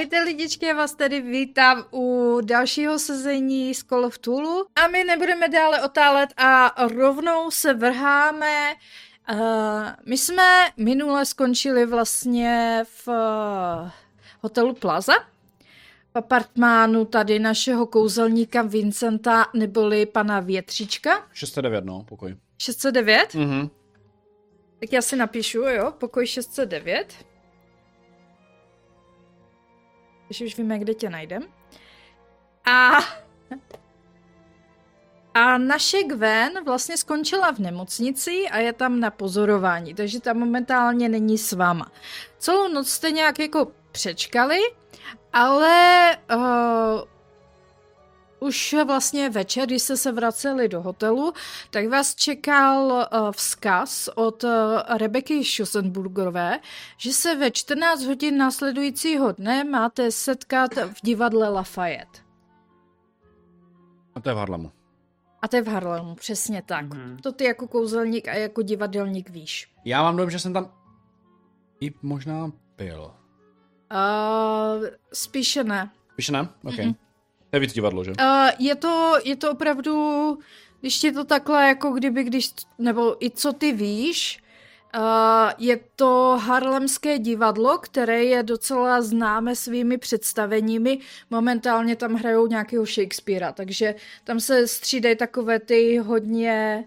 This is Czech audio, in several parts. Ahojte lidičky, já vás tady vítám u dalšího sezení z Call of Cthulhu. A my nebudeme dále otálet a rovnou se vrháme. My jsme minule skončili vlastně v hotelu Plaza. V apartmánu tady našeho kouzelníka Vincenta, neboli pana Větřička. 609, no, pokoj. 609? Mhm. Tak já si napíšu, jo, pokoj 609. Když už víme, kde tě najdem. A naše Gwen vlastně skončila v nemocnici a je tam na pozorování, takže tam momentálně není s váma. Celou noc jste nějak jako přečkali, ale už vlastně večer, když jste se vraceli do hotelu, tak vás čekal vzkaz od Rebeky Schossenburgerové, že se ve 14 hodin následujícího dne máte setkat v divadle Lafayette. A to je v Harlemu. A to je v Harlemu, přesně tak. Mm-hmm. To ty jako kouzelník a jako divadelník víš. Já mám dojem, že jsem tam i možná byl. Spíše ne. Spíše ne? OK. Mm-hmm. To je víc divadlo, že? Je to opravdu, když je to takhle, jako kdyby, nebo i co ty víš, je to harlemské divadlo, které je docela známé svými představeními. Momentálně tam hrajou nějakého Shakespearea, takže tam se střídají takové ty hodně,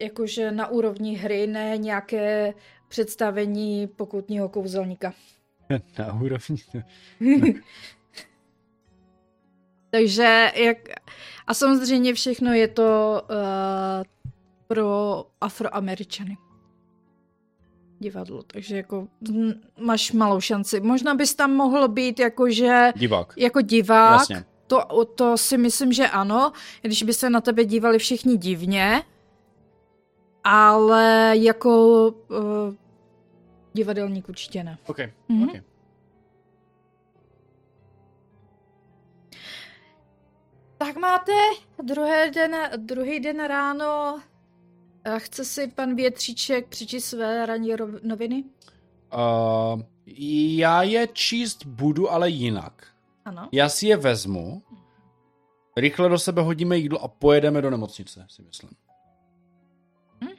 jakože na úrovni hry, ne nějaké představení pokutního kouzelníka. Na úrovni... Takže a samozřejmě všechno je to pro Afroameričany divadlo, takže jako máš malou šanci. Možná bys tam mohl být jakože divák. Jako divák. Jasně. To si myslím, že ano, když by se na tebe dívali všichni divně, ale jako divadelník určitě ne. OK, mm-hmm. OK. Tak máte druhý den ráno. Chce si pan Větříček přečíst své ranní noviny? Já je číst budu, ale jinak. Ano. Já si je vezmu, rychle do sebe hodíme jídlo a pojedeme do nemocnice, si myslím. Hm?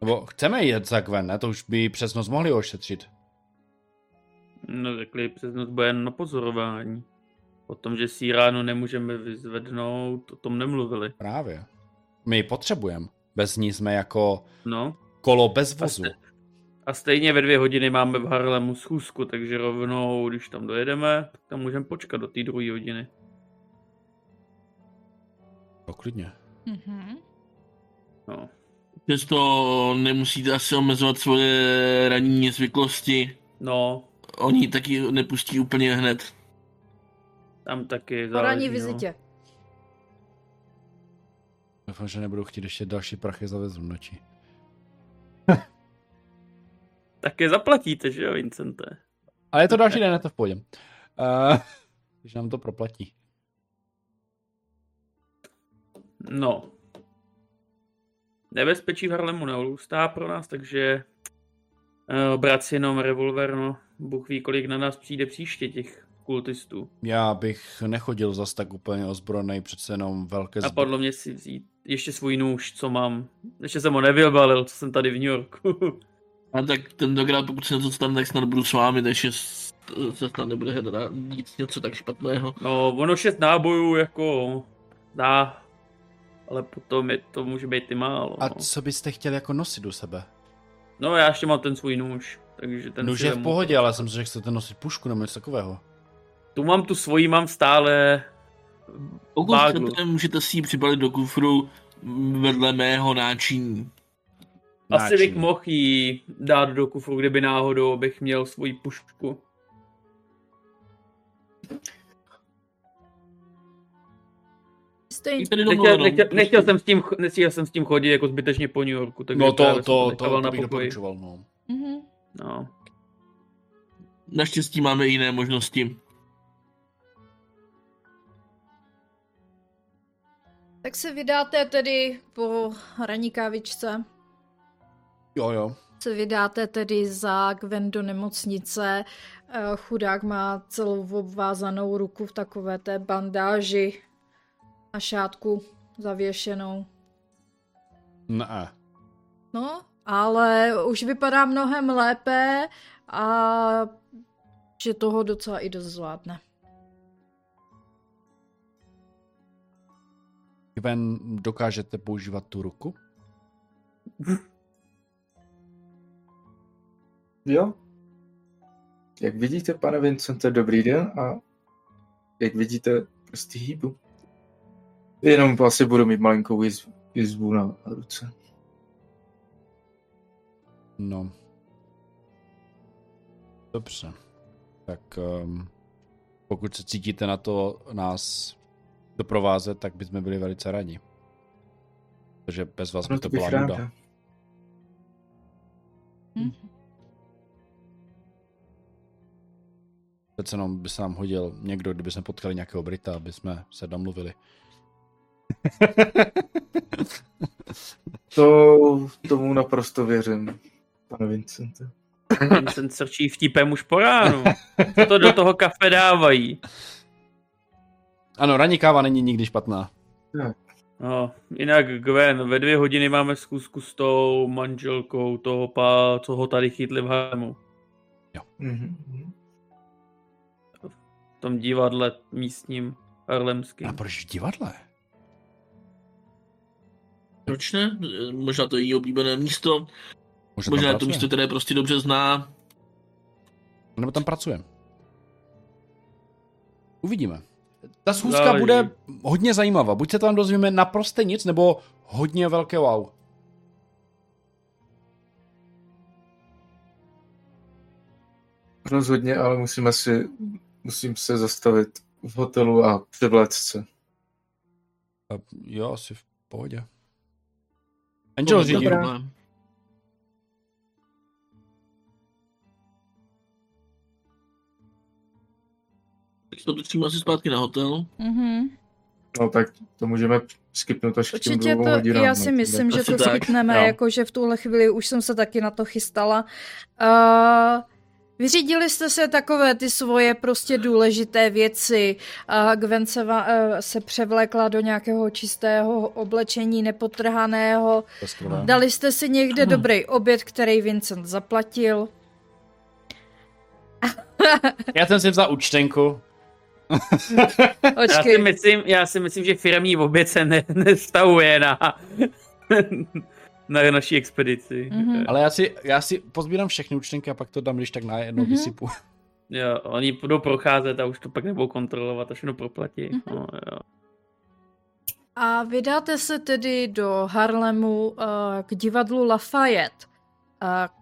Nebo chceme jet za Gwen, ne? To už by přes noc mohli ošetřit. No řekli, přes noc bude na pozorování. O tom, že si ráno nemůžeme vyzvednout, o tom nemluvili. Právě. My ji potřebujeme. Bez ní jsme jako kolo bez vozu. A stejně ve 2 hodiny máme v Harlemu schůzku, takže rovnou, když tam dojedeme, tak tam můžeme počkat do té 2 hodiny. No, klidně. Mhm. No. Přesto nemusíte asi omezovat svoje ranní zvyklosti. No. Oni taky nepustí úplně hned. Tam taky záleží, po ranní vizitě. Doufám, že nebudou chtít ještě další prachy zavést v noči. Tak je zaplatíte, že jo, Vincente? Ale je to další den, to v pohodě. Když nám to proplatí. No. Nebezpečí v Harlemu neolůstá pro nás, takže brát si jenom revolver, no. Bůh ví, kolik na nás přijde příště těch kultistů. Já bych nechodil zas tak úplně ozbrojený, přece jenom velké zbraně. Napadlo mě si vzít ještě svůj nůž, co mám. Ještě jsem ho nevybalil, co jsem tady v New Yorku. A tak tentokrát, pokud se něco stane, tak snad budu s vámi, takže se snad nebude hledat něco tak špatného. No, ono 6 nábojů jako dá, ale potom to může být i málo. A co byste chtěli jako nosit do sebe? No, já ještě mám ten svůj nůž, takže ten... Nůž je v pohodě, ale jsem si řekl, že chcete nosit pušku nebo něco takového. Tu svoji mám stále báglu. Pokud můžete si ji přibalit do kufru vedle mého náčiní. Asi bych mohl ji dát do kufru, kdyby náhodou bych měl svoji pušku. Nechtěl jsem s tím chodit jako zbytečně po New Yorku. Tak no to bych doporučoval. No. Mm-hmm. No. Naštěstí máme jiné možnosti. Tak se vydáte tedy po ranní kávičce. Jo. se vydáte tedy za Gwen do nemocnice. Chudák má celou obvázanou ruku v takové té bandáži a šátku zavěšenou. Ne. No, ale už vypadá mnohem lépe a že toho docela i dost zvládne. Gwen, dokážete používat tu ruku? Jo. Jak vidíte, pane Vincente, dobrý den a jak vidíte, prostě hýbu. Jenom vlastně budu mít malinkou jizvu na ruce. No. Dobře. Tak pokud se cítíte na to nás doprovázet, tak bychom byli velice rádi. Protože bez vás by to byla nuda. Přece jenom by se nám hodil někdo, kdyby jsme potkali nějakého Brita, aby jsme se domluvili. Tomu naprosto věřím, pane Vincente. Vincent srčí vtipem už po ránu. Co to do toho kafe dávají? Ano, ranní káva není nikdy špatná. No, jinak Gwen, ve 2 hodiny máme zkusku s tou manželkou toho pá, co ho tady chytli v hámu. Jo. Mm-hmm. V tom divadle místním harlemským. A proč v divadle? Proč ne? Možná to je její oblíbené místo. Možná je to místo, které prostě dobře zná. Nebo tam pracuje. Uvidíme. Ta schůzka bude hodně zajímavá. Buď se tam dozvíme naprosto nic, nebo hodně velké wow. Rozhodně, ale musím se zastavit v hotelu a převléct se. Jo, asi v pohodě. Angel řídí. To točíme asi zpátky na hotel. Mm-hmm. No tak to můžeme skipnout až určitě k těm dlouhou hodinám. Já si myslím, že to skipneme, jakože v tuhle chvíli už jsem se taky na to chystala. Vyřídili jste se takové ty svoje prostě důležité věci. Gwen se převlékla do nějakého čistého oblečení, nepotrhaného. Dali jste si někde dobrý oběd, který Vincent zaplatil. Já jsem si vzal účtenku. Já si myslím, že firemní oběd se nestavuje na naší expedici. Mm-hmm. Ale já si pozbírám všechny účtenky a pak to dám, když tak na jedno vysypu. Jo, oni budou procházet a už to pak nebudou kontrolovat, až jenom proplatí. Mm-hmm. No, jo. A vydáte se tedy do Harlemu k divadlu Lafayette.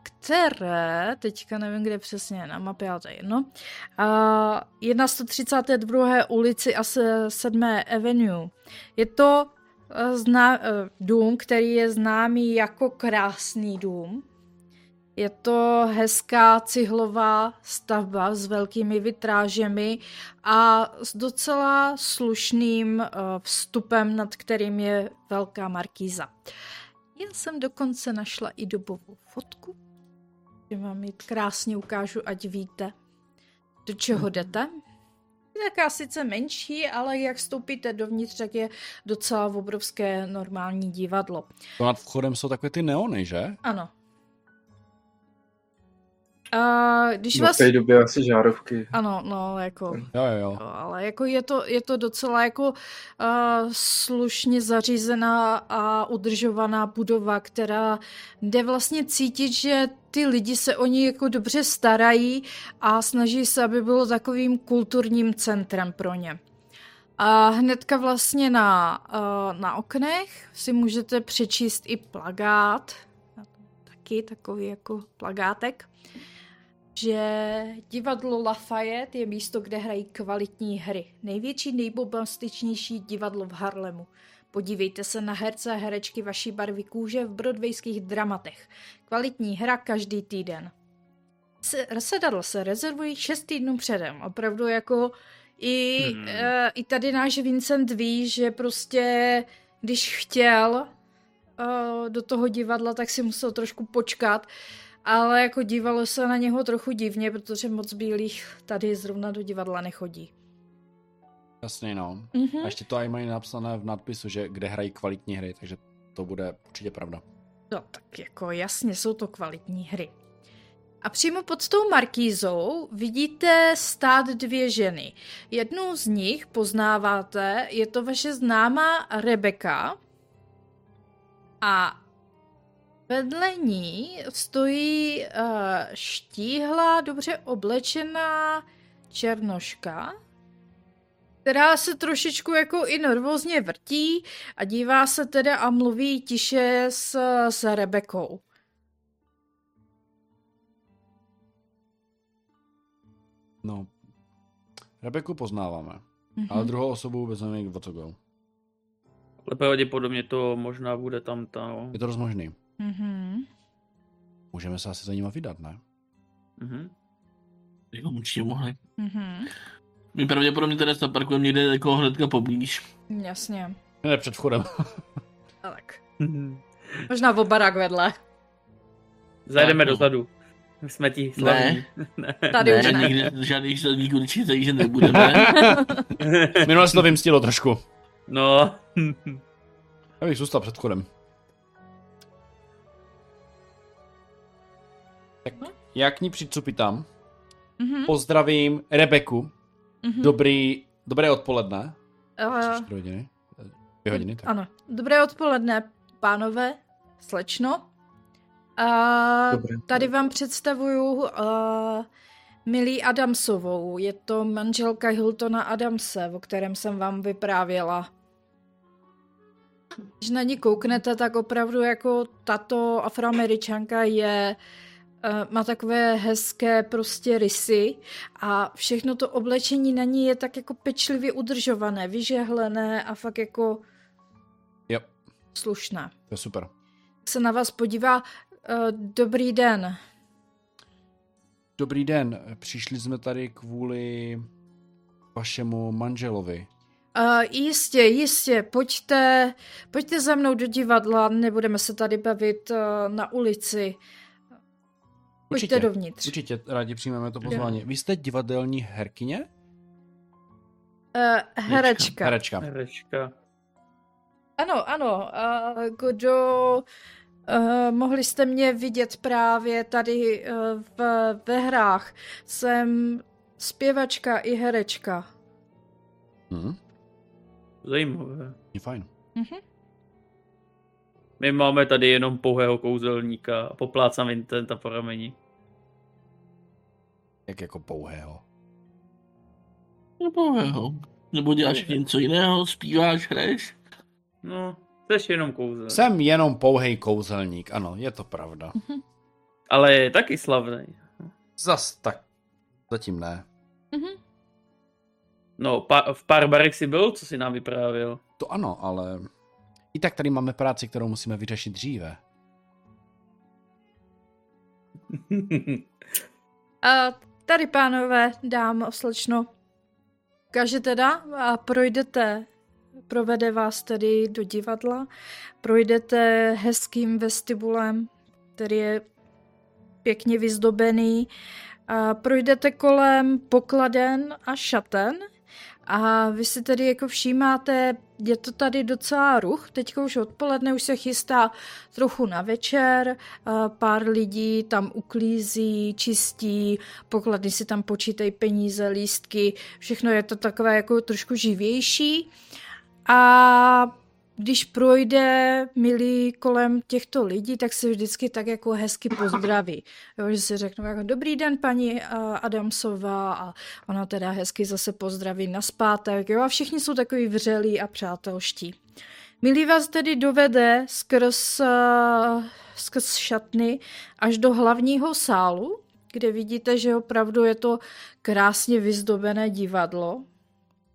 Které, teďka nevím, kde přesně na mapě, ale to je jedno, je na 132. ulici a 7. avenue. Je to dům, který je známý jako krásný dům. Je to hezká cihlová stavba s velkými vitrážemi a s docela slušným vstupem, nad kterým je velká markýza. Já jsem dokonce našla i dobovou fotku, že vám ji krásně ukážu, ať víte, do čeho jdete. Je taká sice menší, ale jak vstoupíte dovnitř, tak je docela obrovské normální divadlo. To nad vchodem jsou takové ty neony, že? Ano. V té době asi žárovky. Ano, no, jako... Jo. Ale jako je to docela jako slušně zařízená a udržovaná budova, která jde vlastně cítit, že ty lidi se o ní jako dobře starají a snaží se, aby bylo takovým kulturním centrem pro ně. A hnedka vlastně na oknech si můžete přečíst i plakát, taky takový jako plakátek, že divadlo Lafayette je místo, kde hrají kvalitní hry. Největší, nejbombastičnější divadlo v Harlemu. Podívejte se na herce a herečky vaší barvy kůže v broadwayských dramatech. Kvalitní hra každý týden. Sedadlo se rezervují 6 týdnů předem. Opravdu jako i tady náš Vincent ví, že prostě když chtěl do toho divadla, tak si musel trošku počkat. ale jako dívalo se na něho trochu divně, protože moc bílých tady zrovna do divadla nechodí. Jasně, no. Mm-hmm. A ještě to aj mají napsané v nadpisu, že kde hrají kvalitní hry, takže to bude určitě pravda. No tak jako jasně, jsou to kvalitní hry. A přímo pod tou markízou vidíte stát dvě ženy. Jednu z nich poznáváte, je to vaše známá Rebeka. A vedle ní stojí štíhlá, dobře oblečená černoška, která se trošičku jako i nervózně vrtí a dívá se teda a mluví tiše s Rebekou. No, Rebeku poznáváme, ale druhou osobu vůbec nevím, o co go. Ale pravděpodobně to možná bude tam ta. Je to dost možný. Mm-hmm. Můžeme se asi za nima vydat, ne? Mhm. Jo, určitě mohli. Mhm. My pravděpodobně teda zaparkujeme někde jako hnedka poblíž. Jasně. Ne, před vchodem. Tak. Možná o barák vedle. Zajdeme dozadu. Jsme ti slavní. Ne. Tady už ne. Žádných slavníků určitě, že nebudeme. Minule se to vymstilo trošku. No. Já bych zůstal před vchodem. Tak já k ní přicupitám. Mm-hmm. Pozdravím Rebeku. Mm-hmm. Dobré odpoledne. 4 hodiny. 2 hodiny, tak. Ano. Dobré odpoledne, pánové, slečno. Tady vám představuju Millie Adamsovou. Je to manželka Hiltona Adamse, o kterém jsem vám vyprávěla. Když na ní kouknete, tak opravdu jako tato Afroameričanka je... Má takové hezké prostě rysy a všechno to oblečení na ní je tak jako pečlivě udržované, vyžehlené a fakt jako slušné. To je super. Se na vás podívá. Dobrý den. Dobrý den. Přišli jsme tady kvůli vašemu manželovi. Jistě. Pojďte za mnou do divadla, nebudeme se tady bavit na ulici. Pojďte dovnitř. Určitě, rádi přijmeme to pozvání. Vy jste divadelní herkyně? Herečka. Ano. Mohli jste mě vidět právě tady ve hrách. Jsem zpěvačka i herečka. Zajímavé. Je fajn. Mhm. My máme tady jenom pouhého kouzelníka a poplácám Vincenta po rameni. Jak jako pouhého? No pouhého. Nebo děláš něco jiného, zpíváš, hraješ? No, seš jenom kouzelník. Jsem jenom pouhej kouzelník, ano, je to pravda. Mm-hmm. Ale je taky slavný. Zas tak. Zatím ne. Mm-hmm. No, v pár barech si byl, co si nám vyprávěl. To ano, ale... I tak tady máme práci, kterou musíme vyřešit dříve. A tady, pánové, dámo, slečno. Ukáže teda a provede vás tedy do divadla. Projdete hezkým vestibulem, který je pěkně vyzdobený. A projdete kolem pokladen a šaten. A vy si tedy jako všímáte, je to tady docela ruch, teďka už odpoledne, už se chystá trochu na večer, pár lidí tam uklízí, čistí, pokladny si tam počítají peníze, lístky, všechno je to takové jako trošku živější. A když projde Millie kolem těchto lidí, tak se vždycky tak jako hezky pozdraví. Jo, že si řeknou jako dobrý den paní Adamsová a ona teda hezky zase pozdraví nazpátek. Jo, a všichni jsou takový vřelí a přátelští. Millie vás tedy dovede skrz šatny až do hlavního sálu, kde vidíte, že opravdu je to krásně vyzdobené divadlo.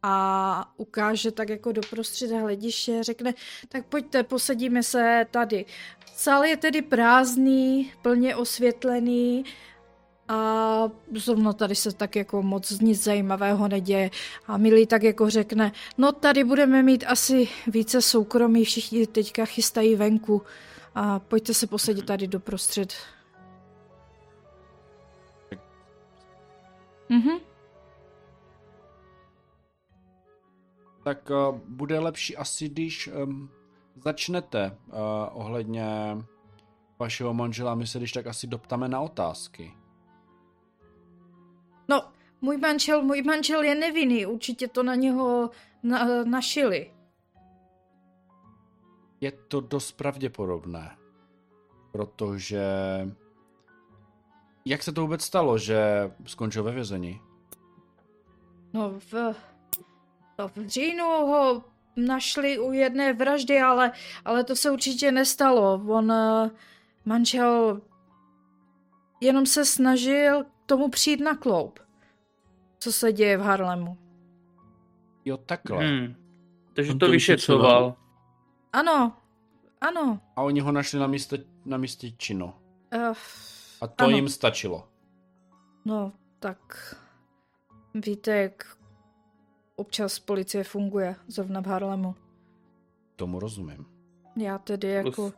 A ukáže tak jako doprostřed hlediště, řekne, tak pojďte, posadíme se tady. Sál je tedy prázdný, plně osvětlený a zrovna tady se tak jako moc nic zajímavého neděje. A Millie tak jako řekne, no tady budeme mít asi více soukromí, všichni teďka chystají venku a pojďte se posadit tady doprostřed. Mhm. Tak bude lepší asi, když začnete ohledně vašeho manžela. My se když tak asi doptáme na otázky. No, můj manžel je nevinný. Určitě to na něho našili. Je to dost pravděpodobné. Protože... Jak se to vůbec stalo, že skončil ve vězení? No, v říjnu ho našli u jedné vraždy, ale to se určitě nestalo. On, manžel, jenom se snažil k tomu přijít na kloub. Co se děje v Harlemu. Jo, takhle. Takže to vyšetřoval. Ano. A oni ho našli na místě činu. A to ano. Jim stačilo. No, tak víte, jak občas policie funguje zrovna v Harlemu. Tomu rozumím. Já tedy jako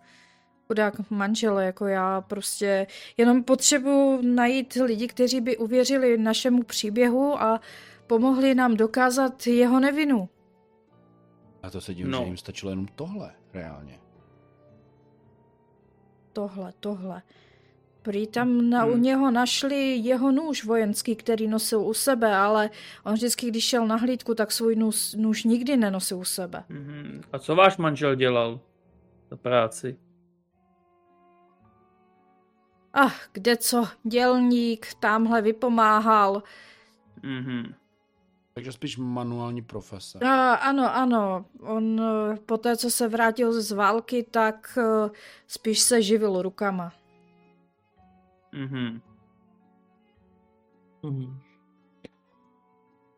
chudák manžele, jako já prostě jenom potřebuji najít lidi, kteří by uvěřili našemu příběhu a pomohli nám dokázat jeho nevinu. A to se dívám, že jim stačilo jenom tohle, reálně. Tohle. Prý tam u něho našli jeho nůž vojenský, který nosil u sebe, ale on vždycky, když šel na hlídku, tak svůj nůž nikdy nenosil u sebe. A co váš manžel dělal za práci? Ach, kde co, dělník, tamhle vypomáhal. Takže spíš manuální profese. Ano. On po té, co se vrátil z války, tak spíš se živil rukama.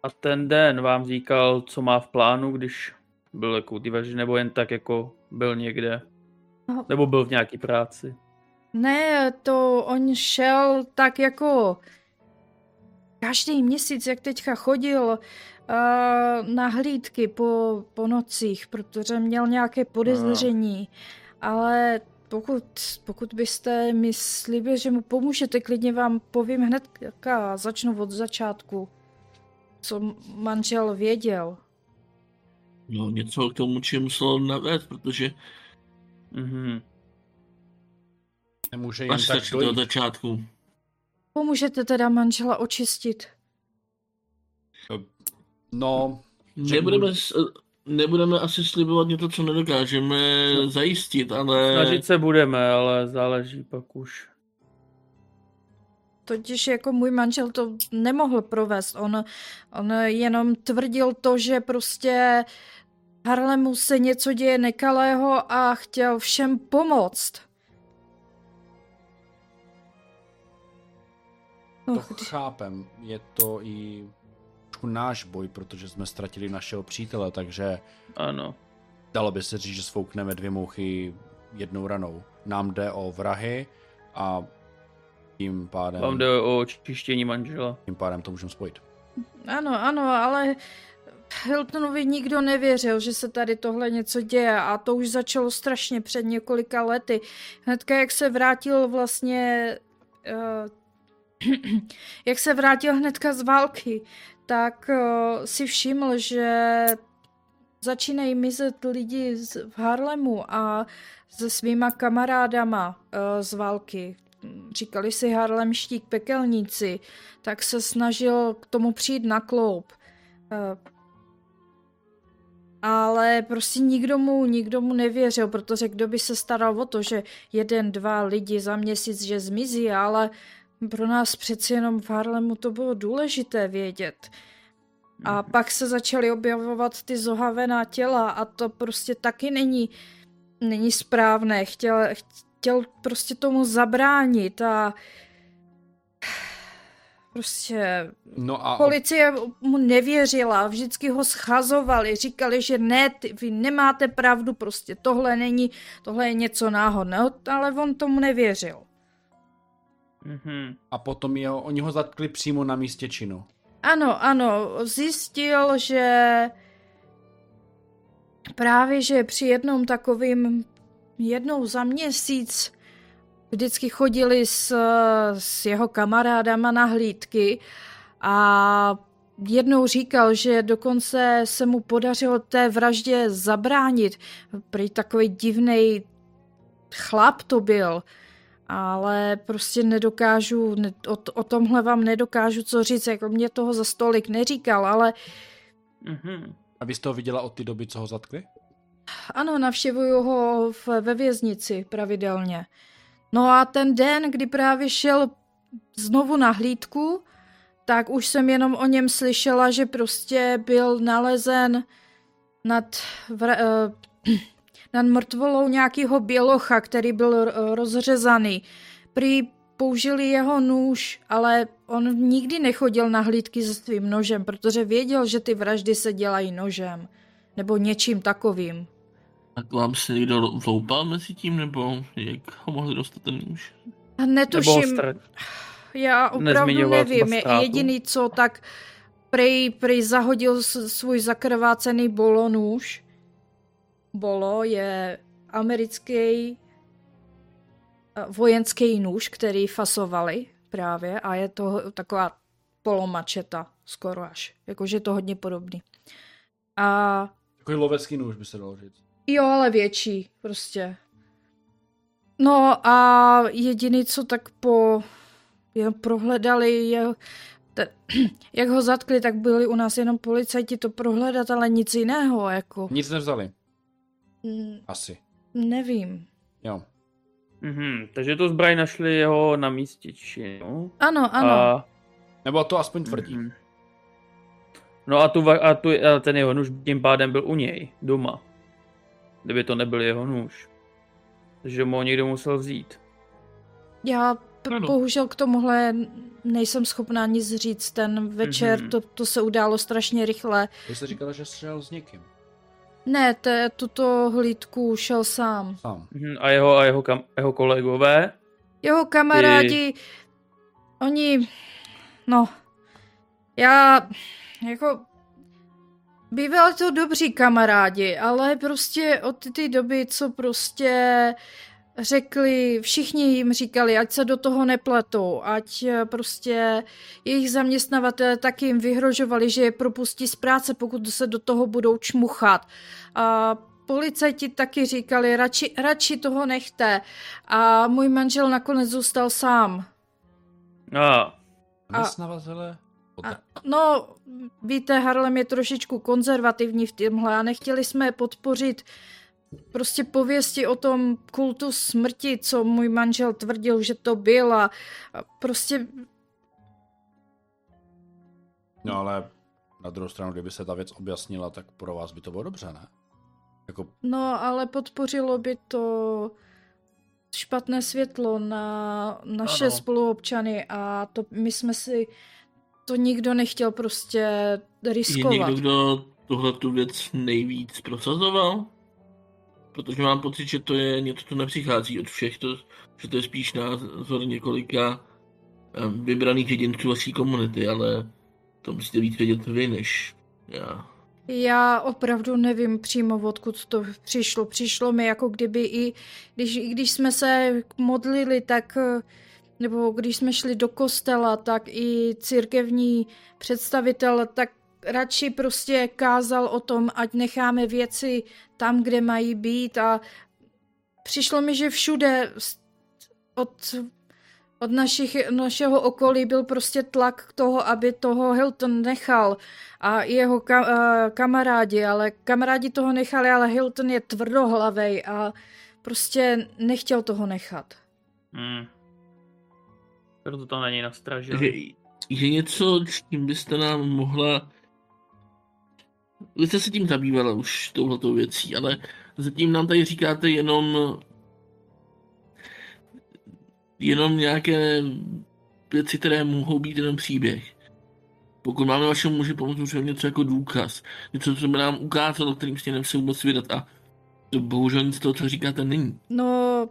A ten den vám říkal, co má v plánu, když byl jako divař, nebo jen tak jako byl někde? No. Nebo byl v nějaký práci? Ne, to on šel tak jako každý měsíc, jak teďka chodil na hlídky po nocích, protože měl nějaké podezření, ale... Pokud byste mi slíbili, že mu pomůžete, klidně vám povím hned, jaká začnu od začátku, co manžel věděl. No, něco k tomu, čím musel navést, protože... Nemůže jim tak dojít. Od začátku. Pomůžete teda manžela očistit? No... Nebudeme asi slibovat něco, co nedokážeme zajistit, ale... Snažit se budeme, ale záleží pak už. Totiž jako můj manžel to nemohl provést. On jenom tvrdil to, že prostě Harlemu se něco děje nekalého a chtěl všem pomoct. To chápem. Je to i... náš boj, protože jsme ztratili našeho přítele, takže ano. Dalo by se říct, že svoukneme dvě mouchy jednou ranou. Nám jde o vrahy a tím pádem... Vám jde o očištění manžela. Tím pádem to můžeme spojit. Ano, ale Hiltonovi nikdo nevěřil, že se tady tohle něco děje a to už začalo strašně před několika lety. Hnedka jak se vrátil vlastně... jak se vrátil hnedka z války, tak si všiml, že začínají mizet lidi v Harlemu a se svýma kamarádama z války. Říkali si harlemští pekelníci, tak se snažil k tomu přijít na kloub. Ale prostě nikdo mu nevěřil, protože kdo by se staral o to, že 1-2 lidi za měsíc, že zmizí, ale... Pro nás přeci jenom v Harlemu to bylo důležité vědět. A pak se začaly objevovat ty zohavená těla a to prostě taky není správné. Chtěl prostě tomu zabránit a prostě policie mu nevěřila, vždycky ho schazovali, říkali, že ne, vy nemáte pravdu, prostě tohle je něco náhodného, ale on tomu nevěřil. A potom oni ho zatkli přímo na místě činu. Ano, zjistil, že právě, že při jednou za měsíc vždycky chodili s jeho kamarádama na hlídky a jednou říkal, že dokonce se mu podařilo té vraždě zabránit. Prý takový divnej chlap to byl. Ale prostě nedokážu, o tomhle vám nedokážu co říct, jako mě toho za stolik neříkal, ale... Mm-hmm. A vy jste ho viděla od té doby, co ho zatkli? Ano, navštěvuju ho ve věznici pravidelně. No a ten den, kdy právě šel znovu na hlídku, tak už jsem jenom o něm slyšela, že prostě byl nalezen nad mrtvolou nějakého bělocha, který byl rozřezaný. Prý použili jeho nůž, ale on nikdy nechodil na hlídky se svým nožem, protože věděl, že ty vraždy se dělají nožem. Nebo něčím takovým. A k vám se někdo vloupal mezi tím, nebo jak ho mohli dostat ten nůž? Netuším. Já opravdu nevím. Jediný co, tak prej zahodil svůj zakrvácený bolo nůž. Bolo je americký vojenský nůž, který fasovali právě a je to taková polomačeta skoro až. Jakože to hodně podobný. A... Takový lovecký nůž by se dalo říct. Jo, ale větší prostě. No a jediný co tak prohledali, jak ho zatkli, tak byli u nás jenom policajti to prohledat, ale nic jiného jako. Nic nevzali. Asi. Nevím. Jo. Mm-hmm, takže tu zbraň našli jeho na místiči, no? Ano. Nebo to aspoň tvrdí. Mm-hmm. No a ten jeho nůž tím pádem byl u něj, doma. Kdyby to nebyl jeho nůž. Takže mu ho někdo musel vzít. Já bohužel k tomuhle nejsem schopná nic říct. Ten večer to se událo strašně rychle. Vy jste říkala, že šel s někým. Ne, tuto hlídku šel sám. A jeho kolegové? Jeho kamarádi, oni, bývali to dobří kamarádi, ale prostě od té doby, co prostě řekli, všichni jim říkali, ať se do toho nepletou, ať prostě jejich zaměstnavatelé taky jim vyhrožovali, že je propustí z práce, pokud se do toho budou čmuchat. A policajti taky říkali, radši toho nechte. A můj manžel nakonec zůstal sám. No. Zaměstnavatele? Víte, Harlem je trošičku konzervativní v tomhle a nechtěli jsme podpořit prostě pověsti o tom kultu smrti, co můj manžel tvrdil, že to byl a prostě... No ale na druhou stranu, kdyby se ta věc objasnila, tak pro vás by to bylo dobře, ne? Jako... No ale podpořilo by to špatné světlo na naše spoluobčany a to my jsme si... To nikdo nechtěl prostě riskovat. Je někdo, kdo tuhletu věc nejvíc prosazoval? Protože mám pocit, že to je něco, co nepřichází od všech, že to je spíš názor několika vybraných jedinců vaší komunity, ale to musíte víc vědět vy, než já. Já opravdu nevím přímo, odkud to přišlo. Přišlo mi, jako kdyby i když jsme se modlili, tak... Nebo když jsme šli do kostela, tak i církevní představitel tak radši prostě kázal o tom, ať necháme věci tam, kde mají být a přišlo mi, že všude od našeho okolí byl prostě tlak k toho, aby toho Hilton nechal a jeho kamarádi, ale kamarádi toho nechali, ale Hilton je tvrdohlavej a prostě nechtěl toho nechat. Hmm. Proto to na něj nastražil. Je něco, s tím byste nám mohla... Vy jste se tím zabývala už touhletou věcí, ale zatím nám tady říkáte jenom nějaké věci, které mohou být jenom příběh. Pokud máme vašemu muži pomoct, už něco jako důkaz. Něco, co by nám ukázalo, kterým směrem se vůbec vydat a to bohužel nic toho, co říkáte, není. No...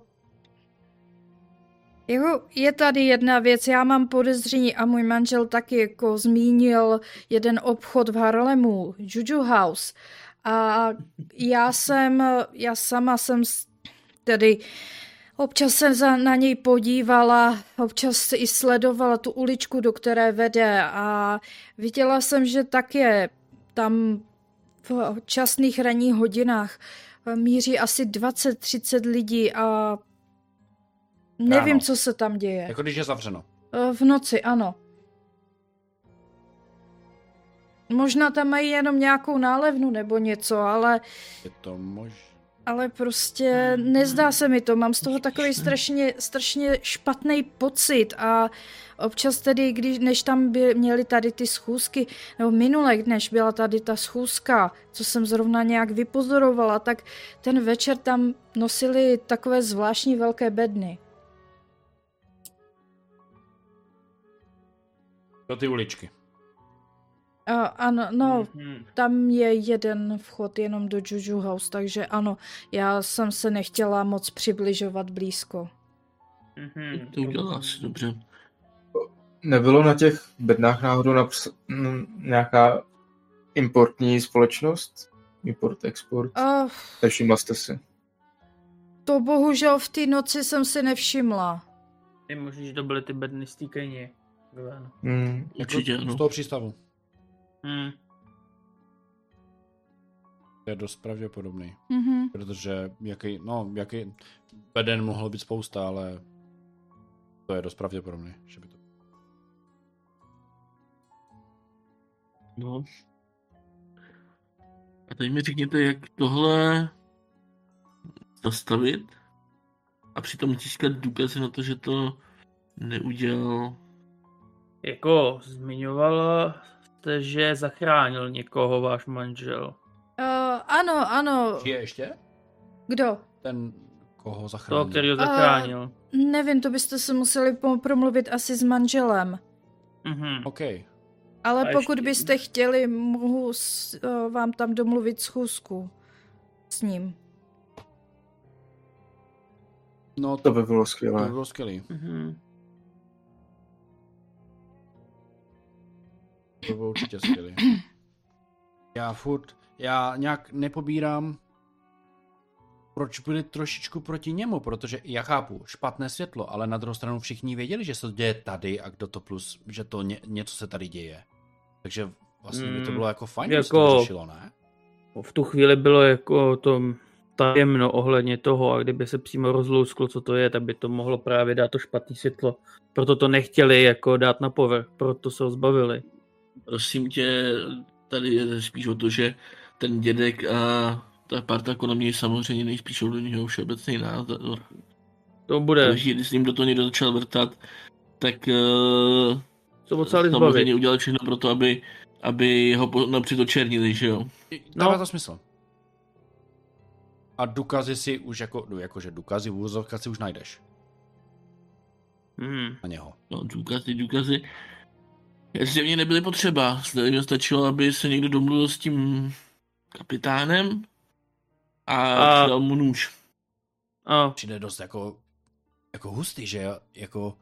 Jako je tady jedna věc, já mám podezření a můj manžel taky jako zmínil jeden obchod v Harlemu, Juju House. A já sama jsem tedy Občas jsem na něj podívala, občas i sledovala tu uličku, do které vede, a viděla jsem, že tak je tam v časných ranních hodinách míří asi 20-30 lidí a nevím, ano. Co se tam děje. Jako když je zavřeno. V noci, ano. Možná tam mají jenom nějakou nálevnu nebo něco, ale... Je to možné. Ale prostě nezdá se mi to, mám z toho takový strašně špatný pocit a občas tedy, než tam měli tady ty schůzky, nebo minule, než byla tady ta schůzka, co jsem zrovna nějak vypozorovala, tak ten večer tam nosili takové zvláštní velké bedny. To ty uličky. Ano, no, tam je jeden vchod jenom do Juju House, takže ano, já jsem se nechtěla moc přibližovat blízko. To udělala asi dobře. Nebylo na těch bednách náhodou nějaká importní společnost? Import, export? Nevšimla jste si? To bohužel v té noci jsem si nevšimla. Je možný, že to byly ty bedny z týkejně. Určitě, ano. Z toho přístavu. Je dost pravděpodobný, protože jaký beden mohlo být spousta, ale to je dost pravděpodobný, že by to... No. A teď mi řekněte, jak tohle zastavit a přitom tiskat důkazy na to, že to neudělal. Jako zmiňoval... že zachránil někoho váš manžel. Ano. Žije ještě? Kdo? Ten, koho zachránil. Toho, který ho zachránil. Nevím, to byste se museli promluvit asi s manželem. Okej. Ale a pokud ještě... byste chtěli, mohu vám tam domluvit schůzku s ním. No to by bylo skvělé. To bylo určitě skvělý. Já nějak nepobírám, proč byli trošičku proti němu, protože já chápu, špatné světlo, ale na druhou stranu všichni věděli, že se to děje tady a kdo to plus, že to něco se tady děje. Takže vlastně by to bylo jako fajn, jako, že se to řešilo, ne? V tu chvíli bylo jako to tajemno ohledně toho a kdyby se přímo rozlousklo, co to je, tak by to mohlo právě dát to špatné světlo. Proto to nechtěli jako dát na povrch, proto se ho zbavili. Prosím tě, tady je spíš o to, že ten dědek a ta parta kolem něj samozřejmě nejspíš do něho všeobecný názor. To bude. Když s ním do toho někdo začal vrtat, tak samozřejmě udělali všechno pro to, aby ho například očernili, že jo? Dává to smysl. A důkazy si už jakože důkazy v úvozovkách si už najdeš. Na něho. No, důkazy. Zřejmě nebyly potřeba, stačilo, aby se někdo domluvil s tím kapitánem a dal mu nůž. Přijde dost jako hustý, že jako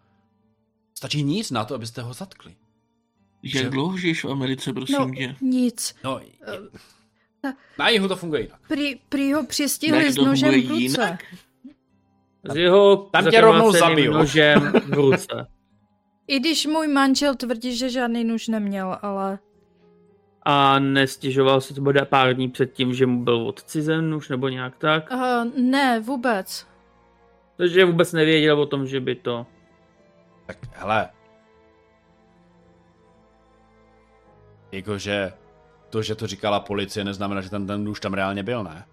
stačí nic na to, abyste ho zatkli. Jak dlouho žiješ v Americe, prosím tě? Nic. No, na jihu to funguje jinak. Prý ho přistihli s nožem v ruce. Tam tě rovnou zabiju. Nožem v ruce. I když můj manžel tvrdí, že žádný nůž neměl, ale... A nestěžoval se třeba pár dní před tím, že mu byl odcizen nůž nebo nějak tak? Ne, vůbec. Takže vůbec nevěděl o tom, že by to... Tak hele... Jakože to, že to říkala policie, neznamená, že ten nůž tam reálně byl, ne?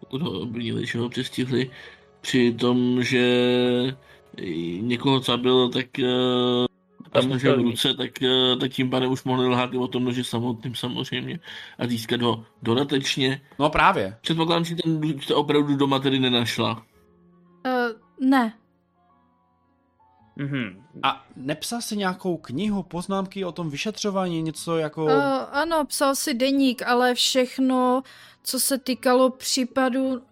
Pokud ho obrnili, že ho přestihli při tom, že... někoho zabil, tak tam nožem v ruce, tak tím pádem už mohli lhát o tom noži samotným samozřejmě a získat ho dodatečně. No právě. Předpokládám, že ten nůž opravdu doma tedy nenašla. Ne. A nepsal si nějakou knihu, poznámky o tom vyšetřování, něco jako... Ano, psal si deník, ale všechno, co se týkalo případu,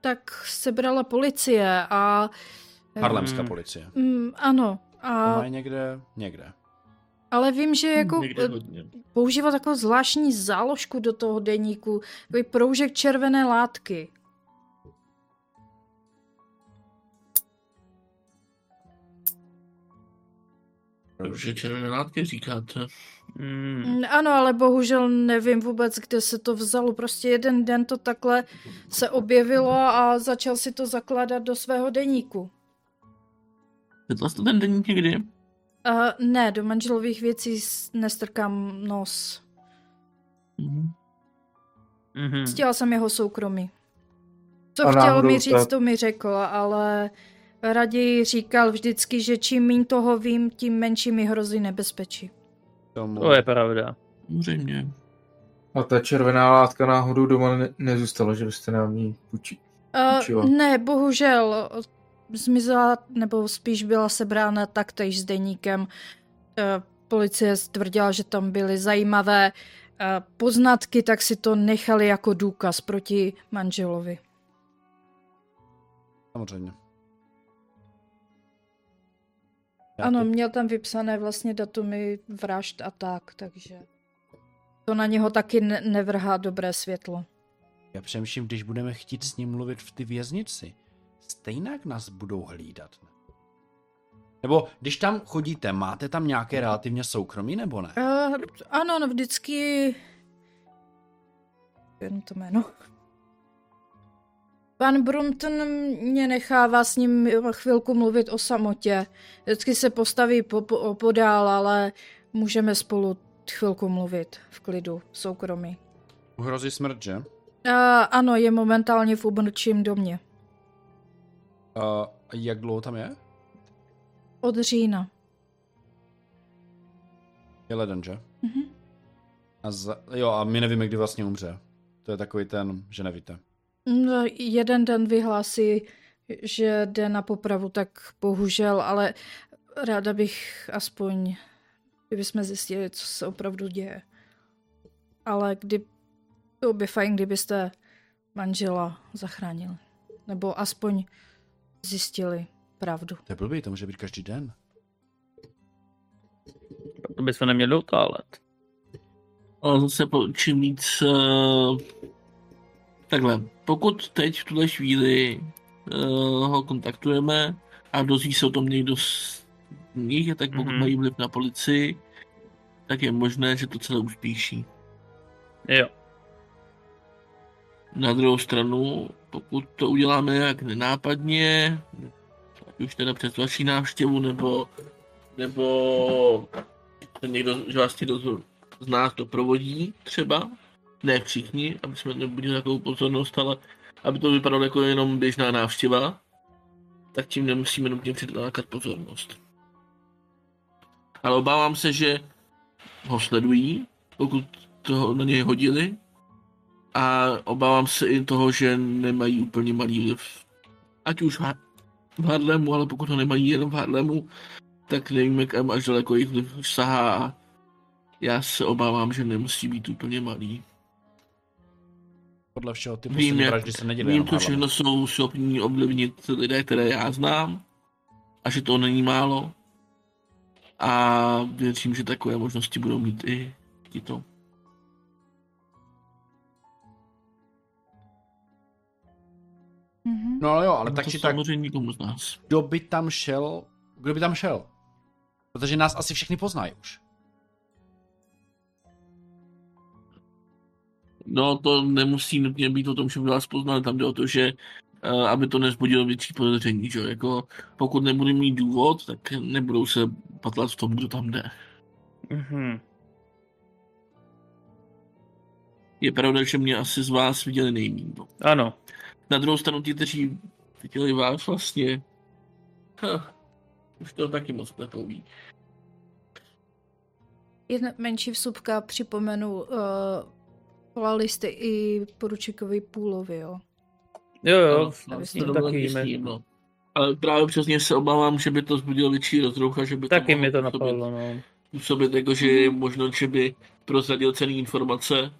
tak sebrala policie a... Harlemská policie. Ano. A má někde. Ale vím, že jako používal takovou zvláštní záložku do toho deníku, takový proužek červené látky. Protože červené látky říkáte. Ano, ale bohužel nevím vůbec, kde se to vzalo. Prostě jeden den to takhle se objevilo a začal si to zakládat do svého deníku. Četla jsi to ten deník někdy? Ne, do manželových věcí nestrkám nos. Ctila jsem jeho soukromí. Co chtěl mi říct, to mi řekl, ale raději říkal vždycky, že čím míň toho vím, tím menší mi hrozí nebezpečí. To je pravda. Samozřejmě. A ta červená látka náhodou doma nezůstala, že byste nám ji půjčila? Ne, bohužel. Zmizela, nebo spíš byla sebrána taktéž s deníkem. Policie stvrdila, že tam byly zajímavé poznatky, tak si to nechali jako důkaz proti manželovi. Samozřejmě. Ano, měl tam vypsané vlastně datumy vražd a tak, takže to na něho taky nevrhá dobré světlo. Já přemýšlím, když budeme chtít s ním mluvit v ty věznici, stejnak nás budou hlídat. Nebo když tam chodíte, máte tam nějaké relativně soukromí, nebo ne? Ano, no vždycky... Jen to jméno. Pan Brumpton mě nechává s ním chvilku mluvit o samotě. Vždycky se postaví podál, ale můžeme spolu chvilku mluvit v klidu, v soukromí. Hrozí smrt, že? Ano, je momentálně v úmrtním domě. Jak dlouho tam je? Od října. Je leden, že? Mhm. A my nevíme, kdy vlastně umře. To je takový ten, že nevíte. No, jeden den vyhlásí, že jde na popravu, tak bohužel, ale ráda bych aspoň, kdybychom zjistili, co se opravdu děje. Ale bylo by fajn, kdybyste manžela zachránili. Nebo aspoň zjistili pravdu. To je blbý, to může být každý den. To by se neměli utálet. Ale zase čím víc... Takhle, pokud teď v tuhle chvíli ho kontaktujeme a dozví se o tom někdo z nich, tak pokud mají vliv na policii, tak je možné, že to celé uspíší. Jo. Na druhou stranu, pokud to uděláme jak nenápadně, ať už teda přes vaši návštěvu, nebo někdo z nás to provodí třeba, ne všichni, aby jsme nebudili takovou pozornost, ale aby to vypadalo jako jenom běžná návštěva, tak tím nemusíme nutně přilákat pozornost. Ale obávám se, že ho sledují, pokud toho na něj hodili, a obávám se i toho, že nemají úplně malý vliv. Ať už v Harlemu, ale pokud ho nemají jenom v Harlemu, tak nevíme, kam až daleko jejich vliv sahá. Já se obávám, že nemusí být úplně malý. Podle všeho ty poslední vraždy se nedělí. Vím, to všechno jsou schopní ovlivnit lidé, které já znám, a že to není málo. A věřím, že takové možnosti budou mít i tito. No ale jo, ale tak či tak, kdo by tam šel? Protože nás asi všichni poznají už. No, to nemusí nutně být o tom, že by vás poznali, tam jde o to, že aby to nevzbudilo větší podezření, že jako pokud nebude mít důvod, tak nebudou se patlat v tom, kdo tam jde. Mm-hmm. Je pravda, že mě asi z vás viděli nejméně. Ano. Na druhou stranu ti, kteří viděli vás vlastně, už to taky moc nepoví. Jedna menší vsupka, připomenu, volali jste i poručíkovi Půlovi, jo? Jo, to taky jméno. Ale právě přesně se obávám, že by to vzbudilo větší rozruch a že by taky to mohlo působit jako, že je možno, že by prozradil cenné informace.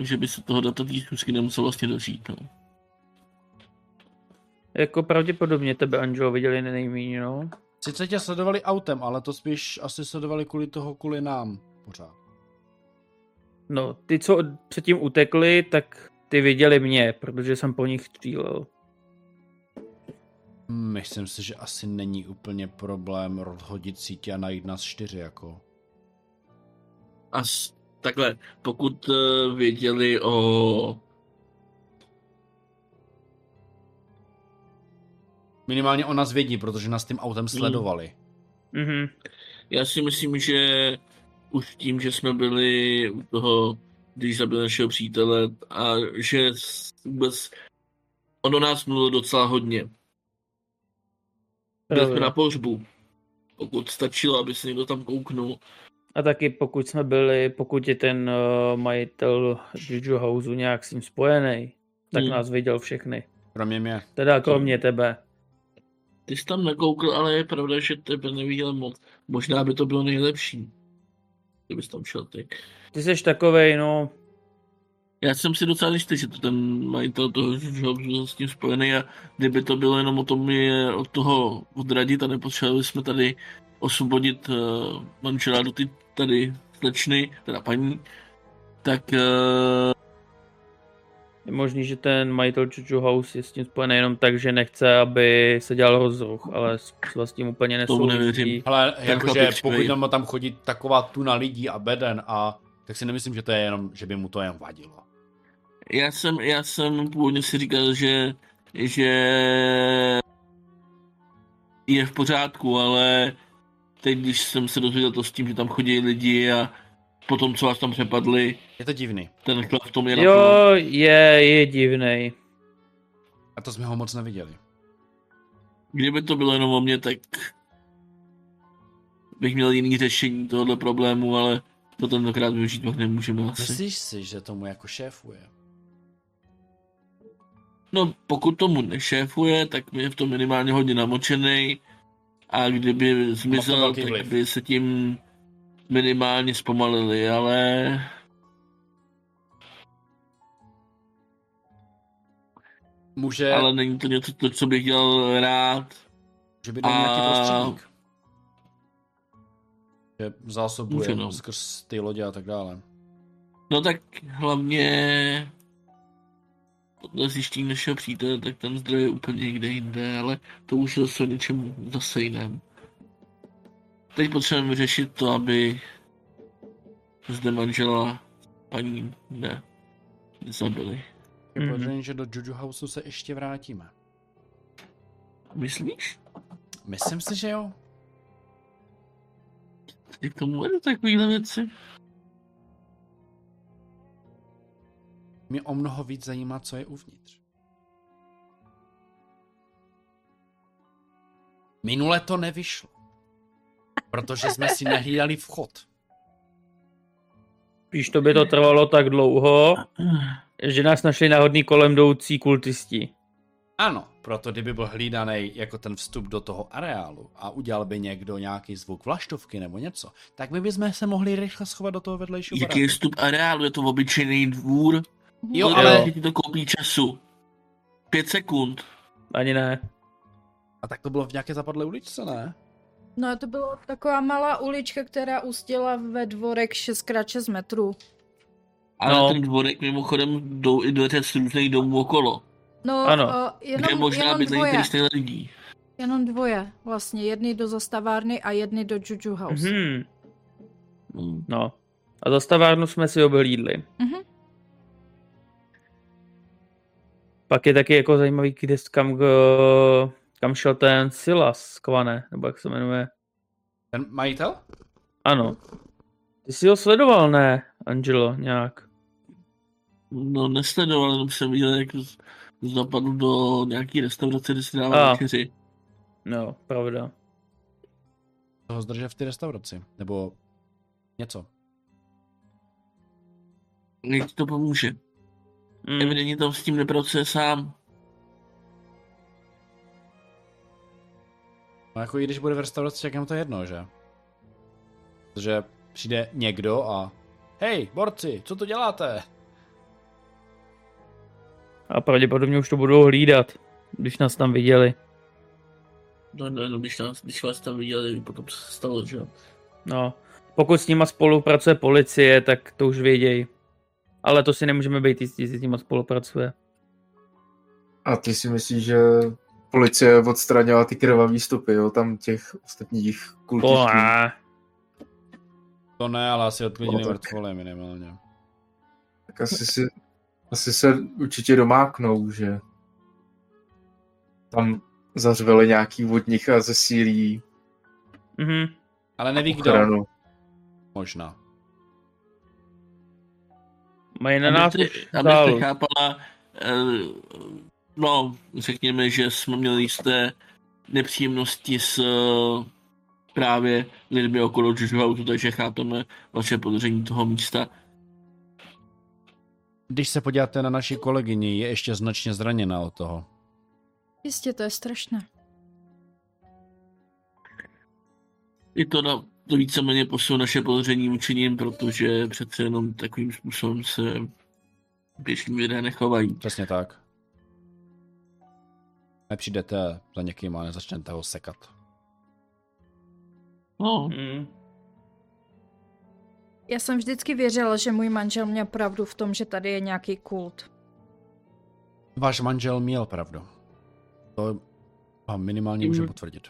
Že by se toho data tý zkusky nemusel vlastně dožít, no. Jako pravděpodobně tebe, Anželo, viděli nejméně, no. Sice tě sledovali autem, ale to spíš asi sledovali kvůli nám. Pořád. No, ty, co předtím utekli, tak ty viděli mě, protože jsem po nich střílel. Myslím si, že asi není úplně problém rozhodit sítě a najít nás 4 jako. Takhle, pokud věděli o... Minimálně o nás vědí, protože nás tím autem sledovali. Mm-hmm. Já si myslím, že už tím, že jsme byli u toho, když zabili našeho přítele, a že vůbec ono nás mluvilo docela hodně. Byli jsme na pohřbu, pokud stačilo, aby se někdo tam kouknul. A taky pokud je ten majitel Juju Houseu nějak s ním spojený, tak nás viděl všechny. Kromě mě. Teda kromě tebe. Ty jsi tam nakoukl, ale je pravda, že tebe neviděl moc. Možná by to bylo nejlepší, kdybys tam šel ty. Ty jsi takovej, no. Já jsem si docela jistý, že to ten majitel toho Juju s tím spojený, a kdyby to bylo jenom o tom je od toho odradit a nepotřebovali jsme tady osvobodit manželádu ty tady slečny, teda paní, tak... Je možný, že ten majitel Juju House je s tím spojený jenom tak, že nechce, aby se dělal rozruch, ale s tím úplně nesouvisí. Ale jakože pokud tam chodí taková tuna lidí a beden, a tak si nemyslím, že to je jenom, že by mu to jen vadilo. Já jsem původně si říkal, že je v pořádku, ale teď, když jsem se dozvěděl to s tím, že tam chodí lidi a potom, co vás tam přepadli... Je to divný. Ten klad v tom je... Jo, je divnej. A to jsme ho moc neviděli. Kdyby to bylo jenom o mě, tak... bych měl jiný řešení tohoto problému, ale to tentokrát využít nemůžeme asi. Myslíš si, že tomu jako šéfuje? No, pokud tomu nešéfuje, tak mi je v tom minimálně hodně namočený. A kdyby zmizel, tak by se tím minimálně zpomalili, ale... Může... Ale není to něco, co bych dělal rád. Může být nějaký prostředník. Že zásobuje skrz ty lodě a tak dále. No tak hlavně... Podle zjištění našeho přítele, tak ten zdroj je úplně někde jinde, ale to už je zase něčemu zase jiném. Teď potřebujeme vyřešit to, aby zde manžela paní nezabili. Je podřejmě, že do Juju Houseu se ještě vrátíme. Myslíš? Myslím si, že jo. Ty k tomu vedu takovýhle věci. Mě o mnoho víc zajímá, co je uvnitř. Minule to nevyšlo, protože jsme si nehlídali vchod. Píš, to by to trvalo tak dlouho, že nás našli náhodný kolem jdoucí kultisti. Ano, proto kdyby byl hlídaný jako ten vstup do toho areálu a udělal by někdo nějaký zvuk vlaštovky nebo něco, tak my bychom se mohli rychle schovat do toho vedlejšího baráku. Jaký je vstup areálu? Je to obyčejný dvůr? Jo, ale ti to koupí času. 5 sekund. Ani ne. A tak to bylo v nějaké zapadlé uličce, ne? No to bylo taková malá ulička, která ústila ve dvorek 6x6 metrů. A na ten dvorek mimochodem jdou i do těch různých domů okolo. No, jenom, kde možná bydlejí tristné lidí. Jenom 2 vlastně. Jedny do zastavárny a jedny do Juju House. Mm-hmm. No. A zastavárnu jsme si obhlídli. Mm-hmm. Pak je taky jako zajímavý, kam šel ten Silas Kvane, nebo jak se jmenuje. Ten majitel? Ano. Ty jsi ho sledoval, ne, Angelo, nějak? No, nesledoval, jenom jsem viděl, jak zapadl do nějaký restaurace, kde si dával večeři. No, pravda. Toho zdržel v té restauraci, nebo něco. Mně to pomůže. Evidentně tam s tím nepracuje sám. No jako i když bude v restauraci, tak nám to je jedno, že? Protože přijde někdo a... Hej, borci, co to děláte? A pravděpodobně už to budou hlídat, když nás tam viděli. No, když vás tam viděli, potom se stalo, že jo? No, pokud s nima spolupracuje policie, tak to už vědějí. Ale to si nemůžeme být jistí, že s nima spolupracuje. A ty si myslíš, že policie odstranila ty krvavý stopy, jo, tam těch ostatních kultistů. To ne, ale asi odklidili mrtvoly minimálně. Tak asi se určitě domáknou, že tam zařveli nějaký vodních a zesílí. Mhm, ale neví ochranu. Kdo. Možná. Majina nás dál. Chápala, no, řekněme, že jsme měli jisté nepříjemnosti s právě lidmi okolo Južhautu, takže chápeme vaše podření toho místa. Když se podíváte na naši kolegyni, je ještě značně zraněná od toho. Jistě, to je strašné. Je to na to víceméně posil naše podření učiním, protože přece jenom takovým způsobem se běžní lidé nechovají. Přesně tak. Nepřijdete za někým a nezačnete ho sekat. No. Já jsem vždycky věřila, že můj manžel měl pravdu v tom, že tady je nějaký kult. Váš manžel měl pravdu. To vám minimálně můžu potvrdit.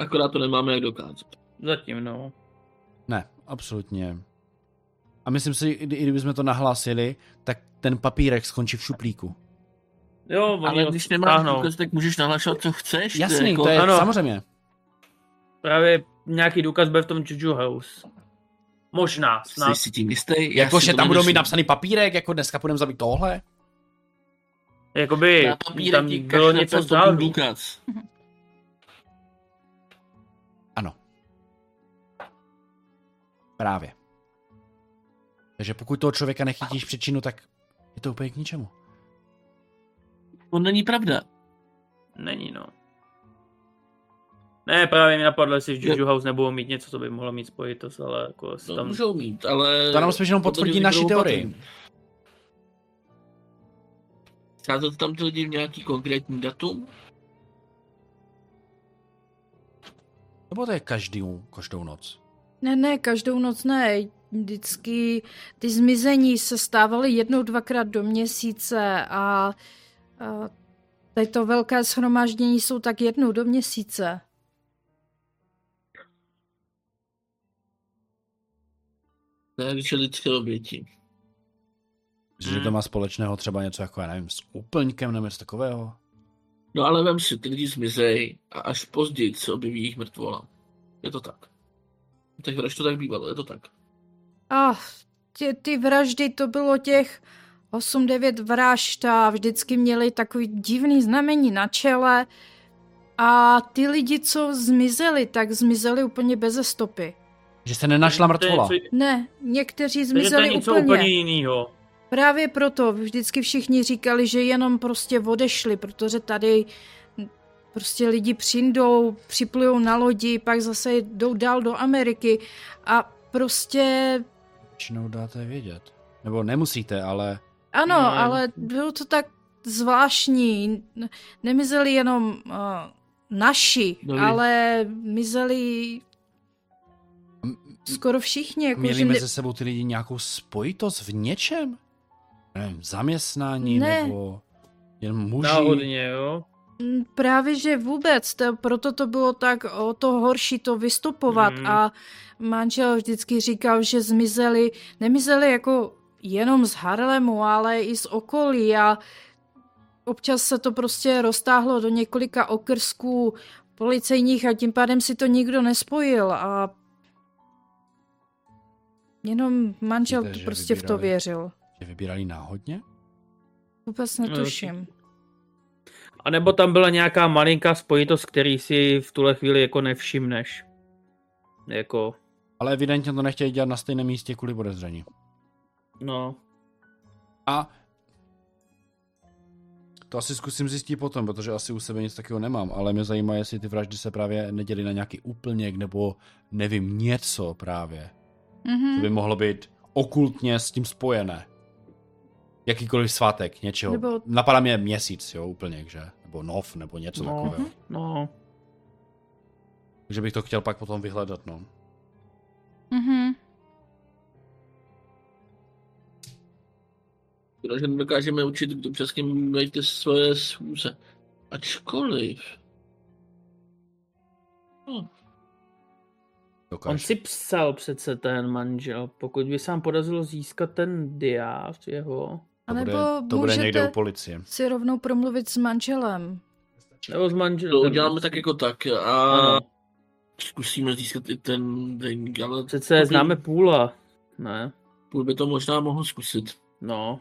Akorát to nemáme jak dokázat. Zatím, no. Ne, absolutně. A myslím si, i kdybychom to nahlásili, tak ten papírek skončí v šuplíku. Jo, ale když nemáš důkaz, tak můžeš nahlašovat, co chceš. Jasný, jako... to je ano. Samozřejmě. Právě nějaký důkaz bude v tom Juju House. Možná. Snad. Jsi tím jistý? Jakože tam budou mít napsaný papírek, jako dneska půjdeme zabít tohle? Jakoby tam bylo něco záleží. Důkaz. Ano. Právě. Takže pokud toho člověka nechytíš příčinu, tak je to úplně k ničemu. To není pravda. Není, no. Ne, právě mi napadlo, jestli v Juju House nebudou mít něco, co by mohlo mít spojitost, ale jako si tam... můžou mít, ale... To nám spíš jenom potvrdí naši teorii. Scházeli tam ty lidi v nějaký konkrétní datum? Nebo to je každou noc? Ne, každou noc ne. Vždycky ty zmizení se stávaly jednou, dvakrát do měsíce a tady to velké shromáždění jsou tak jednou do měsíce. Takže lidské oběti. Myslíš, že to má společného třeba něco jako, já nevím, s úplňkem nebo něco takového? No ale vem si, ty lidi zmizej a až později se objeví jich mrtvola. Je to tak. Těch vražd to tak bývalo, je to tak. Ty vraždy, to bylo těch 8-9 vražd a vždycky měli takový divný znamení na čele a ty lidi, co zmizeli, tak zmizeli úplně beze stopy. Že se nenašla mrtvola? Ne, někteří zmizeli úplně. To je úplně jinýho. Právě proto vždycky všichni říkali, že jenom prostě odešli, protože tady prostě lidi připlujou na lodi, pak zase jdou dál do Ameriky a prostě... Většinou dáte vědět. Nebo nemusíte, ale... Ano, ale bylo to tak zvláštní. Nemizeli jenom naši, ale mizeli skoro všichni. Jako měli mezi sebou ty lidi nějakou spojitost v něčem? Nevím, zaměstnání nebo jen muži? Náhodně, jo? Právě, že vůbec. Proto to bylo tak o to horší to vystupovat. A manžel vždycky říkal, že nemizeli jako... jenom z Harlemu, ale i z okolí a občas se to prostě roztáhlo do několika okrsků policejních a tím pádem si to nikdo nespojil a jenom manžel prostě v to věřil. Že vybírali náhodně? Vůbec netuším. A nebo tam byla nějaká malinká spojitost, který si v tuhle chvíli jako nevšimneš. Jako... Ale evidentně to nechtěli dělat na stejném místě kvůli podezření. No. A to asi zkusím zjistit potom, protože asi u sebe nic takového nemám, ale mě zajímá, jestli ty vraždy se právě nedělí na nějaký úplněk, nebo nevím, něco právě. Mm-hmm. To by mohlo být okultně s tím spojené. Jakýkoliv svátek, něčeho. Nebo... Napadá mě měsíc, jo, úplněk, že? Nebo nov, nebo něco takového. No. Takže bych to chtěl pak potom vyhledat, no. Mhm. že dokážeme učit, kdo přesně mají ty svoje schůze. Ačkoliv... No. On si psal přece ten manžel, pokud by se vám podařilo získat ten diář jeho... A nebo to bude někde u policie. Si rovnou promluvit s manželem. Nebo s manželem. To uděláme tak jako tak a... Ano. Zkusíme získat i ten ale... Přece známe půla, ne? Půl by to možná mohl zkusit. No.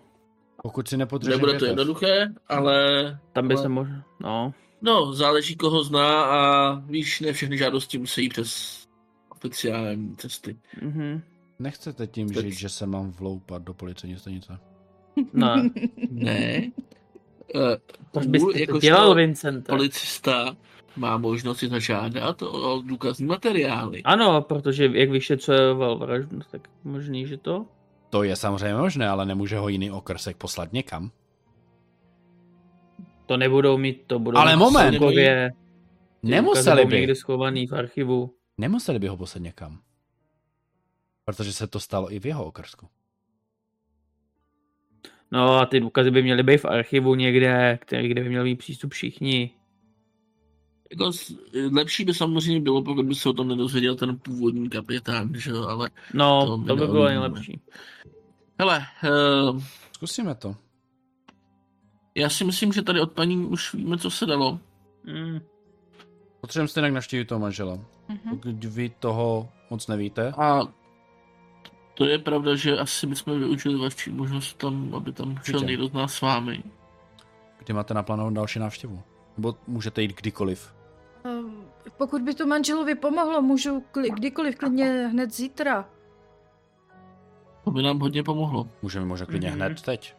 Pokud si nepodrží nebude to jednoduché, ale... Tam by se možná, no. No, záleží koho zná a víš, ne všechny žádosti musí přes oficiální cesty. Mm-hmm. Nechcete tím žít, že se mám vloupat do policejní stanice? Ne. Ne. Tož byste dělal, Vincente. Policista má možnost si zažádat o důkazní materiály. Ano, protože jak vyšetřoval vraždu, tak možný, že to? To je samozřejmě možné, ale nemůže ho jiný okrsek poslat někam. To nebudou mít, to budou ale mít moment, soukově. Nemuseli by. Někde schovaný v archivu. Nemuseli by ho poslat někam. Protože se to stalo i v jeho okrsku. No a ty důkazy by měly být v archivu někde, kde by měl být přístup všichni. Jako lepší by samozřejmě bylo, pokud by se o tom nedozvěděl ten původní kapitán, že jo, ale... No, to by bylo nejlepší. Hele, zkusíme to. Já si myslím, že tady od paní už víme, co se dalo. Mm. Potřebujeme se jinak navštívit toho manžela. Mm-hmm. Pokud vy toho moc nevíte. A to je pravda, že asi bychom využili vaši možnost tam, aby tam šel někdo z nás s vámi. Kdy máte naplánovanou další návštěvu? Nebo můžete jít kdykoliv? Pokud by to manželovi pomohlo, můžu kdykoliv, klidně hned zítra. To by nám hodně pomohlo. Můžeme možná klidně hned teď.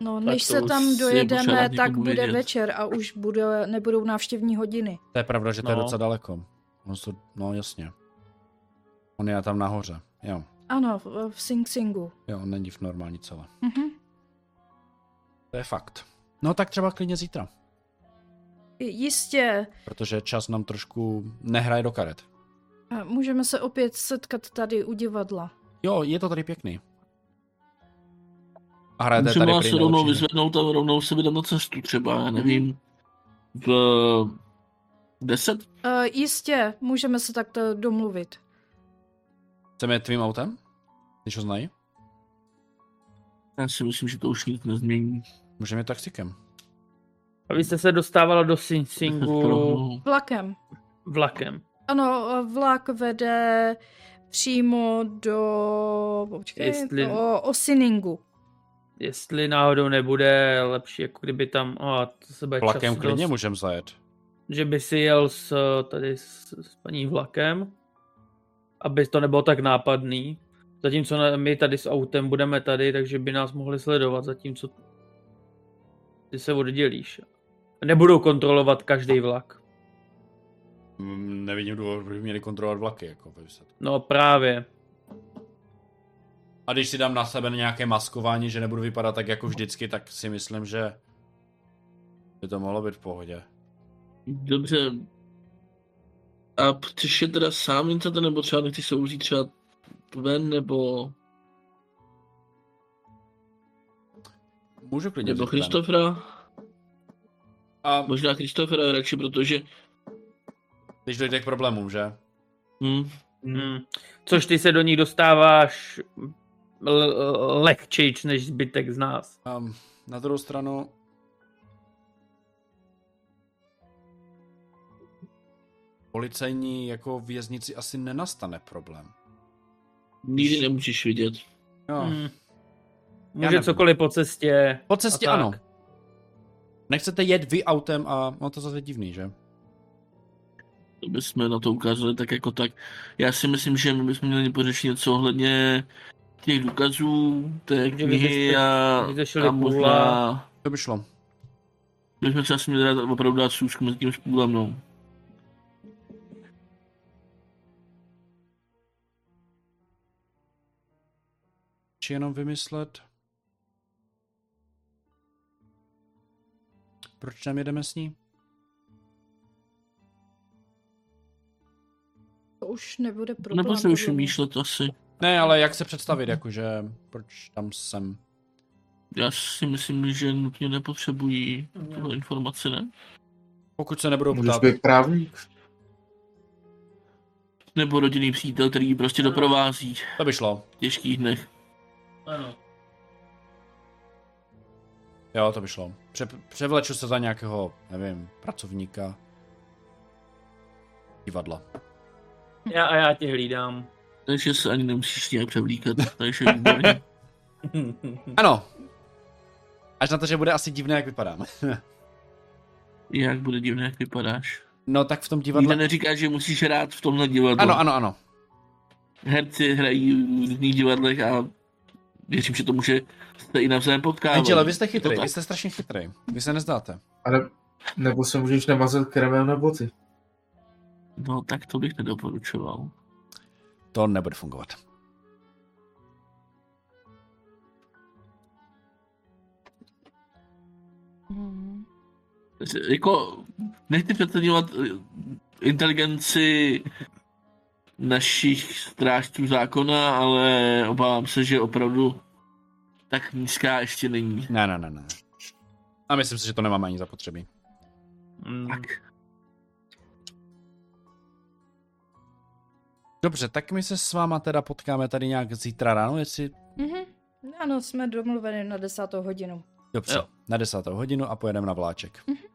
No, než se tam dojedeme, tak bude vědět. Večer a už nebudou návštěvní hodiny. To je pravda, že to je docela daleko. No jasně. On je tam nahoře, jo. Ano, v Sing Singu. Jo, on není v normální celé. Mm-hmm. To je fakt. No tak třeba klidně zítra. Jistě. Protože čas nám trošku nehraje do karet. A můžeme se opět setkat tady u divadla. Jo, je to tady pěkný. A hrajete tady prý se rovnou vyzvednout a rovnou se vydám na cestu třeba, já nevím. V 10? Jistě, můžeme se takto domluvit. Chceme jet tvým autem? Když ho znají? Já si myslím, že to už nic nezmění. Můžeme taxikem. A vy jste se dostávala do Sing Singu... Vlakem. Vlakem. Ano, vlak vede přímo do... Počkej, do Osiningu. Jestli náhodou nebude lepší, jako kdyby tam... To se bude vlakem klidně můžeme zajet. Že by si jel s paní vlakem, aby to nebylo tak nápadný. Zatímco my tady s autem budeme tady, takže by nás mohli sledovat, zatímco ty se oddělíš. Nebudou kontrolovat každý vlak. Nevidím důvod, proč by měli kontrolovat vlaky, jako vyset. No právě. A když si dám na sebe nějaké maskování, že nebudu vypadat tak jako vždycky, tak si myslím, že by to mohlo být v pohodě. Dobře. A chceš je teda sám Vincenta, nebo třeba nechci se uzít třeba ven, nebo... Můžu klidně nebo Kristofera. A... Možná Kristofera radši, protože... Když dojde k problémům, že? Což ty se do nich dostáváš lehčejš než zbytek z nás. Na druhou stranu... Policejní jako věznici asi nenastane problém. Nikdy nemůžeš vidět. Jo. Může cokoliv po cestě. Po cestě ano. Nechcete jet vy autem a no to zase divný, že? To bychom na to ukázali tak jako tak. Já si myslím, že my bychom měli pořešit něco ohledně těch důkazů, té knihy a možná... To by šlo. Bychom se asi měli opravdu dát sůzku mezi tím spůlem, no. Jenom vymyslet. Proč tam jedeme s ní? To už nebude problém. Nebo se už vymýšlet asi. Ne, ale jak se představit, jakože proč tam jsem? Já si myslím, že nutně nepotřebují tuto informaci, ne? Pokud se nebudou ptát. Můžeš být právník? Nebo rodinný přítel, který prostě doprovází. To by šlo. V těžkých dnech. Ano. Jo, to by šlo. Převleču se za nějakého, nevím, pracovníka divadla. Já tě hlídám. Takže se ani nemusíš nějak převlíkat, takže výborně. Ano. Až na to, že bude asi divné, jak vypadám. Jak bude divné, jak vypadáš? No tak v tom divadle... Nikdo neříká, že musíš hrát v tomhle divadle. Ano, ano, ano. Herci hrají v různých divadlech a věřím, že to může se i navzájem potkávat. Angela, vy jste chytrý, vy jste strašně chytrý. Vy se nezdáte. Ale nebo se můžeš namazat krémem na boty. No tak to bych nedoporučoval. To nebude fungovat. Jako, nechci přeceňovat inteligenci našich strážců zákona, ale obávám se, že opravdu tak nízká ještě není. Ne. A myslím si, že to nemáme ani zapotřebí. Tak. Dobře, tak my se s váma teda potkáme tady nějak zítra ráno, jestli... Mm-hmm. Ano, jsme domluveni na 10. hodinu. Dobře, jo. Na 10. hodinu a pojedeme na vláček. Mm-hmm.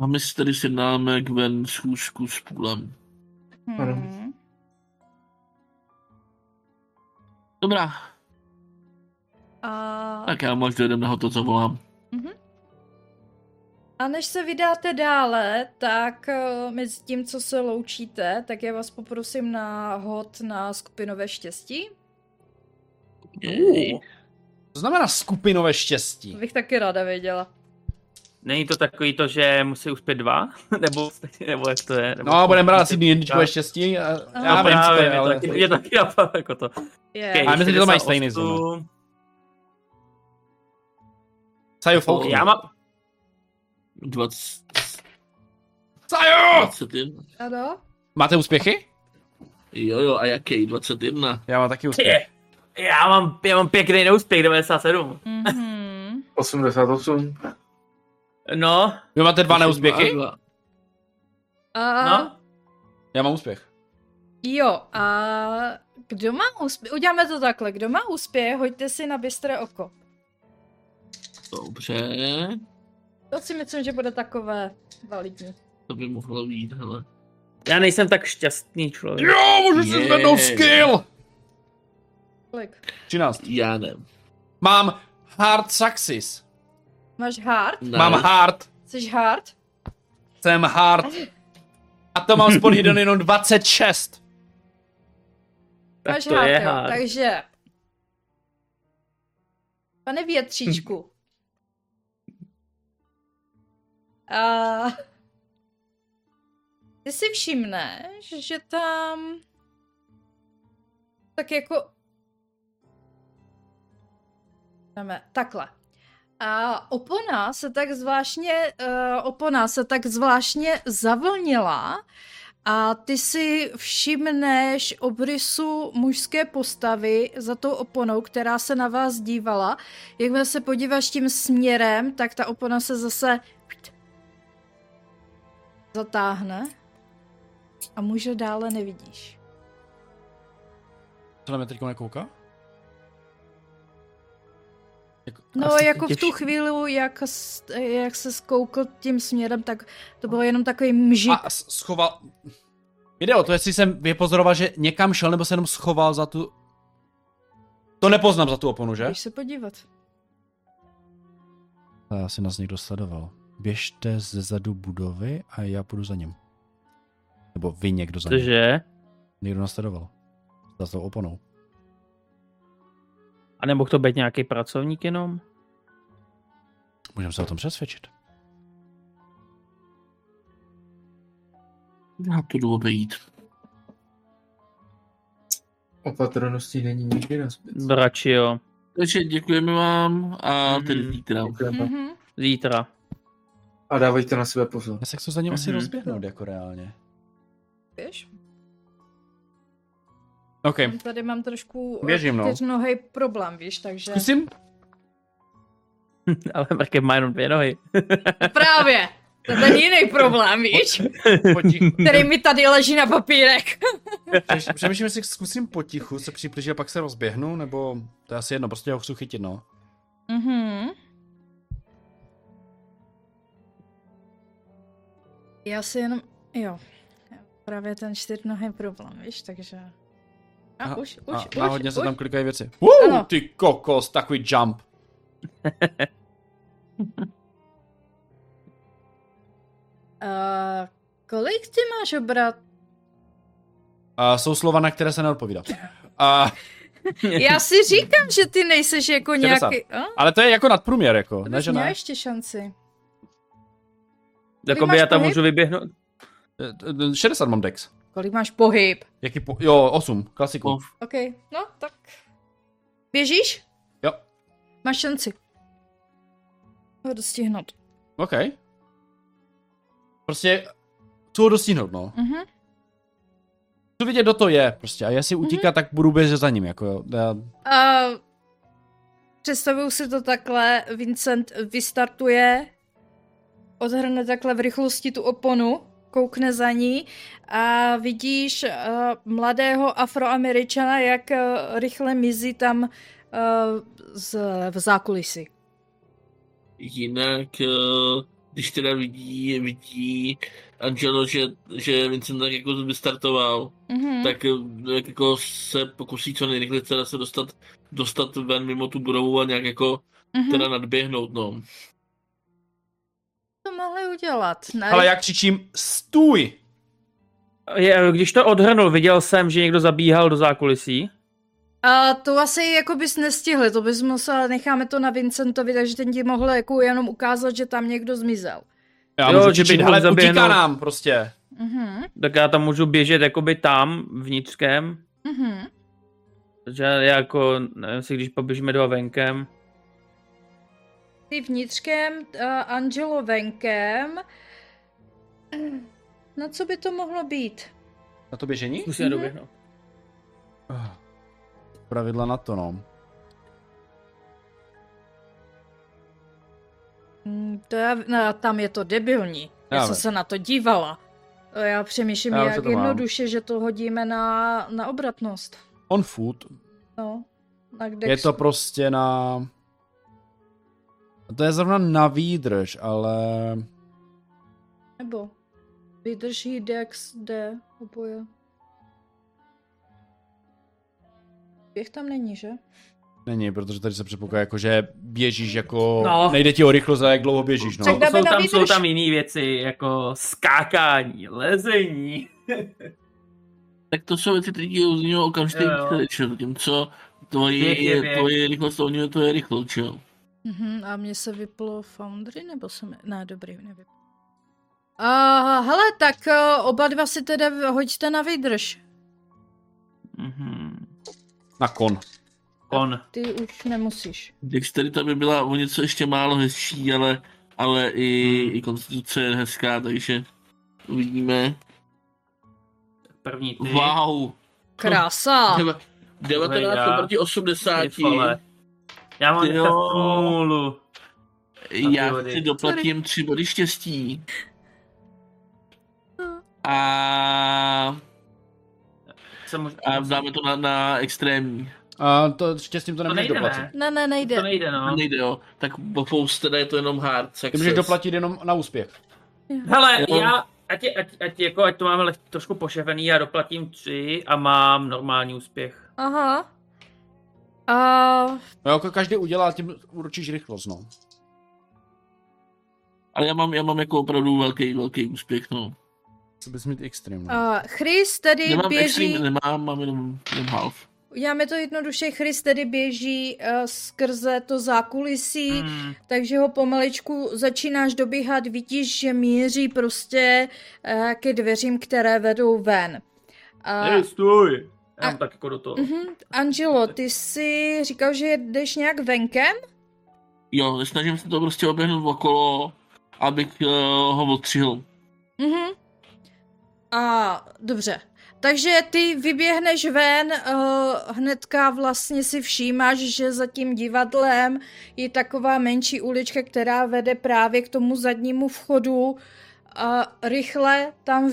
A my si tady sednáme k ven schůzku s půlem. Mm-hmm. Dobrá. A... Tak já možná jdem na to, co volám. Mm-hmm. A než se vydáte dále, tak mezi tím, co se loučíte, tak já vás poprosím na hod na skupinové štěstí. To znamená skupinové štěstí. Bych taky ráda věděla. Není to takový to, že musí uspět 2? Nebo jak to je? Nebo no, budeme brát si jedničkové štěstí. Já vím, co to je, ale... Je taky jako to. A myslím, že to mají stejný zům. Saju, fouky. Já mám... 20... Saju! 21. Ano? Máte úspěchy? Jo, a jaký? 21. Já mám taky úspěch. Já mám pěkný neúspěch, 97. Mm-hmm. 88. No. Vy máte 2 neúspěchy? A... No. Já mám úspěch. Jo, a kdo má úspěch? Uděláme to takhle, kdo má úspěch, hoďte si na bystré oko. Dobře. To si myslím, že bude takové validní. To by mohlo být, hele. Já nejsem tak šťastný člověk. Jo, můžu si zvednout skill! Kolik? 13. Já nevím. Mám hard success. Máš hard? No. Mám hard. Jsi hard? Jsem hard. A to mám spodhydon jenom 26. Tak máš to hard, je hard. Takže... Pane větříčku. Ty si všimneš, že tam... Tak jako... Takhle. A opona se tak zvláštně zavlnila a ty si všimneš obrysu mužské postavy za tou oponou, která se na vás dívala. Jakmile se podíváš tím směrem, tak ta opona se zase zatáhne a muže dále nevidíš. Co na mě teďko nekouká? No jako v tu chvíli, jak se skoukl tím směrem, tak to bylo jenom takový mžik. A schoval... Jde o to, jestli jsem vypozoroval, že někam šel, nebo se jenom schoval za tu... To nepoznám za tu oponu, že? Když se podívat. Asi nás někdo sledoval. Běžte ze zadu budovy a já půjdu za ním. Nebo vy někdo za ním. Cože? Někdo nás sledoval. Za tou oponou. A nebo to být nějaký pracovník jenom? Můžeme se o tom přesvědčit. Já to jdu obejít. Opatrností není nikdy nazpět. Brači, jo. Takže děkujeme vám a tedy zítra. Mm-hmm. Zítra. A dávejte na sebe pozor. Já se chci za ním asi rozběhnout jako reálně. Víš? Okay. Tady mám trošku čtyřnohej problém, víš, takže... Zkusím? Ale Markem má jenom dvě nohy. Právě! To je ten jiný problém, víš? Který mi tady leží na papírek. Přemýšlím, jestli zkusím potichu se přiblížit a pak se rozběhnu, nebo... To je asi jedno, prostě ho chci chytit, no. Mhm. Já si jenom... Jo. Právě ten čtyřnohý problém, víš, takže... A už, náhodně se tam klikají věci. Ty kokos, takový jump. Kolik ty máš obrat? Jsou slova, na které se neodpovídá. Já si říkám, že ty nejseš jako nějaký... Ale to je jako nadprůměr, jako. To bys měl ještě šanci. Jako by já tam můžu vyběhnout? 60 mám dex. Kolik máš pohyb? Jaký pohyb? Jo, 8, klasiku. OK, no tak. Běžíš? Jo. Máš šanci ho dostihnout. OK. Prostě tu dostihnout, no. Mhm. Chci vidět, kdo to je, prostě. A jestli utíká, tak budu běžet za ním, jako jo. Představuju si to takhle. Vincent vystartuje, odhrne takhle v rychlosti tu oponu, koukne za ní a vidíš mladého Afroameričana, jak rychle mizí tam v zákulisí. Jinak, když teda vidí Angelo, že Vincent tak jako vystartoval, tak jako se pokusí co nejrychleji teda se dostat ven mimo tu budovu a nějak jako teda nadběhnout, no. Mohli udělat, ne? Ale já křičím, stůj! Když to odhrnul, viděl jsem, že někdo zabíhal do zákulisí. A to asi jako bys nestihli, to bys musel, necháme to na Vincentovi, takže ten ti mohl jako jenom ukázat, že tam někdo zmizel. Já jo, že by ale utíká nám prostě. Tak já tam můžu běžet jakoby tam, vnitřkem. Takže já jako, nevím si, když poběžíme do venkem. Ty vnitřkem, Angelo venkem. Na co by to mohlo být? Na to běžení? Musíme doběhnout. Pravidla na to, no. To já, no, tam je to debilní. Já jsem se na to dívala. Já přemýšlím jak jednoduše, že to hodíme na obratnost. On foot. No. Je to prostě na... To je zrovna na výdrž, ale... Nebo výdrž i dex D, oboje. Běh tam není, že? Není, protože tady se předpokládá, jako, že běžíš jako... No. Nejde ti o rychlost a jak dlouho běžíš, no. Jsou tam jiné věci, jako skákání, lezení. Tak to jsou věci, které z něho okamžitě výtečnou, tím co to je rychlost, to je rychlost, že jo? A mně se vyplo Foundry, nebo jsem... Ne, dobrý, nevyplo. Hele, tak oba dva si teda hoďte na výdrž. Na kon. Kon. Ty už nemusíš. Dexterita by byla o něco ještě málo hezčí, ale i konstituce je hezká, takže uvidíme. První ty. Wow. Krása. 19 proti 80. Já mám nulu. Já si doplatím 3 body štěstí. A dáme to na extrémní. A to štěstím to nemůžeš doplatit. Ne, nejde. To nejde, no. Nejde, jo. Tak post teda je to jenom hard success. Ty můžeš doplatit jenom na úspěch. Hele, já ať to máme trošku poševený, já doplatím 3 a mám normální úspěch. Aha. No jako každý udělá, tím určíš rychlost, no. Ale já mám jako opravdu velký úspěch, no. Co bys mít extrém, no. Chris tedy nemám běží... Extrém, mám jenom half. Uděláme to jednoduše, Chris tedy běží skrze to zákulisí, takže ho pomaličku začínáš dobíhat, vidíš, že míří prostě ke dveřím, které vedou ven. Hej, stůj! Já tak jako do toho. Angelo, ty jsi říkal, že jdeš nějak venkem? Jo, snažím se to prostě oběhnout okolo, abych ho odstřihl. A dobře. Takže ty vyběhneš ven, hnedka vlastně si všímáš, že za tím divadlem je taková menší ulička, která vede právě k tomu zadnímu vchodu a rychle tam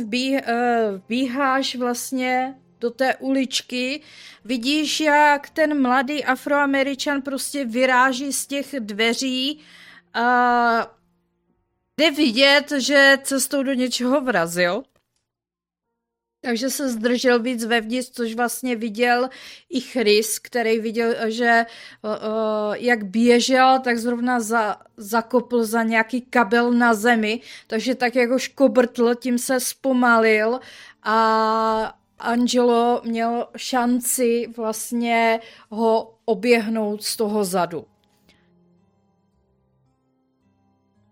vbíháš vlastně do té uličky. Vidíš, jak ten mladý Afroameričan prostě vyráží z těch dveří a jde vidět, že cestou do něčeho vrazil. Takže se zdržel víc vevnitř, což vlastně viděl i Chris, který viděl, že jak běžel, tak zrovna zakopl za nějaký kabel na zemi, takže tak jako škobrtl, tím se zpomalil a Angelo měl šanci vlastně ho oběhnout z toho zadu.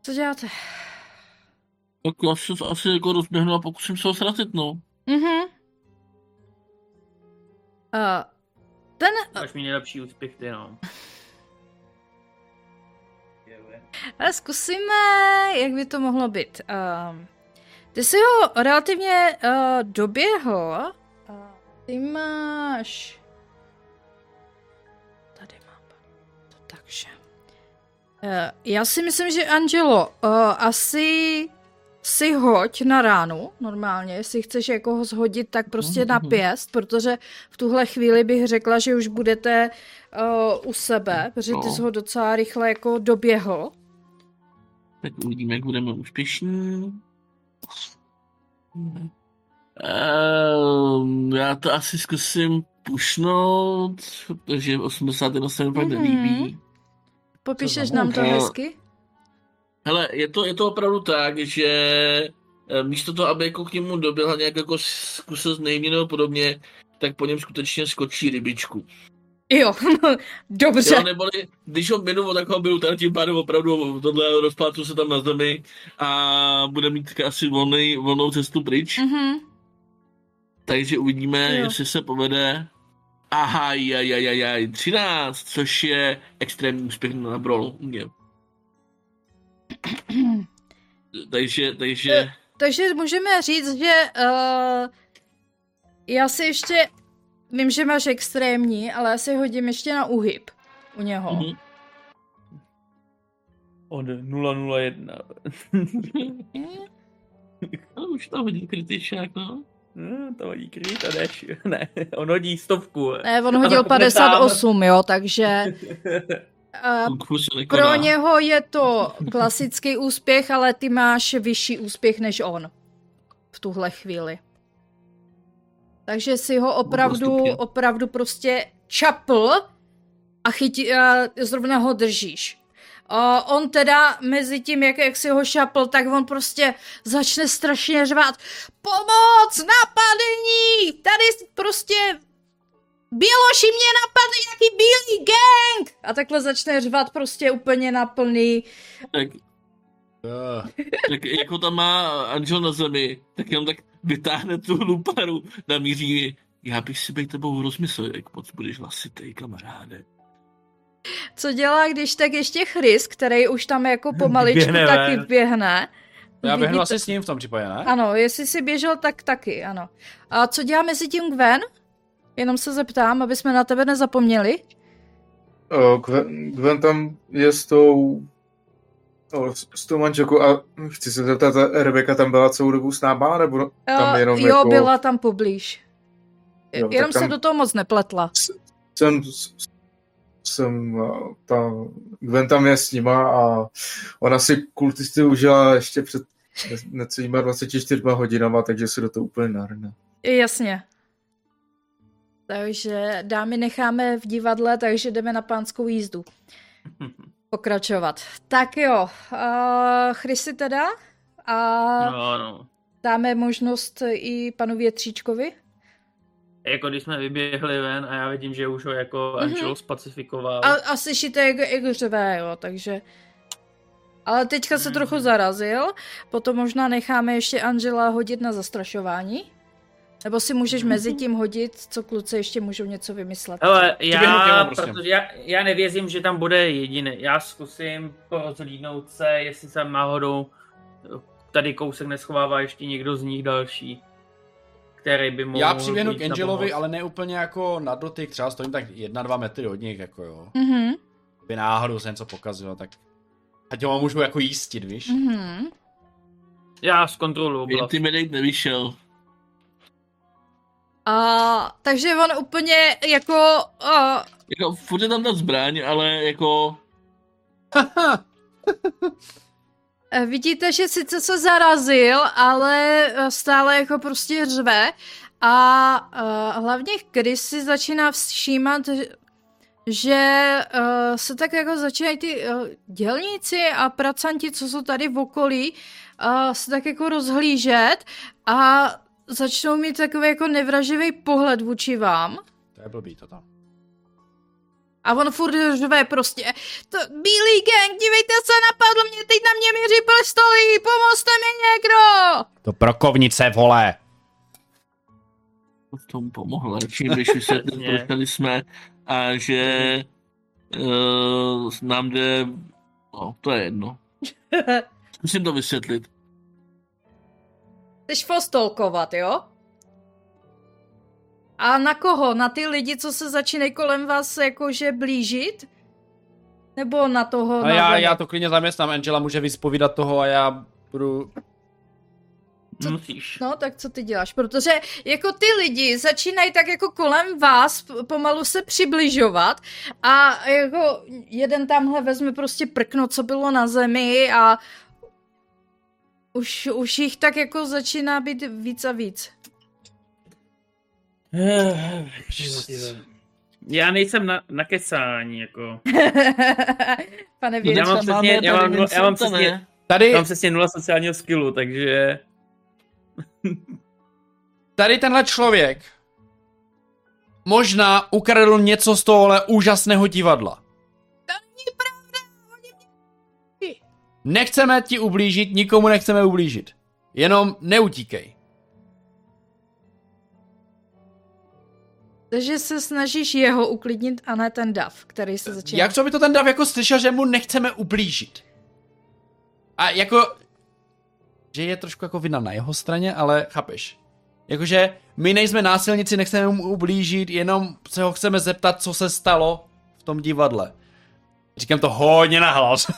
Co děláte? Tak já se asi jako rozběhnu a pokusím se ho srazit, no. Mhm. Máš mi nejlepší úspěch, ty no. Ale zkusíme, jak by to mohlo být. Ty jsi ho relativně doběhl. Ty máš... Tady mám to takže. Já si myslím, že Angelo, asi... si hoď na ránu, normálně, jestli chceš jako ho shodit, tak prostě na pěst, protože v tuhle chvíli bych řekla, že už budete u sebe, protože ty jsi ho docela rychle jako doběhl. Tak uvidíme, jak budeme úspěšní. Já to asi zkusím pušnout, protože 81 se mi pak nelíbí. Popíšeš nám to hezky? Hele, je to opravdu tak, že místo toho, aby jako k němu doběhl a nějak jako zkusil znejměno nebo podobně, tak po něm skutečně skočí rybičku. Jo, dobře. Jo, neboli, když ho minu o takovou bylu, tak tím pádem opravdu tohle rozplácu se tam na zemi a bude mít asi volnou cestu pryč. Mm-hmm. Takže uvidíme, jo, jestli se povede. Aha, 13, což je extrémní úspěch na brolu. Takže můžeme říct, že já si ještě vím, že máš extrémní, ale já si hodím ještě na úhyb u něho. Mm-hmm. Od 001. No, už tam hodí kritičák, no. No, to hodí kryt a jdeš. Ne, on hodí 100. Ne, on hodil 58, jo, takže... pro něho je to klasický úspěch, ale ty máš vyšší úspěch než on v tuhle chvíli. Takže si ho opravdu prostě čapl a zrovna ho držíš. On teda mezi tím, jak si ho šapl, tak on prostě začne strašně řvát. Pomoc, napadení! Tady prostě... Běloši mě napadli nějaký bílý gang! A takhle začne řvat prostě úplně naplný. Tak jako tam má Angel na zemi, tak jenom tak vytáhne tu luparu, namíří. Já bych si bej tebou rozmyslel, jak moc budeš hlasitej, kamaráde. Co dělá, když tak ještě Chris, který už tam jako pomaličku taky běhne. Já běhnu asi s ním v tom případě, ne? Ano, jestli si běžel, tak taky, ano. A co dělá mezi tím Gwen? Jenom se zeptám, aby jsme na tebe nezapomněli. Gwen tam je s tou manželkou a chci se zeptat, Rebecca tam byla celou dobu s náma, nebo tam jenom jo, jako... byla tam poblíž. Jo, jenom se tam... do toho moc nepletla. Gwen tam je s nima a ona si kultisty užila ještě před necelýma 24 hodinama, takže se do toho úplně nahrne. Jasně. Takže dámy necháme v divadle, takže jdeme na pánskou jízdu pokračovat. Tak jo, Chrisi teda a no. Dáme možnost i panu Větříčkovi. Jako když jsme vyběhli ven a já vidím, že už ho jako Angelo spacifikoval. A slyšíte jak řve, jo, takže... Ale teďka se trochu zarazil, potom možná necháme ještě Angela hodit na zastrašování. Nebo si můžeš mezi tím hodit, co kluci ještě můžou něco vymyslet. Hele, já nevěřím, že tam bude jediný. Já zkusím rozhlídnout se, jestli se náhodou tady kousek neschovává ještě někdo z nich další. který by mohl... Já přiběhnu k Angelovi, ale ne úplně jako na dotyk, třeba stojím tak 1-2 metry od nich, jako jo. Mm-hmm. Kdyby náhodou se něco pokazilo, tak... Ať ho můžu jako jístit, víš? Mm-hmm. Já zkontroluji oblast. Intimidate nevyšel. Takže on úplně jako... Jako furt je tam ta zbraň, ale jako... Vidíte, že sice se zarazil, ale stále jako prostě řve a hlavně když si začíná všímat, že se tak jako začínají ty dělníci a pracanti, co jsou tady v okolí, se tak jako rozhlížet a začnou mít takový jako nevraživý pohled vůči vám. To je blbý to tam. A on furt řve prostě, to bílý gang, dívejte se, napadlo mě, teď na mě míří pistolí, pomozte mi někdo! To prokovnice, vole! V tom pomohla, když vysvětlím, proč tady jsme, a že nám jde, no to je jedno. Musím to vysvětlit. Chceš fostolkovat, jo? A na koho? Na ty lidi, co se začínají kolem vás jakože blížit? Nebo na toho? A já to klidně zaměstnám, Angela může vyspovídat toho a já budu... Musíš. No tak co ty děláš? Protože jako ty lidi začínají tak jako kolem vás pomalu se přibližovat a jako jeden tamhle vezme prostě prkno, co bylo na zemi a už jich tak jako začíná být víc a víc. Já nejsem na kecání, jako. Pane Věc, já mám přesně 0 sociálního skillu, takže... Tady tenhle člověk možná ukradl něco z tohohle úžasného divadla. To není pravda. Nechceme ti ublížit, nikomu nechceme ublížit. Jenom neutíkej. Takže se snažíš jeho uklidnit a ne ten dav, který se začíná... Jak co by to ten dav jako slyšel, že mu nechceme ublížit? A jako... Že je trošku jako vina na jeho straně, ale chápeš. Jakože my nejsme násilníci, nechceme mu ublížit, jenom se ho chceme zeptat, co se stalo v tom divadle. Říkám to hodně nahlas.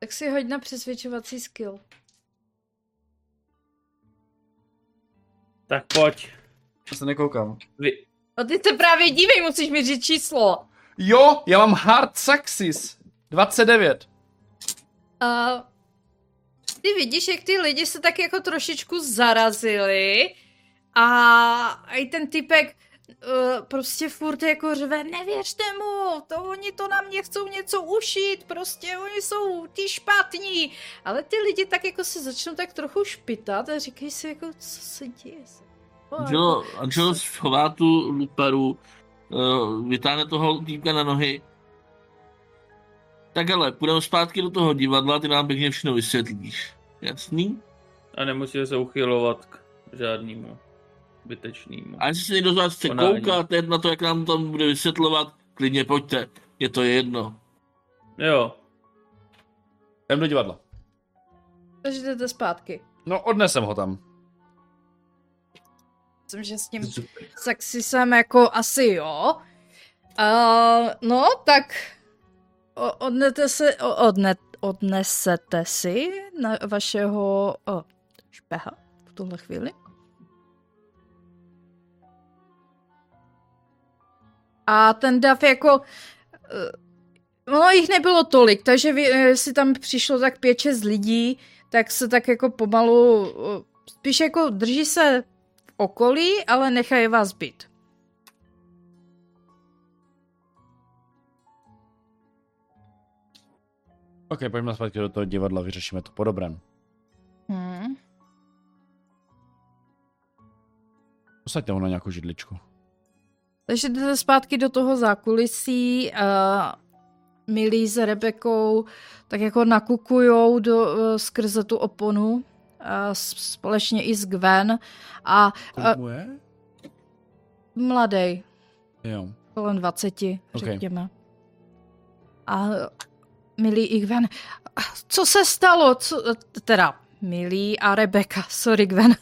Tak si hoď na přesvědčovací skill. Tak pojď. Já se nekoukám. No ty se právě dívej, musíš mi říct číslo. Jo, já mám hard success. 29. Ty vidíš, jak ty lidi se tak jako trošičku zarazili a i ten typek prostě furt jako řve, nevěřte mu, to oni to na mě chcou něco ušít, prostě oni jsou ty špatní. Ale ty lidi tak jako se začnou tak trochu špitat a říkají si jako, co se děje. Angelo schová tu luparu, vytáhne toho týpka na nohy. Tak ale, půjdeme zpátky do toho divadla, ty nám pěkně všechno vysvětlíš. Jasný? A nemusíte se uchylovat k žádnému zbytečnému. A jestli se někdo z vás chce koukat na to, jak nám tam bude vysvětlovat, klidně pojďte, je to jedno. Jo. Jdem do divadla. Takže jdete zpátky. No, odnesem ho tam. Myslím, že s tím sexisem jako asi jo. No, tak... Odnesete si na vašeho špeha v tuhle chvíli. A ten dav jako... No jich nebylo tolik, takže si tam přišlo tak 5-6 lidí, tak se tak jako pomalu... Spíš jako drží se v okolí, ale nechají vás být. Ok, pojďme zpátky do toho divadla, vyřešíme to po dobrém. Posaďte ho na nějakou židličku. Takže jdete zpátky do toho zákulisí, Milí s Rebekou tak jako nakukujou skrze tu oponu, společně i s Gwen. Komu je? Mladej. Jo. Kolem 20, řekněme. Okay. Milí Igven, co se stalo? Teda, Millie a Rebecca. Sorry, Gwen.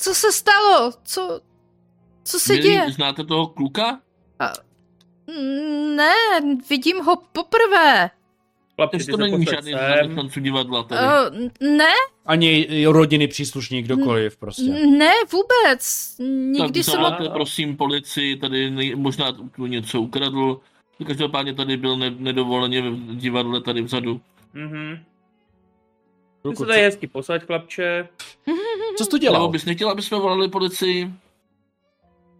Co se stalo? Co se děje? Millie, znáte toho kluka? Ne, vidím ho poprvé. Chlapci, to není žádný zaměstnanců divadla tady. Ne? Ani rodiny příslušník, kdokoliv prostě. Ne, vůbec. Nikdy jsem... Tak dáte, prosím, policii, tady možná něco ukradl. Každopádně tady byl nedovoleně v divadle tady vzadu. Mhm. Ty se tady hezky posaď, chlapče. Co jsi tu dělal? Nebo bys nechtěl, aby jsme volali policii?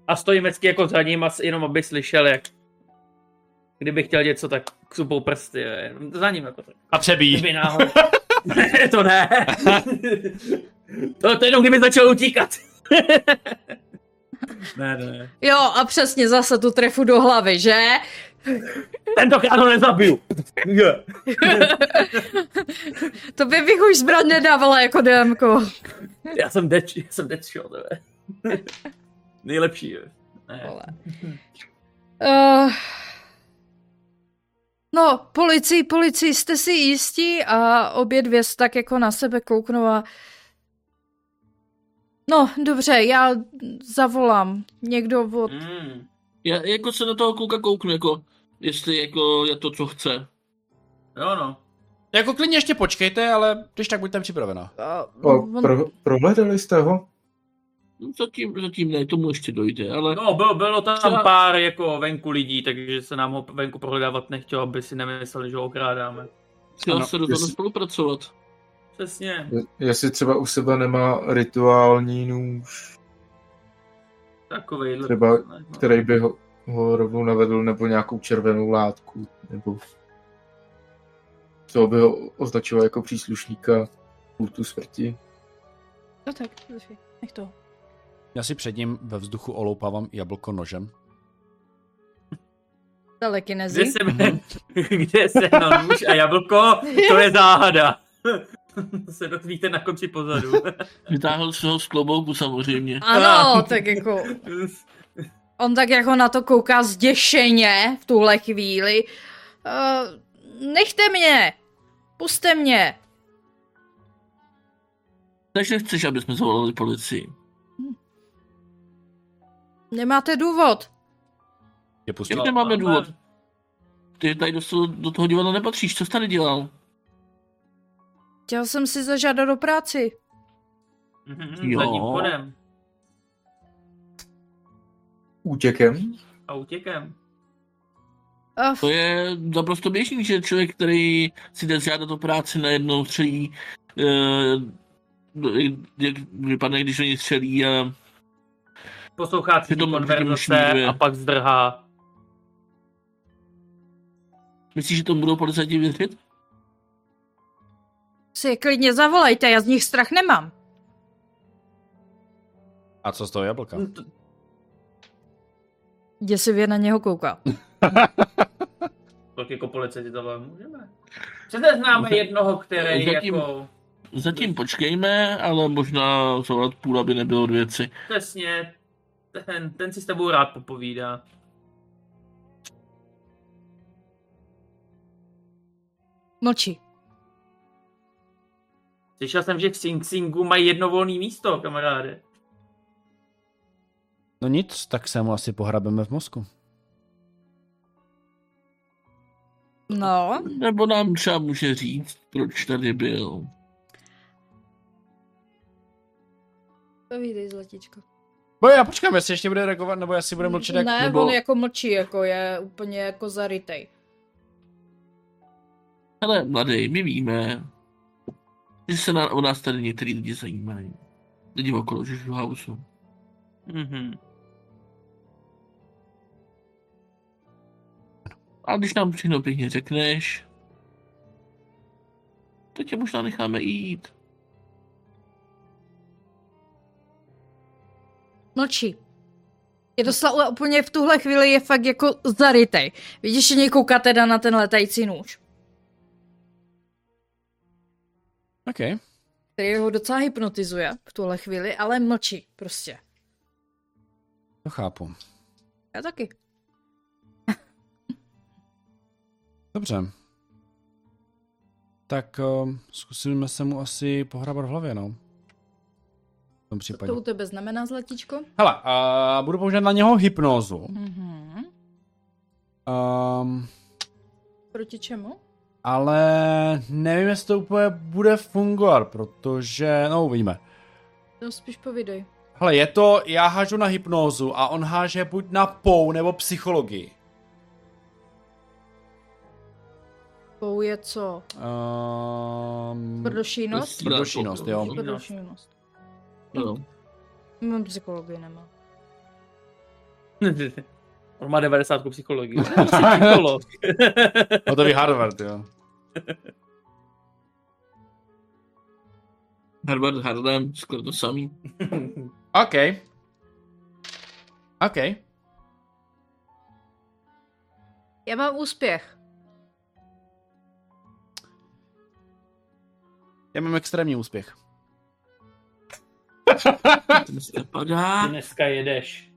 A stojím vždycky jako za ním, jenom aby slyšel, jak... Kdyby chtěl něco, tak křupou prsty, za ním jako tak. A přebíjí. Ne, to ne. To jenom kdyby začal utíkat. Ne. Jo, a přesně zase tu trefu do hlavy, že? Tentokrát ho nezabiju. To bych už zbraň nedávala jako DMko. Já jsem deč, tebe. Nejlepší, jo. No, policii, jste si jistí? A obě dvě tak jako na sebe kouknou a... No, dobře, já zavolám. Někdo od... Já jako se na toho kluka kouknu, jako... Jestli jako je to, co chce. Jo, no. Jako klidně ještě počkejte, ale když tak buďte připravená. Prohledali jste ho? No, zatím ne, tomu ještě dojde, ale... No, bylo tam pár jako venku lidí, takže se nám ho venku prohledávat nechtělo, aby si nemysleli, že ho okrádáme. Chtěl se do toho spolupracovat. Přesně. Jestli třeba u sebe nemá rituální nůž, takovej, třeba, který by ho rovnou navedl, nebo nějakou červenou látku, nebo co by ho označilo jako příslušníka kultu smrti. No tak, nech to. Já si před ním ve vzduchu oloupávám jablko nožem. Telekinezi. Kde se na nůž a jablko, to je záhada. To se dotvíte na konci pozadu. Vytáhl se ho z klobouku samozřejmě. Ano, tak jako... On tak jako na to kouká zděšeně v tuhle chvíli. Nechte mě! Puste mě! Takže chceš, aby jsme zavolali policii? Nemáte důvod. Jak nemáme důvod? Ty tady do toho divadla nepatříš, co jsi tady dělal? Chtěl jsem si zažádat do práci. Zadním chodem. Útěkem. To je naprosto běžný, že člověk, který si jde zažádat do práci, najednou střelí, jak vypadne, když oni střelí a... Poslouchá cítí konverzace a pak zdrhá. Myslíš, že to budou policajti věřit? Si je klidně zavolejte, já z nich strach nemám. A co z toho jablka? Děsivě na něho kouká. Kolik jako policajti to můžeme? Přece známe jednoho, který jako... Zatím počkejme, ale možná zavolat půl, aby nebylo od věci. Přesně. Ten si s tebou rád popovídá. Mlčí. Slyšel jsem, že v Sing Singu mají jedno volný místo, kamaráde. No nic, tak se mu asi pohrabeme v mozku. No. Nebo nám třeba může říct, proč tady byl. Povídej, zlatičko. No já počkám, jestli ještě bude reagovat, nebo já si bude mlčet jak... Ne, nebo... on jako mlčí, jako je úplně jako zarytej. Hele, mladej, my víme, že se o nás tady některý lidi zajímají. Lidi okolo Žežu Hausu. Mhm. A když nám všechno pěkně řekneš, to tě možná necháme jít. Mlčí. Je doslova úplně v tuhle chvíli je fakt jako zarytej. Vidíš, že někouká teda na ten letající nůž. OK. Který ho docela hypnotizuje v tuhle chvíli, ale mlčí prostě. To chápu. Já taky. Dobře. tak zkusíme se mu asi pohrabat v hlavě, no. V tom případě. To u tebe znamená, zlatíčko? Hele, budu používat na něho hypnózu. Mm-hmm. Proti čemu? Ale nevím, jestli to úplně bude fungovat, protože, no uvidíme. No spíš povídej. Hele, je to, já hážu na hypnózu a on háže buď na pou nebo psychologii. Pou je co? Tvrdošínost? Tvrdošínost, jo. Tvrdošínost. No. Mám psychologii, nemám. On má 90 psychologii. No to je Harvard, jo. Harvard, Harlem, skoro to samý. OK. OK. Já mám úspěch. Já mám extrémní úspěch. Dneska padá. Dneska jedeš.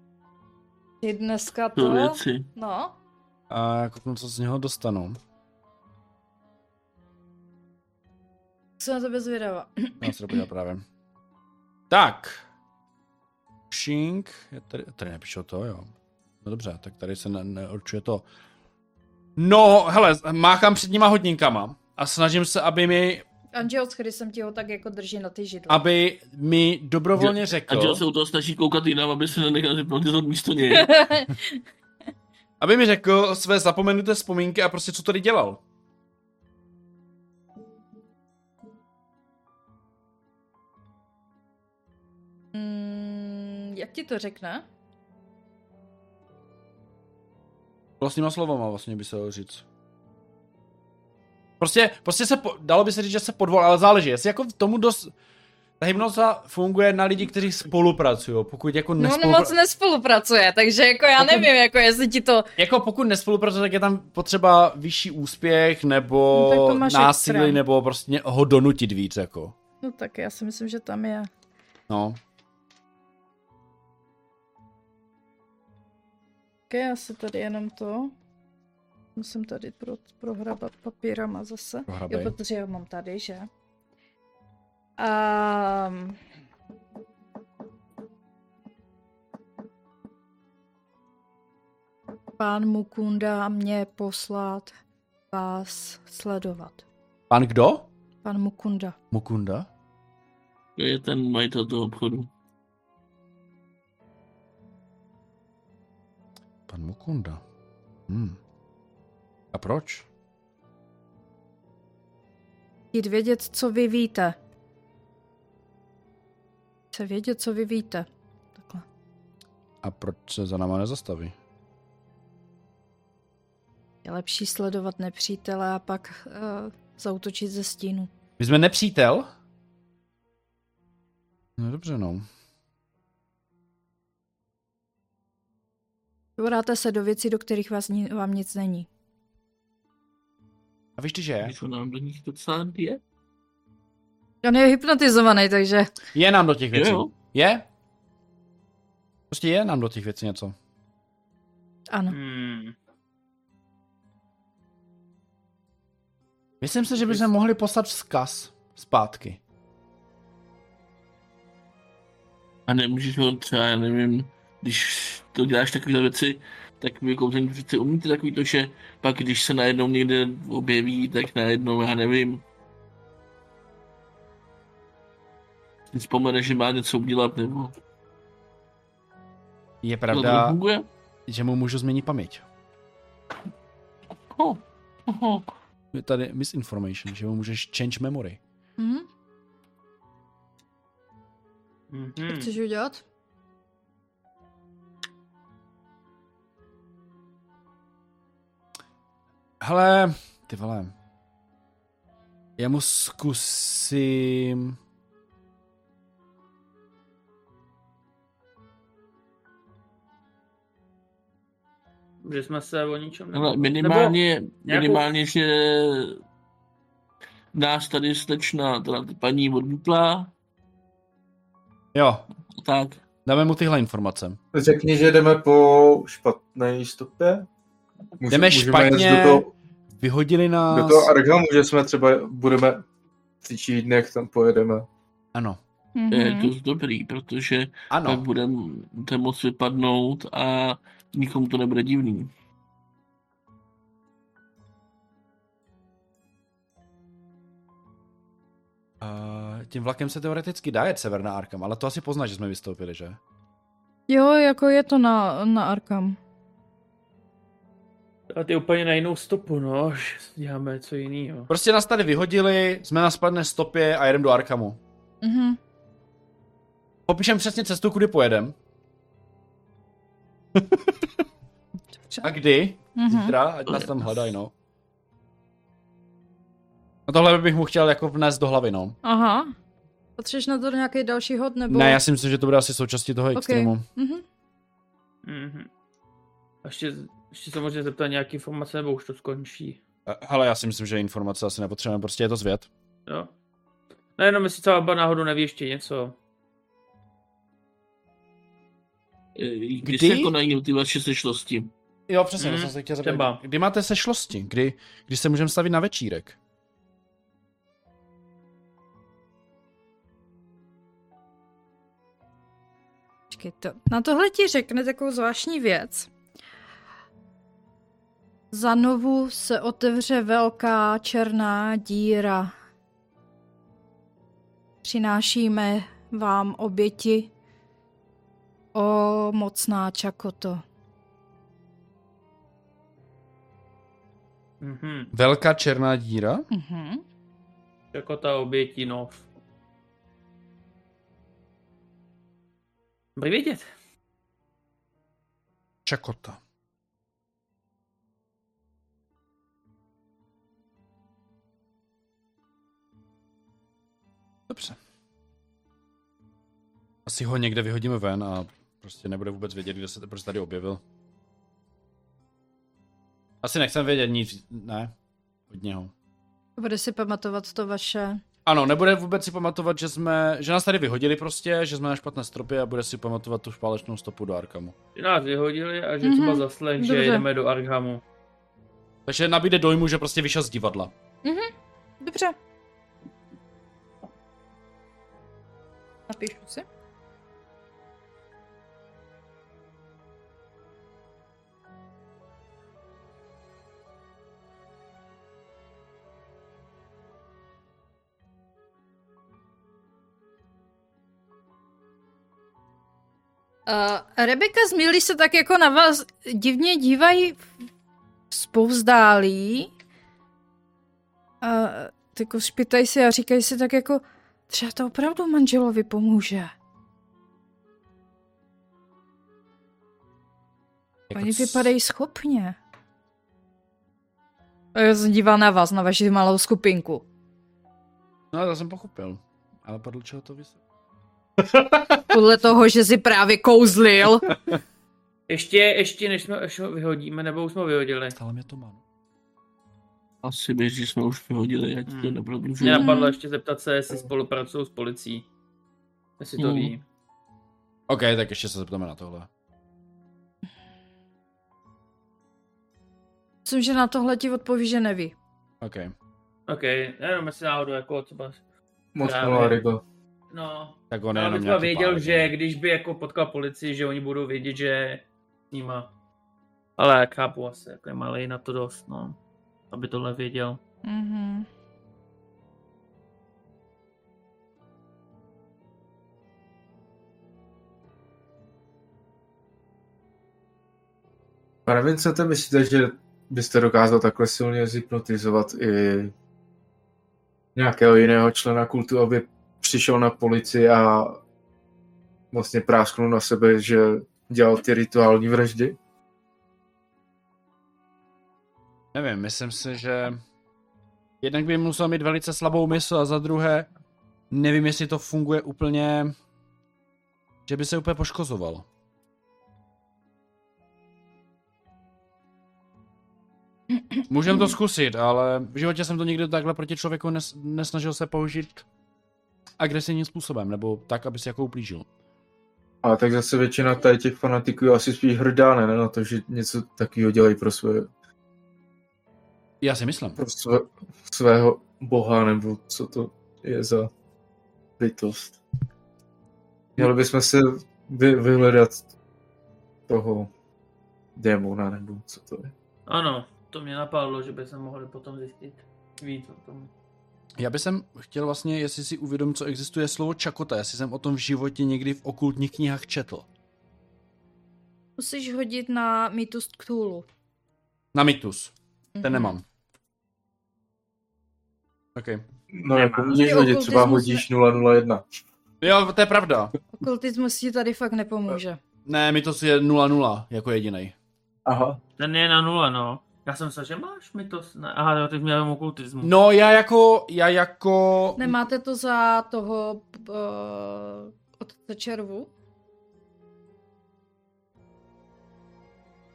Ty dneska to? No. A kouknu, co z něho dostanu. Jsem na tebe zvědavá. No, se to podíval právě. Tak. Pšink. Tady nepíšu to, jo. No dobře, tak tady se neurčuje to. No, hele, máchám před nima hodníkama a snažím se, aby mi... Angelos, když jsem ti ho tak jako drží na ty židle. Aby mi dobrovolně řekl... Angelos se u toho snaží koukat jinam, aby se nenechal zhypnotizovat místo něj. Aby mi řekl své zapomenuté vzpomínky a prostě co tady dělal. Jak ti to řekne? Vlastníma slovama vlastně by se ho říct. Prostě se, dalo by se říct, že se podvolal, ale záleží, jestli jako tomu dost... Ta hypnoza funguje na lidi, kteří spolupracují, pokud jako nespolupracuje. No moc nespolupracuje, takže jako já nevím, jako jestli ti to... Jako pokud nespolupracuje, tak je tam potřeba vyšší úspěch, nebo no, násilí, nebo prostě ho donutit víc, jako. No tak já si myslím, že tam je. No. Tak já si tady jenom to... Musím tady prohrabat papírama zase. Jo, protože já mám tady, že? Pán Mukunda mě poslat vás sledovat. Pán kdo? Pán Mukunda. Mukunda? To je ten majitel toho obchodu. Pán Mukunda. Hmm. A proč? Chtět vědět, co vy víte. Chce vědět, co vy víte. Takhle. A proč se za náma nezastaví? Je lepší sledovat nepřítele a pak zaútočit ze stínu. My jsme nepřítel? No dobře, no. Vyboráte se do věcí, do kterých vám nic není. A víš ty, že? Když nám do nich docela je? On je hypnotizovaný, takže... Je nám do těch věcí. Jo. Je? Prostě je nám do těch věcí něco. Ano. Myslím si, že bychom mohli poslat vzkaz zpátky. A nemůžeš ho třeba, já nevím, když to děláš takové věci, tak vy kouzelníci přece umíte takový to, že pak když se najednou někde objeví, tak najednou, já nevím. Si vzpomene, že má něco udělat, nebo... Je pravda, že mu můžu změnit paměť. Je tady misinformation, že mu můžeš change memory. Co chceš udělat? Hele, ty vole, já mu zkusím... Že jsme se o ničem... Hele, minimálně, že nás tady slečna, teda paní odmítla. Jo. Tak. Dáme mu tyhle informace. Řekni, že jdeme po špatné stopě. Jdeme špatně, Vyhodili nás... Do toho Arkhamu, že jsme třeba budeme v příštích dnech tam pojedeme. Ano. Mm-hmm. Je dost dobrý, protože ano. Tak budete moc vypadnout a nikomu to nebude divný. Tím vlakem se teoreticky dá jet sever na Arkham, ale to asi poznáš, že jsme vystoupili, že? Jo, jako je to na Arkham. A ty úplně na jinou stopu, no, děláme něco jiného. Prostě nás tady vyhodili, jsme na spadné stopě a jedeme do Arkhamu. Mhm. Popíšem přesně cestu, kudy pojedem. A kdy? Mm-hmm. Zítra, ať nás tam hledají, no. No tohle bych mu chtěl jako vnést do hlavy, no. Aha. Potřebuješ na to nějaký další hod, nebo? Ne, já si myslím, že to bude asi součástí toho extrému. Mhm. Mhm. Ještě se možná zeptat nějaký informace, nebo už to skončí? Hele, já si myslím, že informace asi nepotřebujeme, prostě je to zvěd. Jo. No jenom jestli třeba náhodou neví ještě něco. Když se konají ty vaše sešlosti? Jo, přesně, to jsem se chtěl zeptat. Kdy máte sešlosti? Kdy se můžeme stavit na večírek? Na tohle ti řekne takovou zvláštní věc. Zanovu se otevře velká černá díra. Přinášíme vám oběti, o mocná Čakoto. Mm-hmm. Velká černá díra? Mm-hmm. Čakota oběti nov. Dobrý vědět. Čakota. Dobře. Asi ho někde vyhodíme ven a prostě nebude vůbec vědět, kde se prostě tady objevil. Asi nechcem vědět nic, ne? Od něho. Bude si pamatovat to vaše... Ano, nebude vůbec si pamatovat, že nás tady vyhodili prostě, že jsme na špatné stropě a bude si pamatovat tu špálečnou stopu do Arkhamu. Že nás vyhodili a že třeba zaslech, že jdeme do Arkhamu. Takže nabíde dojmu, že prostě vyšel z divadla. Mhm, dobře. Napíšu si. Rebecca s Millie se tak jako na vás divně dívají zpovzdálí. Jako špitají se a říkají si tak jako třeba to opravdu manželovi pomůže. Oni vypadají schopně. Já jsem díval na vás, na vaši malou skupinku. No to jsem pochopil. Ale podle čeho to vysvětlí? Podle toho, že si právě kouzlil. Ještě než jsme ho vyhodíme, nebo už jsme ho vyhodili. Stále mě to mám. Asi běž, že jsme už vyhodili, já ti to neprodlužuji. Mě napadlo ještě zeptat se, jestli spolupracují s policií. Jestli to ví. OK, tak ještě se zeptáme na tohle. Myslím, že na tohle ti odpoví, že neví. OK, jenom jestli náhodou jako třeba... Moc malá to. No, tak on já bych věděl, pár, že když by jako potkal policii, že oni budou vědět, že s nima. Ale jak chápu asi, jako je malej na to dost, no. Aby tohle věděl. Mhm. Pane Vincente, myslíte, že byste dokázal takhle silně zhypnotizovat i nějakého jiného člena kultu, aby přišel na policii a vlastně prásknul na sebe, že dělal ty rituální vraždy? Nevím, myslím si, že jednak by musel mít velice slabou mysl a za druhé nevím, jestli to funguje úplně, že by se úplně poškozoval. Můžem to zkusit, ale v životě jsem to nikdy takhle proti člověku nesnažil se použít agresivním způsobem, nebo tak, aby se jako uplížil. Ale tak zase většina tady těch fanatiků je asi spíš hrdá, ne? Na to, že něco takového dělají pro svoje Já si myslím. Svého boha, nebo co to je za bytost. Měli bychom si vyhledat toho démona, nebo co to je. Ano, to mě napadlo, že bychom mohli potom zjistit víc o tom. Já bych chtěl vlastně, jestli si uvědom, co existuje slovo čakota, jestli jsem o tom v životě někdy v okultních knihách četl. Musíš hodit na Mythos Cthulhu. Na Mythos. Ten nemám. Okej. Okay. No jako můžeš hodit, třeba hodíš 001. Jo, to je pravda. Okultismus ti tady fakt nepomůže. Ne, Mythos je 00 jako jedinej. Aha. Ten je na 0, no. Já jsem se, že máš Mythos? Ne. Aha, jo, teď měl okultismus. No, já jako... Nemáte to za toho otce červu?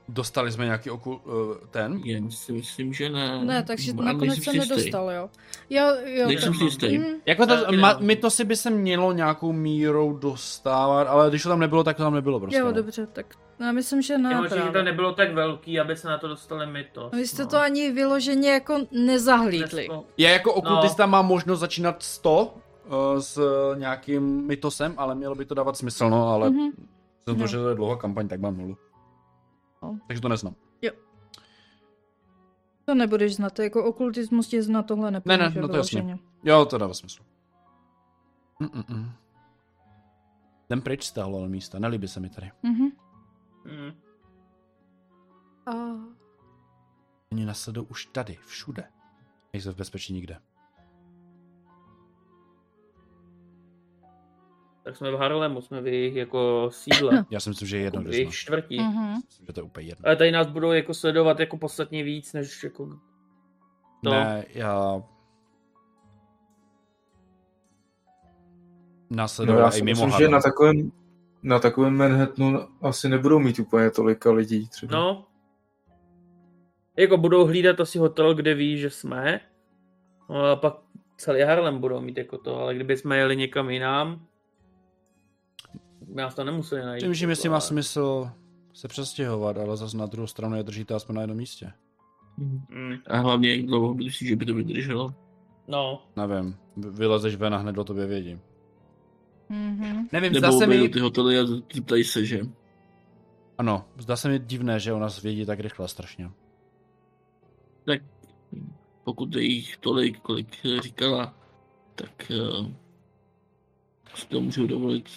Dostali jsme nějaký ten? Já si myslím, že ne. Ne, takže nakonec jsem nedostal, jo. Nejsem si jistý. Jako Mythos by se mělo nějakou mírou dostávat, ale když to tam nebylo, tak to tam nebylo prostě. Jo, dobře, tak já myslím, že ne. Možná, že to nebylo tak velký, aby se na to dostali Mythos. Vy jste to ani vyloženě jako nezahlídli. Já jako okultista mám možnost začínat 100 s nějakým Mythosem, ale mělo by to dávat smysl, no, ale protože to je dlouhá kampaň, tak mám 0. Takže to neznám. Jo. To nebudeš znát, jako okultismus tě zná tohle nepomůže. Ne, no to jasně. Jo, to dává smysl. Ten pryč stáhl ale místa, nelíbí se mi tady. Oni nasledují už tady, všude. Nejsou v bezpečí nikde. Tak jsme v Harlemu, jsme v jejich jako sídle. Já si myslím, že je jedno. V jejich čtvrtí. Myslím, že to je úplně jedno. Ale tady nás budou jako sledovat jako podstatně víc, než jako to. Ne, já si myslím, že na takovém Manhattanu asi nebudou mít úplně tolika lidí třeba. No. Jako budou hlídat asi hotel, kde ví, že jsme. No a pak celý Harlem budou mít jako to, ale kdyby jsme jeli někam jinam, nás to nemuseli najít. Tím, že jestli má smysl se přestěhovat, ale zase na druhou stranu je držíte aspoň na jednom místě. A hlavně jak dlouho myslíš, že by to vydrželo? No. Nevím, vylezeš ven a hned o tobě vědí. Nevím, nebo zase mi... ty hotely a ptají se, že? Ano, zdá se mi divné, že o nás vědí tak rychle strašně. Tak pokud je jich tolik, kolik říkala, tak si to můžu dovolit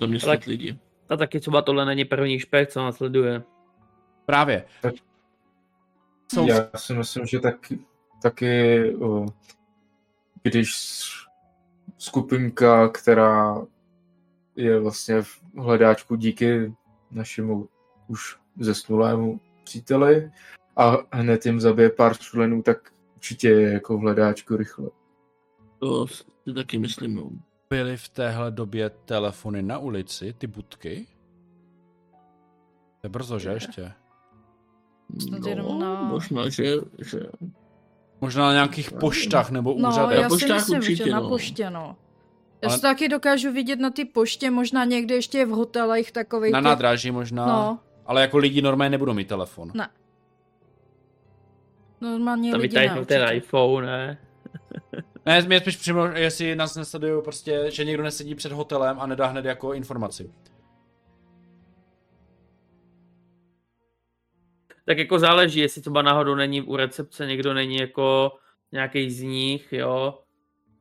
zaměstnat lidi. A taky třeba tohle není první špek, co nás sleduje. Právě. Tak, já si myslím, že taky když skupinka, která je vlastně v hledáčku díky našemu už zesnulému příteli a hned jim zabije pár členů, tak určitě je jako v hledáčku rychle. To si taky myslím, no. Byly v téhle době telefony na ulici, ty budky? To je brzo, že ještě? No, možná, že... Možná na nějakých poštách nebo úřadech. No, já si myslím, určitě, že na poště, no. Já si taky dokážu vidět na ty poště, možná někde ještě v hotelech takových... Na nádraží možná. No. Ale jako lidi normálně nebudou mít telefon. Ne. Normálně tam lidi ne. Ten iPhone, ne? Ne, mě spíš přímo, jestli nás nesledují prostě, že někdo nesedí před hotelem a nedá hned jako informaci. Tak jako záleží, jestli třeba náhodou není u recepce, někdo není jako nějaký z nich, jo.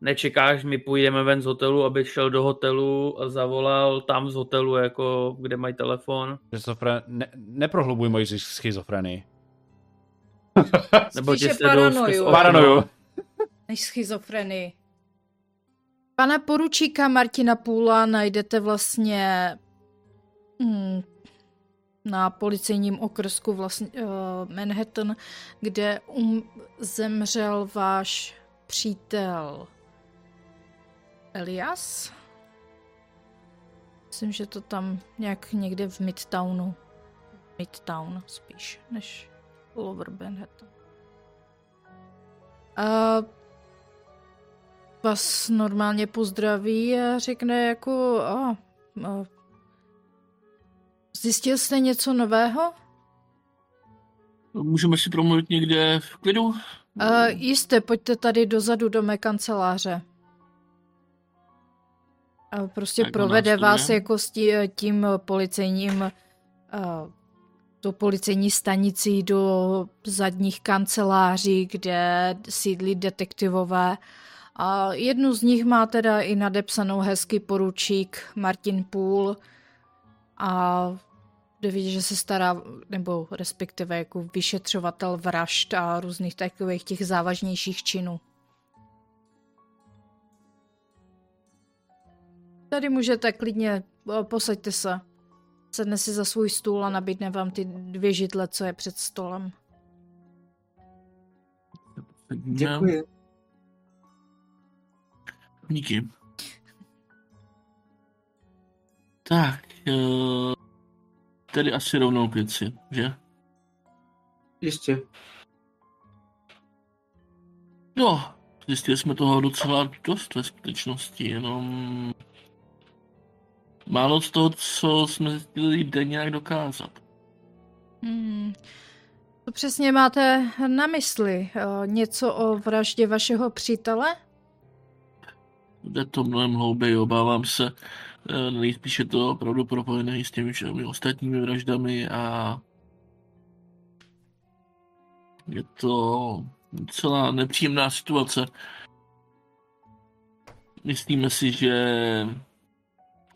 Nečekáš, my půjdeme ven z hotelu, aby šel do hotelu a zavolal tam z hotelu, jako kde mají telefon. Neprohlubuj moji schizofrenii. Nebo tě sledují paranoju. Než schizofrenii. Pana poručíka Martina Půla najdete vlastně na policejním okrsku vlastně, Manhattan, kde zemřel váš přítel Elias. Myslím, že to tam nějak někde v Midtownu. Midtown spíš, než Lower Manhattan. Vás normálně pozdraví a řekne jako zjistil jste něco nového? Můžeme si promluvit někde v klidu? Jistě, pojďte tady dozadu do mé kanceláře. Prostě tak provede vás jako s tím policejním, do policejní stanicí, do zadních kanceláří, kde sídlí detektivové. A jednu z nich má teda i nadepsanou hezky poručík Martin Půl a jde vidět, že se stará, nebo respektive jako vyšetřovatel vražd a různých takových těch závažnějších činů. Tady můžete klidně, posaďte se. Sedne si za svůj stůl a nabídne vám ty 2 židle, co je před stolem. Děkuji. Díky. Tak, tedy asi rovnou k věci, že? Jistě. No, zjistili jsme toho docela dost ve skutečnosti, jenom málo z toho, co jsme zjistili, jde nějak dokázat. To přesně máte na mysli? Něco o vraždě vašeho přítele? Jde to mnohem hlouběji, obávám se. Nejspíše to opravdu propojené i s těmi všemi ostatními vraždami a je to celá nepříjemná situace. Myslíme si, že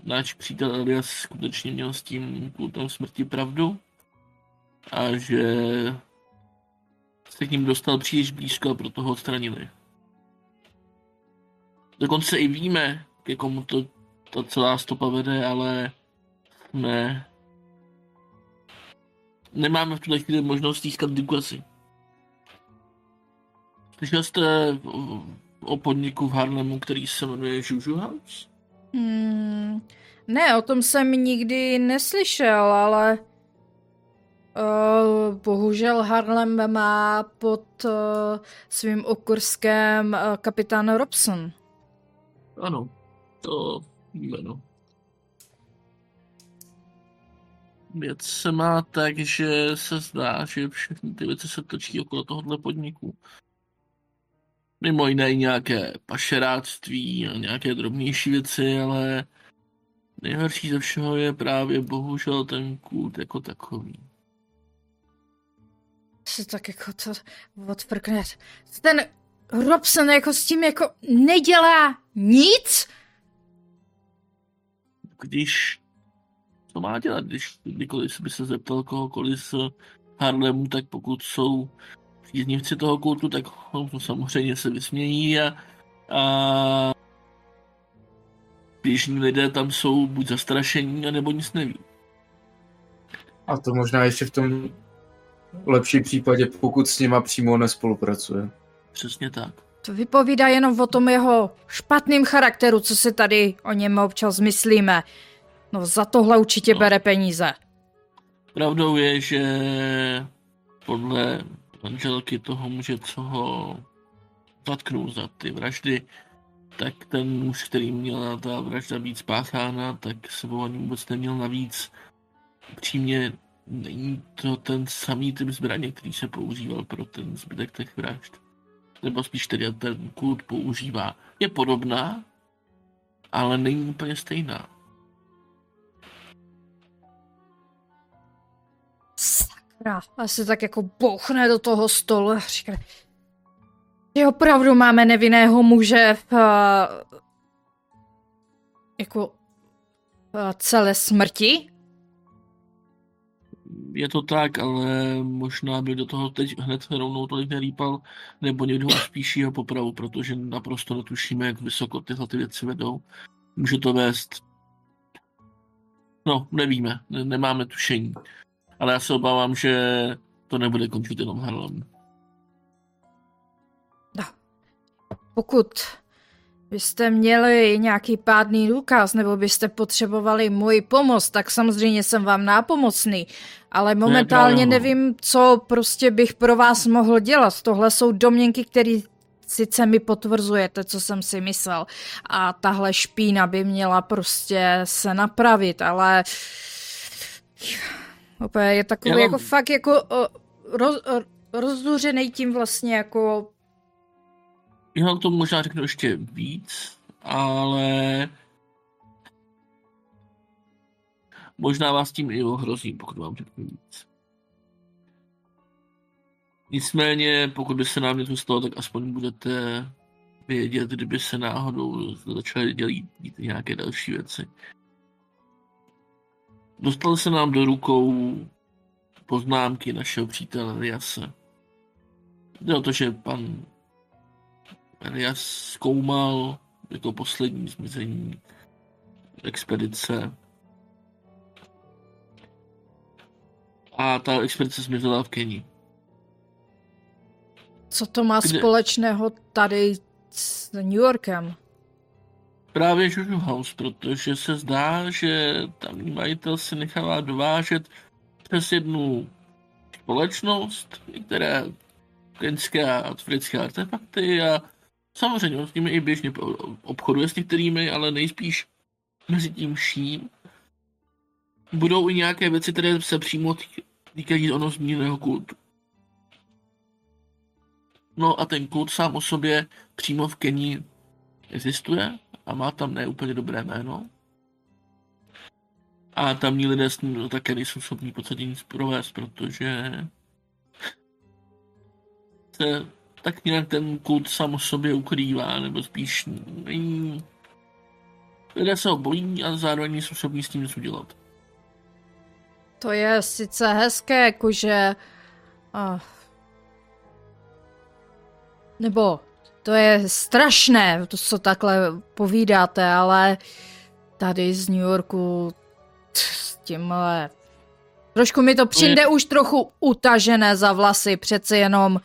náš přítel Elias skutečně měl s tím kultem smrti pravdu a že se k ním dostal příliš blízko a proto ho odstranili. Dokonce i víme, ke komu to ta celá stopa vede, ale nemáme v tuhle chvíli možnost získat důkazy. Slyšel jste o podniku v Harlemu, který se jmenuje Juju House? Ne, o tom jsem nikdy neslyšel, ale bohužel Harlem má pod svým okurskem kapitán Robson. Ano, to jméno. Věc se má tak, že se zdá, že všechny ty věci se točí okolo tohohle podniku. Mimo jiné nějaké pašeráctví a nějaké drobnější věci, ale nejhorší ze všeho je právě bohužel ten kult jako takový. Se tak jako to odprkne. Ten Robson jako s tím jako nedělá nic? Když to má dělat, kdykoliv by se zeptal kohokoliv z Harlemu, tak pokud jsou příznivci toho kultu, tak samozřejmě se vysmějí a běžní lidé tam jsou buď zastrašení, anebo nic neví. A to možná ještě v tom lepším případě, pokud s nima přímo nespolupracuje. Přesně tak. To vypovídá jenom o tom jeho špatným charakteru, co si tady o něm občas myslíme. No za tohle určitě bere peníze. Pravdou je, že podle Anželky toho muže, co ho zatknou za ty vraždy, tak ten muž, který měla ta vražda být spáchána, tak sebou ani vůbec neměl navíc. Přímě není to ten samý typ zbraně, který se používal pro ten zbytek těch vražd. Nebo spíš tedy ten kult používá. Je podobná, ale není úplně stejná. Sakra, a se tak jako bouchne do toho stolu a říká, že opravdu máme nevinného muže v jako v celé smrti? Je to tak, ale možná by do toho teď hned rovnou tolik nerýpal, nebo někdo spíš jeho popravu, protože naprosto netušíme, jak vysoko tyhle ty věci vedou. Může to vést... No, nevíme, nemáme tušení. Ale já se obávám, že to nebude končit jenom Harlem. No. Pokud byste měli nějaký pádný důkaz, nebo byste potřebovali moji pomoc, tak samozřejmě jsem vám nápomocný, ale momentálně nevím, co prostě bych pro vás mohl dělat. Tohle jsou domněnky, které sice mi potvrzujete, co jsem si myslel, a tahle špína by měla prostě se napravit, ale je takový jako fakt jako rozzuřený tím vlastně jako... Já k tomu možná řeknu ještě víc, ale... Možná vás tím i ohrozím, pokud vám řeknu víc. Nicméně, pokud by se nám něco stalo, tak aspoň budete vědět, kdyby se náhodou začaly dělit nějaké další věci. Dostal se nám do rukou poznámky našeho přítele Riase. Jde o to, že pan Rias zkoumal jako poslední zmizení expedice. A ta expedice zmizela v Kenii. Co to má společného tady s New Yorkem? Právě Jojo House, protože se zdá, že tamní majitel se nechává dovážet přes jednu společnost, některé kenské a africké artefakty a samozřejmě s nimi i běžně obchoduje s některými, ale nejspíš mezi tím vším budou i nějaké věci, které se přímo týkají ono zmíněného kultu. No a ten kult sám o sobě přímo v Kenii existuje a má tam neúplně dobré jméno. A tamní lidé s ním také nejsou schopní v podstatě nic provést, protože se tak nějak ten kult sám o sobě ukrývá, nebo spíš není. Lidé se ho bojí a zároveň nejsou schopní s tím nic udělat. To je sice hezké, jakože... Nebo to je strašné, to co takhle povídáte, ale tady z New Yorku s tímhle... Trošku mi to přijde už trochu utažené za vlasy, přeci jenom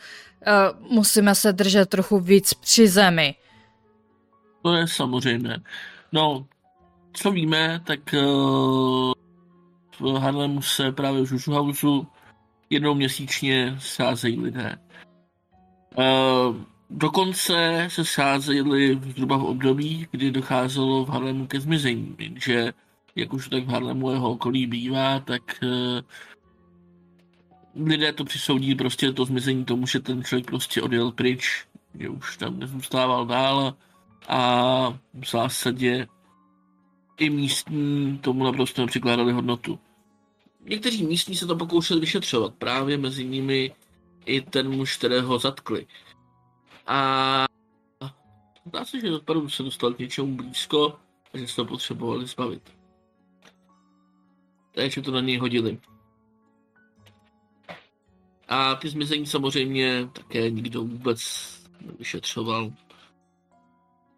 musíme se držet trochu víc při zemi. To je samozřejmě. No, co víme, tak v Harlemu se právě v Jojo Houseu jednou měsíčně sázejí lidé. Dokonce se scházeli zhruba v období, kdy docházelo v Harlemu ke zmizení, že jak už tak v Harlemu jeho okolí bývá, tak lidé to přisoudí prostě to zmizení tomu, že ten člověk prostě odjel pryč, že už tam nezůstával dál a v zásadě i místní tomu naprosto nepřikládali hodnotu. Někteří místní se to pokoušeli vyšetřovat, právě mezi nimi i ten muž, kterého zatkli. A zdá se, že opravdu se dostal k něčemu blízko a že se to potřebovali zbavit. Takže to na něj hodili. A ty zmizení samozřejmě také nikdo vůbec nevyšetřoval.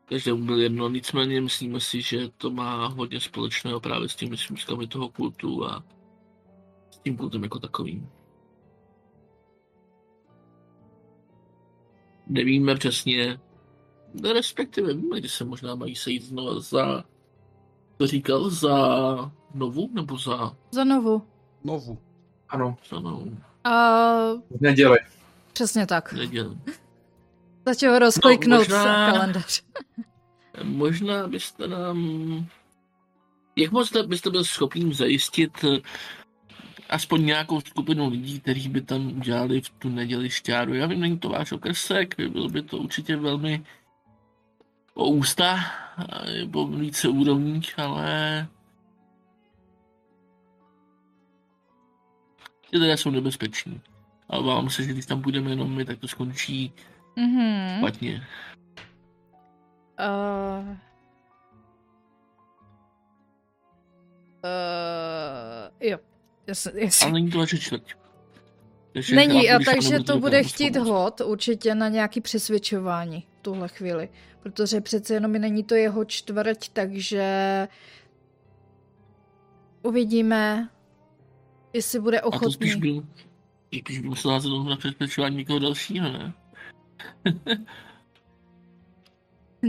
Každému byl jedno, nicméně myslíme si, že to má hodně společného právě s těmi smyskami toho kultu a s tím kultem jako takovým. Nevíme přesně, respektive víme, že se možná mají sejít znovu za, co říkal, za Novu, nebo za... Za Novu. Novu. Ano. Za Novu. Neděli. Přesně tak. Neděli. Začal ho rozkliknout no, kalendář. Možná byste nám... Jak moc byste byl schopný zajistit aspoň nějakou skupinu lidí, kteří by tam udělali v tu neděli šťáru. Já vím, není to váš okrsek, bylo by to určitě velmi o ústa, nebo více úrovních, ale... Ty lidé jsou nebezpeční. A obávám se, že když tam půjdeme jenom my, tak to skončí špatně. Jo. Jasně. A není to vaše čtvrť. Není, a takže to bude chtít hod určitě na nějaké přesvědčování v tuhle chvíli. Protože přece jenom není to jeho čtvrť, takže uvidíme, jestli bude ochotný. A to spíš by musel házet na přesvědčování někoho dalšího, ne?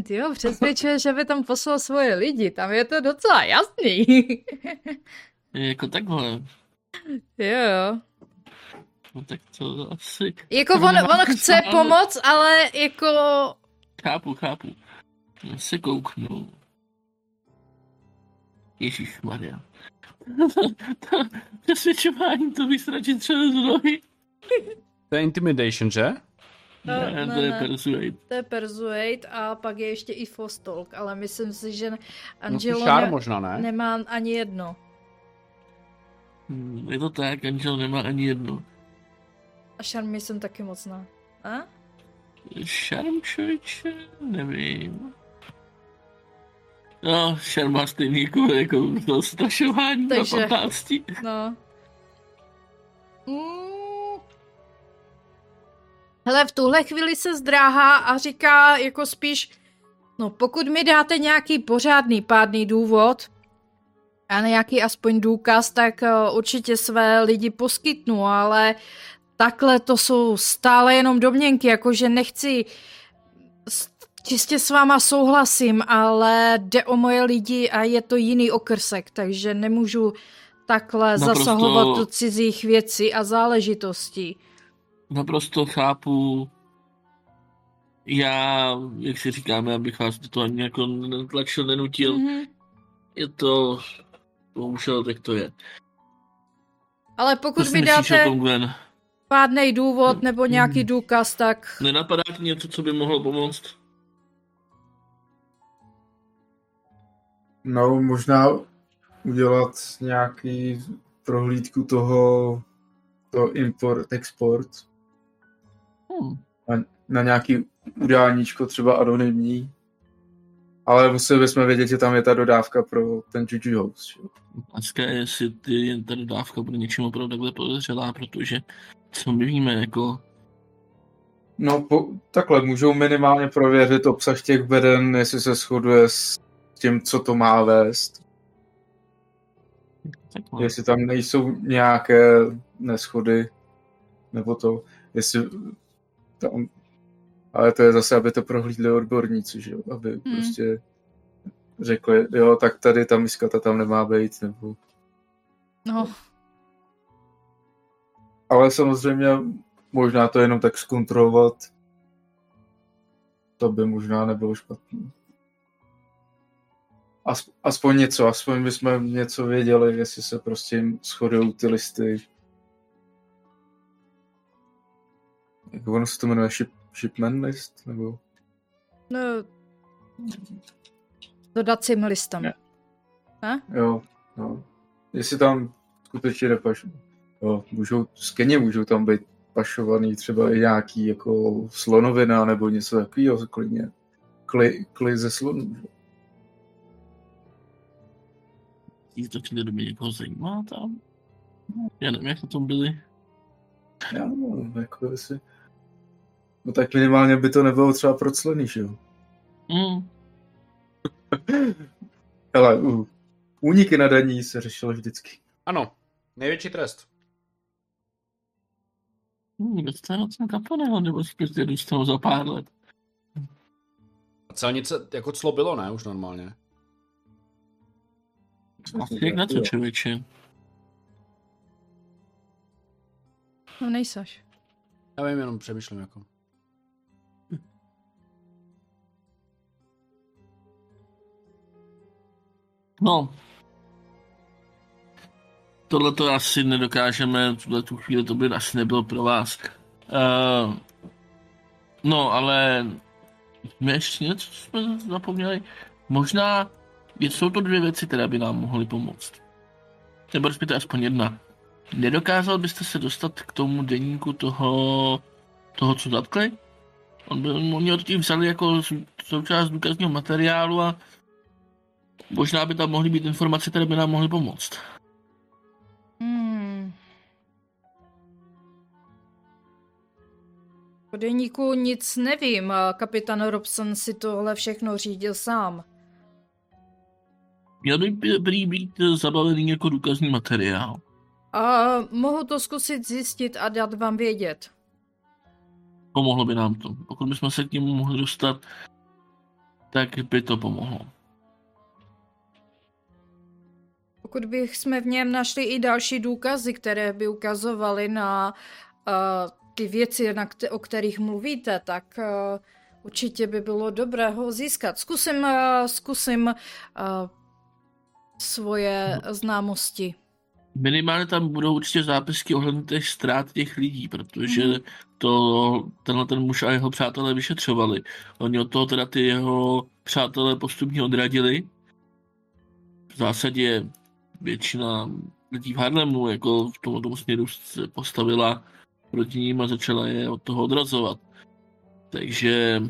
Ty jo, přesvědčuje, že by tam poslal svoje lidi, tam je to docela jasný. Jako takhle. Jo. No tak to asi... Jako on chce pomoct, ale jako... Chápu. Já se kouknu. Ježišmarja. Přesvědčování to vysračit třeba z nohy. To je Intimidation, že? Ne, to je Persuade. To je Persuade a pak je ještě i Fostalk, ale myslím si, že Angelo nemá ani jedno. Je to tak, Angelo nemá ani jedno. A šarm jsem taky mocná. A? Šarm, člověče, nevím. No, šarm má stejný jako to strašování takže, na 15. No. Hele, v tuhle chvíli se zdráhá a říká jako spíš, no pokud mi dáte nějaký pořádný pádný důvod a nějaký aspoň důkaz, tak určitě své lidi poskytnu, ale takhle to jsou stále jenom domněnky, jakože nechci, čistě s váma souhlasím, ale jde o moje lidi a je to jiný okrsek, takže nemůžu takhle naprosto zasahovat do cizích věcí a záležitostí. Naprosto chápu. Já, jak si říkáme, abych vás to ani jako netlačil, nenutil, je to bohužel, tak to je. Ale pokud mi dáte pádnej důvod nebo nějaký důkaz, tak... Nenapadá ti něco, co by mohlo pomoct? No, možná udělat nějaký prohlídku toho import-export. Na nějaký udáníčko třeba anonymní. Ale museli bychom vědět, že tam je ta dodávka pro ten Juju House. Láska je, jestli je ta dodávka pro něčím opravdu takhle podezřelá, protože co my víme, jako... No, takhle můžou minimálně prověřit obsah těch beden, jestli se shoduje s tím, co to má vést. Takhle. Jestli tam nejsou nějaké neshody, nebo to, jestli tam... Ale to je zase, aby to prohlídli odborníci, že jo? Aby prostě řekli, jo, tak tady ta miskata tam nemá být, nebo... No. Ale samozřejmě možná to jenom tak zkontrolovat, to by možná nebylo špatné. Aspoň něco, aspoň bychom něco věděli, jestli se prostě shodují ty listy. Jak ono se to jmenuje? Shipment list? Nebo... No... Dodacím listem. Ne? Jo, no. Jestli tam skutečně nepašují. Jo, můžou, skeně můžou tam být pašovaný třeba i nějaký jako slonovina nebo něco takového, klidně. Kli ze slonů. Jí to chvíli doby někoho zajímá tam? Já nevím, jak na tom byli. Já nevím, jako jestli... No tak minimálně by to nebylo třeba proclený, že jo? Hele, úniky na daní se řešilo vždycky. Ano, největší trest. Dostanu se kapaného, nebo zpětě dostanu za pár let. A celnice jako clo bylo, ne? Už normálně. Asi jak na to, člověče. No nejsaš. Já vím, jenom přemýšlím jako. No. Tohle to asi nedokážeme, tuhle tu chvíli to by asi nebylo pro vás. No, ale jsme ještě něco jsme zapomněli. Možná jsou to dvě věci, které by nám mohly pomoct. Nebo respektive aspoň jedna. Nedokázal byste se dostat k tomu deníku toho co zatkli? Oni ho totiž vzali jako součást důkazního materiálu a možná by tam mohly být informace, které by nám mohly pomoct. O deníku nic nevím, kapitán Robson si tohle všechno řídil sám. Měl by prý být zabavený jako důkazní materiál. A mohu to zkusit zjistit a dát vám vědět. Pomohlo by nám to. Pokud bychom se k němu mohli dostat, tak by to pomohlo. Pokud bychom v něm našli i další důkazy, které by ukazovaly na ty věci, o kterých mluvíte, tak určitě by bylo dobré ho získat. Zkusím svoje známosti. Minimálně tam budou určitě zápisky ohledně těch ztrát těch lidí, protože to tenhle muž a jeho přátelé vyšetřovali. Oni od toho teda ty jeho přátelé postupně odradili. V zásadě většina lidí v Harlemu jako v tomto směru se postavila proti ním a začala je od toho odrazovat. Takže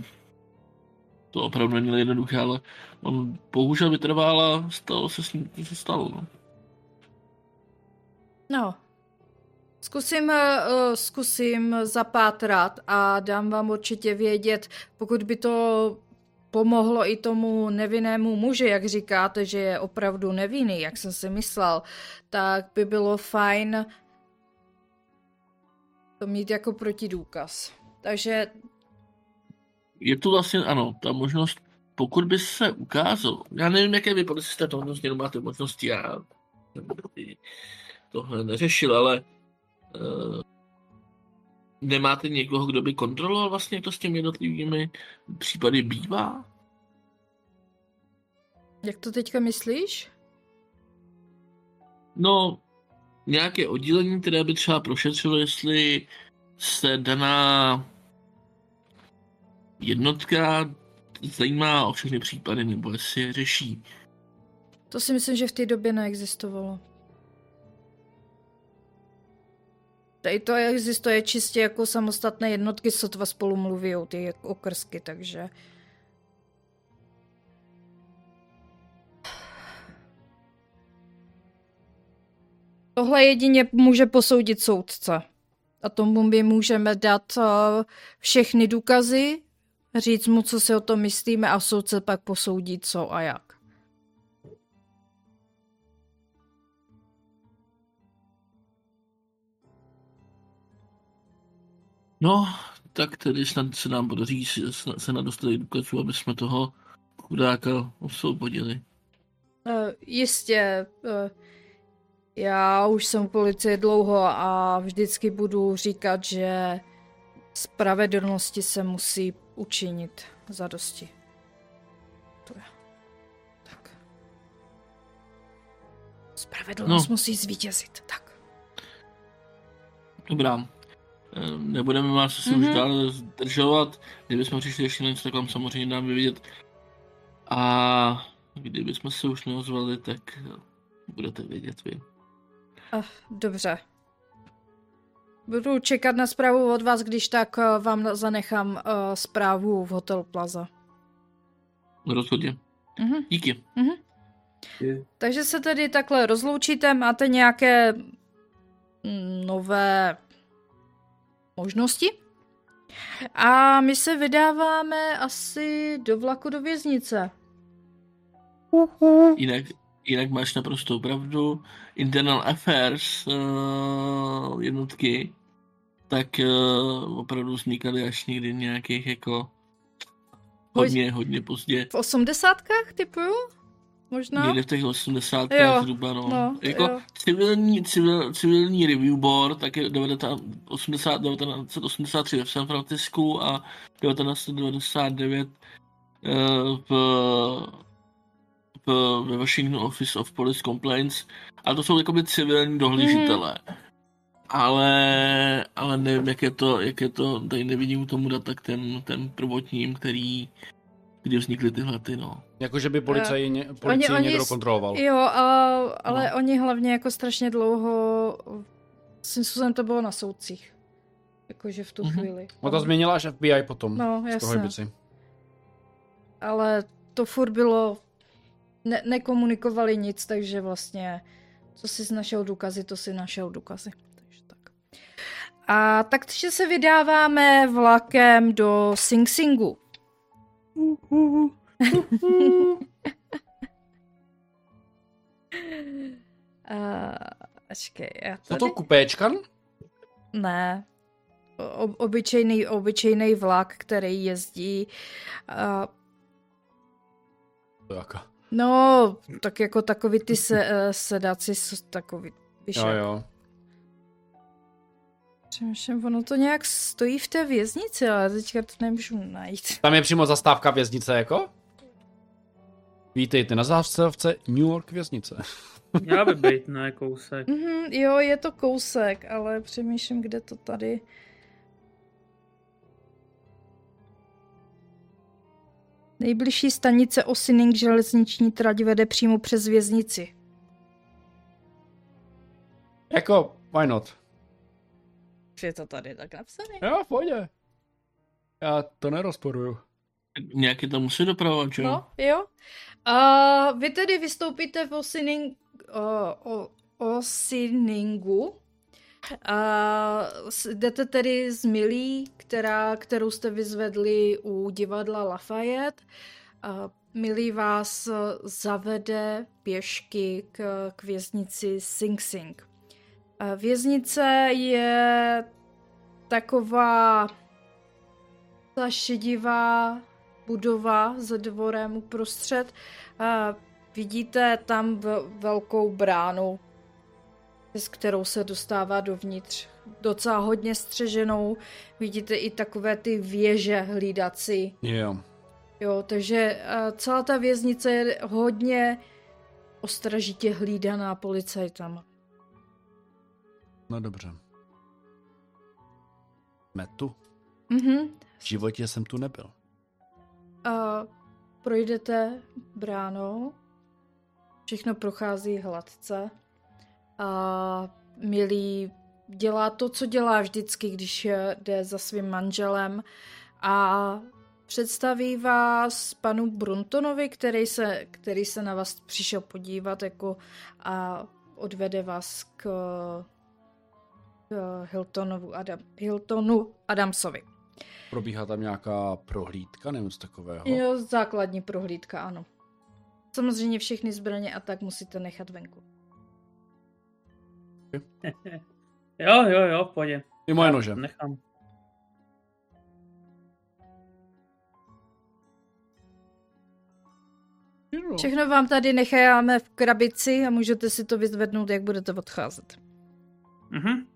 to opravdu není jednoduché, ale on bohužel vytrval a stalo se s ním, co stalo. No. Zkusím zapátrat a dám vám určitě vědět, pokud by to pomohlo i tomu nevinnému muži, jak říkáte, že je opravdu nevinný, jak jsem si myslel, tak by bylo fajn to mít jako protidůkaz. Takže... Je tu vlastně, ano, ta možnost, pokud by se ukázal, já nevím, jaké vy policisté tohle změnu máte možnosti, já tohle neřešil, ale nemáte někoho, kdo by kontroloval vlastně to s těmi jednotlivými případy bývá? Jak to teďka myslíš? No, nějaké oddělení, které by třeba prošetřilo, jestli se daná jednotka zajímá o všechny případy, nebo jestli je řeší. To si myslím, že v té době neexistovalo. Tady to existuje čistě jako samostatné jednotky, sotva spolu mluví ty okrsky, takže... Tohle jedině může posoudit soudce. A tomu my můžeme dát všechny důkazy, říct mu, co si o tom myslíme a soudce pak posoudí, co a jak. No, tak tedy snad se nám podaří se nadostali důkazů, aby jsme toho chudáka osvobodili. Jistě. Já už jsem v policii dlouho a vždycky budu říkat, že spravedlnosti se musí učinit zadosti. To je. Tak. Spravedlnost musí zvítězit. Tak. Dobrá. Nebudeme vás asi už dále zdržovat, kdybychom přišli ještě něco, tak vám samozřejmě dám vyvědět. A kdybychom se už neozvali, tak budete vědět vy. Dobře. Budu čekat na zprávu od vás, když tak vám zanechám zprávu v Hotel Plaza. Rozhodně. Díky. Takže se tedy takhle rozloučíte, máte nějaké nové možnosti. A my se vydáváme asi do vlaku do věznice. Jinak máš naprosto pravdu. Internal Affairs jednotky tak opravdu vznikaly až někdy nějakých jako hodně pozdě. V 80kách typuju? Možná? Někde v těch 80kách zhruba, no. Jako civilní review board, tak je 1983 v San Francisku a 1999 ve Washington Office of Police Complaints. A to jsou jakoby civilní dohlížitelé. Ale nevím, jak je to, tady nevidím tomu data, tak ten prvotním, který kdy vznikly tyhle ty, no. Jakože by policii někdo kontroloval. Jo, ale oni hlavně jako strašně dlouho, s Susan to bylo na soudcích. Jakože v tu chvíli. No to změnila až FBI potom. No, jasně. Ale to furt bylo, nekomunikovali nic, takže vlastně, co jsi našel důkazy, to si našel důkazy. Takže tak. A takže se vydáváme vlakem do Sing Singu. Ačkej, já tady... To kupéčka? Ne. Obyčejný vlak, který jezdí. Jaká? No, tak jako takový ty sedaci jsou takový vyšší. Jo. Přemýšlím, ono to nějak stojí v té věznici, ale teďka to nemůžu najít. Tam je přímo zastávka věznice, jako? Vítejte na zastávce New York věznice. Měla by být, ne, kousek. Jo, je to kousek, ale přemýšlím, kde to tady... Nejbližší stanice Ossining železniční trať vede přímo přes věznici. Jako, why not? Je to tady tak napsané? Jo, pojďme. Já to nerozporuju. Nějaký tam musí dopravovat, že? No, jo. Vy tedy vystoupíte v Ossiningu. Jdete tedy z Millie, kterou jste vyzvedli u divadla Lafayette. Millie vás zavede pěšky k věznici Sing Sing. Věznice je taková ta šedivá budova za dvorem uprostřed. Vidíte tam velkou bránu, s kterou se dostává dovnitř. Docela hodně střeženou. Vidíte i takové ty věže hlídací. Yeah. Jo, takže celá ta věznice je hodně ostražitě hlídaná policajtama. No dobře. Jsme tu. V životě jsem tu nebyl. Projdete bránou. Všechno prochází hladce. A Millie dělá to, co dělá vždycky, když jde za svým manželem, a představí vás panu Bruntonovi, který se na vás přišel podívat jako, a odvede vás k Hiltonu Adamsovi. Probíhá tam nějaká prohlídka, nevím, z takového? Jo, základní prohlídka, ano. Samozřejmě všechny zbraně a tak musíte nechat venku. Jo, pojď. I moje nože. Nechám. Všechno vám tady necháme v krabici a můžete si to vyzvednout, jak budete odcházet. Mhm.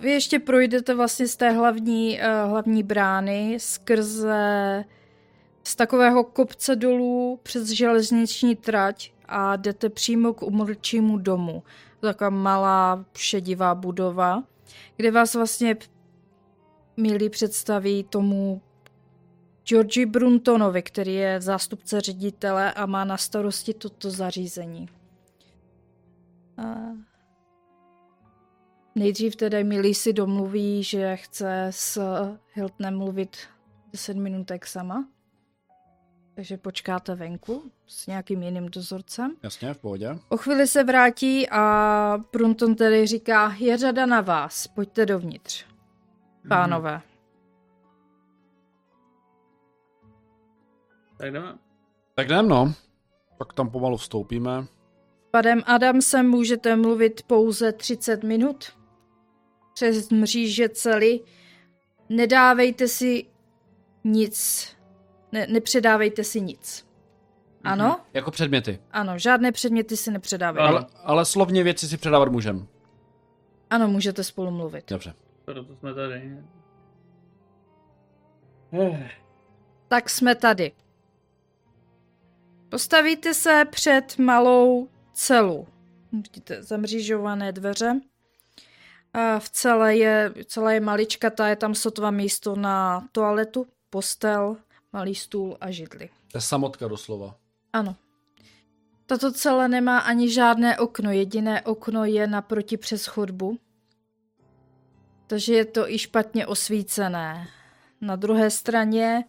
Vy ještě projdete vlastně z té hlavní brány skrze... Z takového kopce dolů přes železniční trať a jdete přímo k umrčímu domu. Taková malá šedivá budova, kde vás vlastně Millie představí tomu Georgi Bruntonovi, který je zástupce ředitele a má na starosti toto zařízení. A nejdřív tedy Millie si domluví, že chce s Hiltonem mluvit 10 minutek sama. Takže počkáte venku s nějakým jiným dozorcem. Jasně, v pohodě. O chvíli se vrátí a Brunton tedy říká, je řada na vás, pojďte dovnitř, pánové. Tak jdeme. Tak jdeme. Tak tam pomalu vstoupíme. Padem Adamsem můžete mluvit pouze 30 minut. Přes mříže cely. Nedávejte si nic. Nepředávejte si nic. Ano? Jako předměty. Ano, žádné předměty si nepředávejte. Ale slovně věci si předávat můžeme. Ano, můžete spolu mluvit. Dobře. Proto jsme tady. Tak jsme tady. Postavíte se před malou celu. Vidíte, zamřížované dveře. A v celé je maličkatá, je tam sotva místo na toaletu, postel, malý stůl a židli. To je samotka doslova. Ano. Tato cela nemá ani žádné okno. Jediné okno je naproti přes chodbu. Takže je to i špatně osvícené. Na druhé straně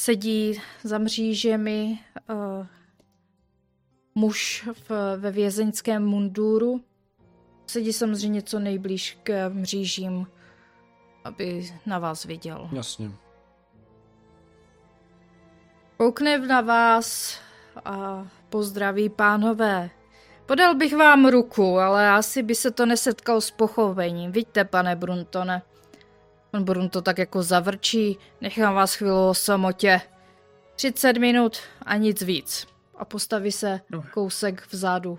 sedí za mřížemi muž ve vězeňském munduru. Sedí samozřejmě co nejblíž k mřížím, aby na vás viděl. Jasně. Koukne na vás a pozdraví, pánové. Podal bych vám ruku, ale asi by se to nesetkalo s pochopením. Vidíte, pane Bruntone. Pan Brunto tak jako zavrčí. Nechám vás chvíli o samotě. 30 minut a nic víc. A postaví se kousek vzadu.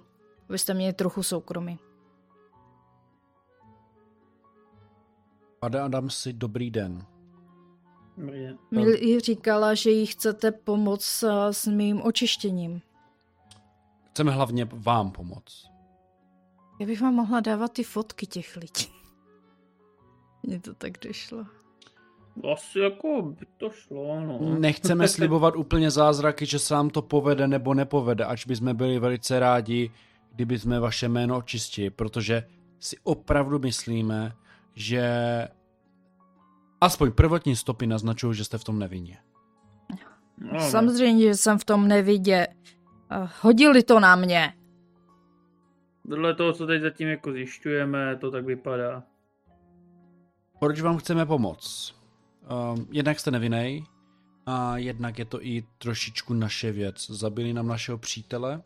Abyste měli trochu soukromí. Pane Adamsi, dobrý den. Mi říkala, že jí chcete pomoct s mým očištěním. Chceme hlavně vám pomoct. Já bych vám mohla dávat ty fotky těch lidí. Mně to tak došlo. Asi jako by to šlo, no. Nechceme slibovat úplně zázraky, že se nám to povede nebo nepovede, ač bychom byli velice rádi, kdyby jsme vaše jméno očistili, protože si opravdu myslíme, že aspoň prvotní stopy naznačují, že jste v tom nevině. No, samozřejmě, že jsem v tom nevině. Hodili to na mě. Podle toho, co teď zatím jako zjišťujeme, to tak vypadá. Proč vám chceme pomoct? Jednak jste nevinnej a jednak je to i trošičku naše věc. Zabili nám našeho přítele,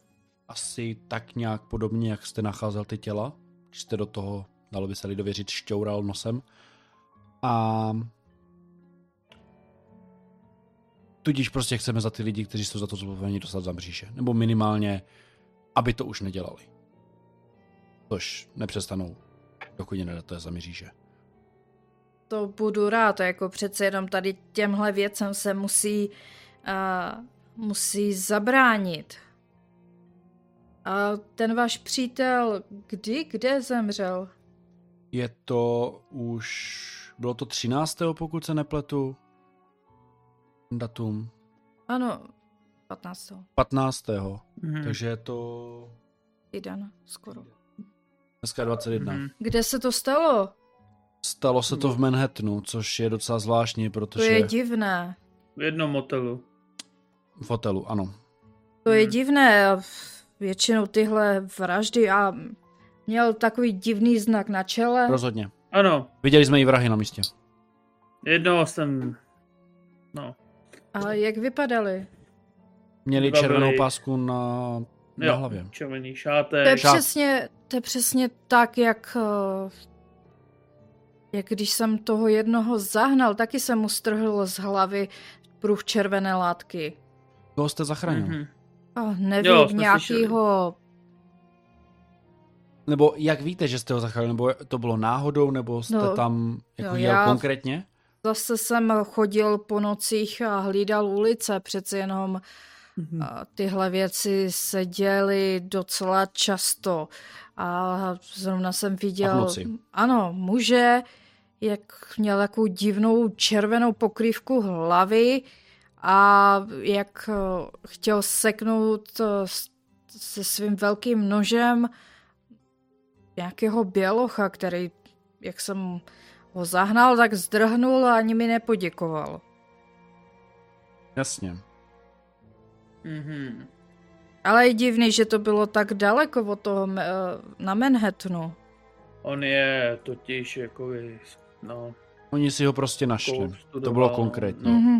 asi tak nějak podobně, jak jste nacházel ty těla, když jste do toho, dalo by se lidově říct, šťoural nosem. A tudíž prostě chceme za ty lidi, kteří jsou za to zodpovědní, dostat za mříže. Nebo minimálně, aby to už nedělali. Což nepřestanou, dokud je nedáte za mříže. To budu rád, jako přece jenom tady těmhle věcem se musí zabránit. A ten váš přítel, kde zemřel? Je to už... Bylo to 13., pokud se nepletu. Datum. Ano, 15. 15. Mm-hmm. Takže je to... Týden, skoro. Dneska 21. Mm-hmm. Kde se to stalo? Stalo se to v Manhattanu, což je docela zvláštní, protože... To je divné. V jednom hotelu. V hotelu, ano. To je divné. Většinou tyhle vraždy a měl takový divný znak na čele. Rozhodně. Ano. Viděli jsme i vrahy na místě. Jednoho jsem... No. A jak vypadaly? Měli červenou pásku na hlavě. Červený šátek. To je přesně tak, jak když jsem toho jednoho zahnal, taky jsem mu strhl z hlavy pruh červené látky. Toho jste zachránil? Mm-hmm. Nevím, nějakýho... Nebo jak víte, že jste ho zachránil? Nebo to bylo náhodou? Nebo jste tam jel konkrétně? Zase jsem chodil po nocích a hlídal ulice. Přeci jenom tyhle věci se děly docela často. A zrovna jsem viděl... Ano, muže, jak měl takovou divnou červenou pokrývku hlavy a jak chtěl seknout se svým velkým nožem nějakého bělocha, který, jak jsem ho zahnal, tak zdrhnul a ani mi nepoděkoval. Jasně. Mhm. Ale je divný, že to bylo tak daleko od toho na Manhattanu. On je totiž jakoby, Oni si ho prostě našli. To bylo konkrétně. Mhm.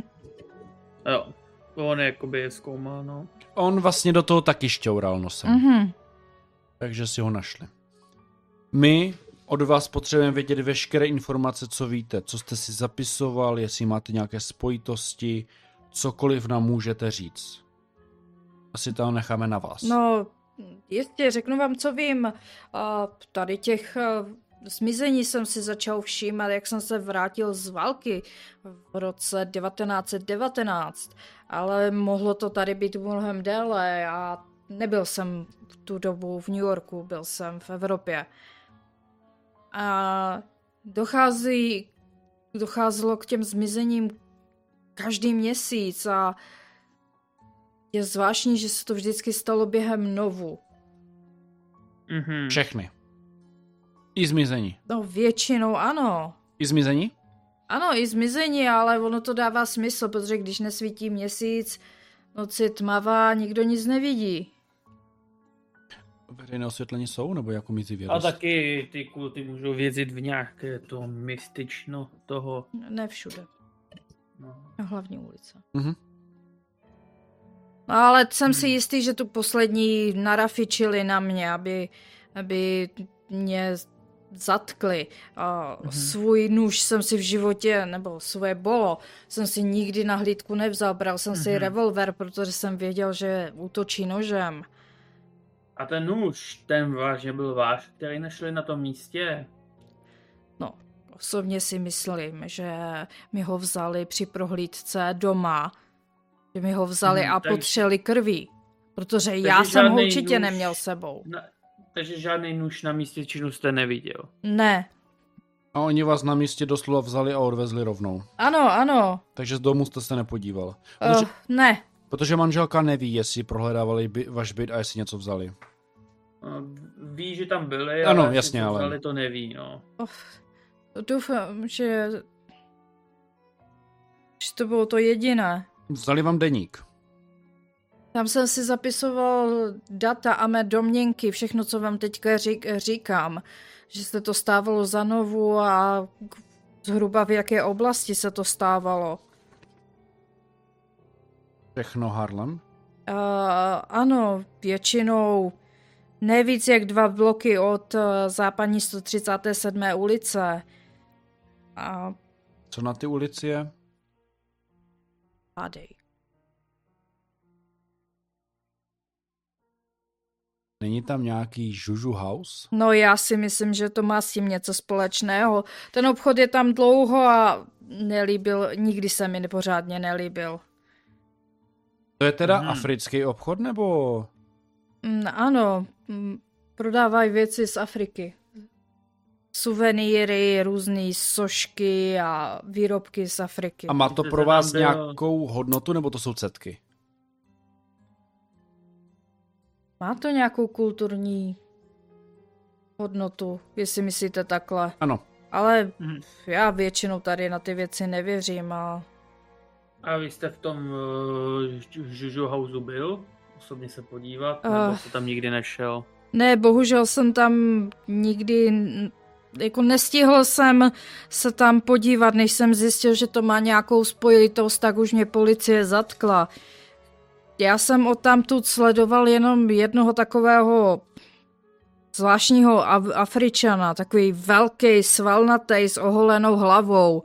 Jo, on jakoby je zkoumal, On vlastně do toho taky šťoural nosem. Mhm. Takže si ho našli. My od vás potřebujeme vědět veškeré informace, co víte, co jste si zapisoval, jestli máte nějaké spojitosti, cokoliv nám můžete říct. Asi to necháme na vás. Jistě, řeknu vám, co vím. Tady těch zmizení jsem si začal všímat, jak jsem se vrátil z války v roce 1919, ale mohlo to tady být mnohem déle a nebyl jsem v tu dobu v New Yorku, byl jsem v Evropě. A docházelo k těm zmizením každý měsíc a je zvláštní, že se to vždycky stalo během novu. Mm-hmm. Všechny. I zmizení. Většinou ano. I zmizení? Ano, i zmizení, ale ono to dává smysl, protože když nesvítí měsíc, noc je tmavá, nikdo nic nevidí. Veřejné osvětlení jsou, nebo jako mizí vědost? A taky ty kulty můžou vězit v nějaké to mystično toho. Ne všude. Na hlavní ulice. Mhm. Ale jsem si jistý, že tu poslední narafičili na mě, aby mě zatkli. Svůj nůž jsem si v životě, nebo svoje bolo, jsem si nikdy na hlídku nevzal. Bral jsem si revolver, protože jsem věděl, že útočí nožem. A ten nůž, ten vážně byl váš, který našli na tom místě? Osobně si myslím, že mi ho vzali při prohlídce doma. Že mi ho vzali a potřeli krví. Protože já jsem ho určitě neměl sebou. Takže žádný nůž na místě činu jste neviděl? Ne. A oni vás na místě doslova vzali a odvezli rovnou. Ano, ano. Takže z domu jste se nepodíval. Protože, ne. Protože manželka neví, jestli prohledávali váš byt a jestli něco vzali. Ví, že tam byli, ano, ale jasně, ale vzali, to neví, no. Doufám, že to bylo to jediné. Vzali vám deník. Tam jsem si zapisoval data a mé domněnky, všechno, co vám teďka říkám. Že se to stávalo za novu a zhruba v jaké oblasti se to stávalo. Všechno Harlem? Ano, většinou nejvíc jak 2 bloky od západní 137. ulice. A co na ty ulici je? Hádej. Není tam nějaký Juju House? No já si myslím, že to má s tím něco společného. Ten obchod je tam dlouho a nikdy se mi pořádně nelíbil. To je teda africký obchod, nebo? Ano, prodávají věci z Afriky. Suvenýry, různé sošky a výrobky z Afriky. A má to pro vás nějakou hodnotu, nebo to jsou cetky? Má to nějakou kulturní hodnotu, jestli myslíte takhle. Ano. Ale já většinou tady na ty věci nevěřím. A vy jste v tom Juju House byl? Osobně se podívat? Nebo jste tam nikdy nešel? Ne, bohužel jsem tam nikdy... Jako nestihl jsem se tam podívat, než jsem zjistil, že to má nějakou spojitost, tak už mě policie zatkla. Já jsem odtamtud sledoval jenom jednoho takového zvláštního Afričana, takový velký, svalnatý, s oholenou hlavou.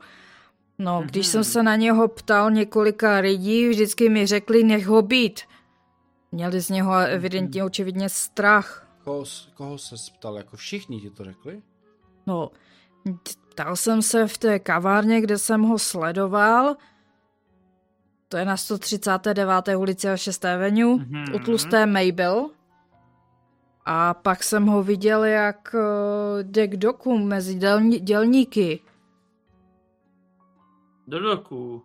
No, když jsem se na něho ptal několika lidí, vždycky mi řekli, nech ho být. Měli z něho evidentně očividně strach. Koho se ptal? Jako všichni ti to řekli? No, ptal jsem se v té kavárně, kde jsem ho sledoval. To je na 139. ulici a 6. avenue, u tlusté Mabel. A pak jsem ho viděl, jak jde k doku mezi dělníky. Do doku?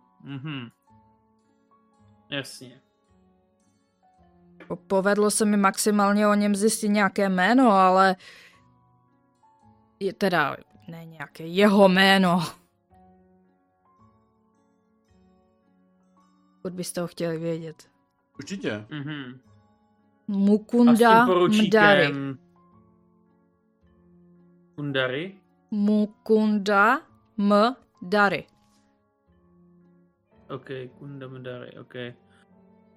Jasně. Povedlo se mi maximálně o něm zjistit nějaké jméno, ale... Teda, ne nějaké, jeho jméno. Pokud byste ho chtěli vědět. Určitě. Mukunda Mdari. Mundari? Mukunda Mdari. OK, Kunda Mdari, OK.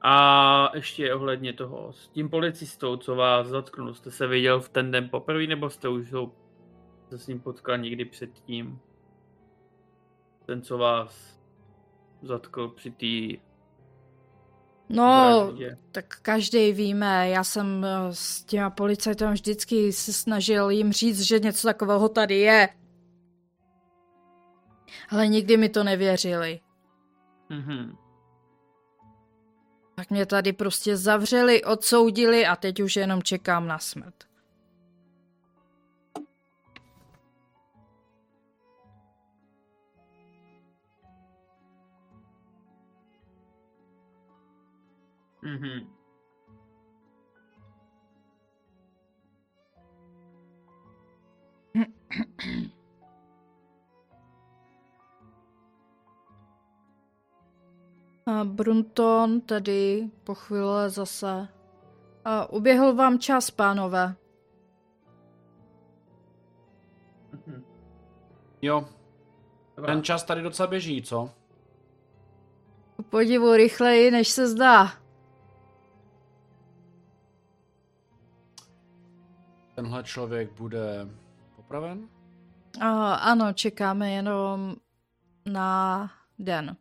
A ještě ohledně toho, s tím policistou, co vás zatknul, jste se viděl v ten den poprvé, nebo jste už se s ním potkal někdy předtím? Ten, co vás zatkl při té... No, vraždě. Tak každej víme, já jsem s těma policajtem vždycky se snažil jim říct, že něco takového tady je. Ale nikdy mi to nevěřili. Tak mě tady prostě zavřeli, odsoudili a teď už jenom čekám na smrt. A Brunton tady po chvíli zase. A uběhl vám čas, pánové. Jo. Ten čas tady docela běží, co? Podivu rychleji, než se zdá. Tenhle člověk bude popraven? Ano, čekáme jenom na den.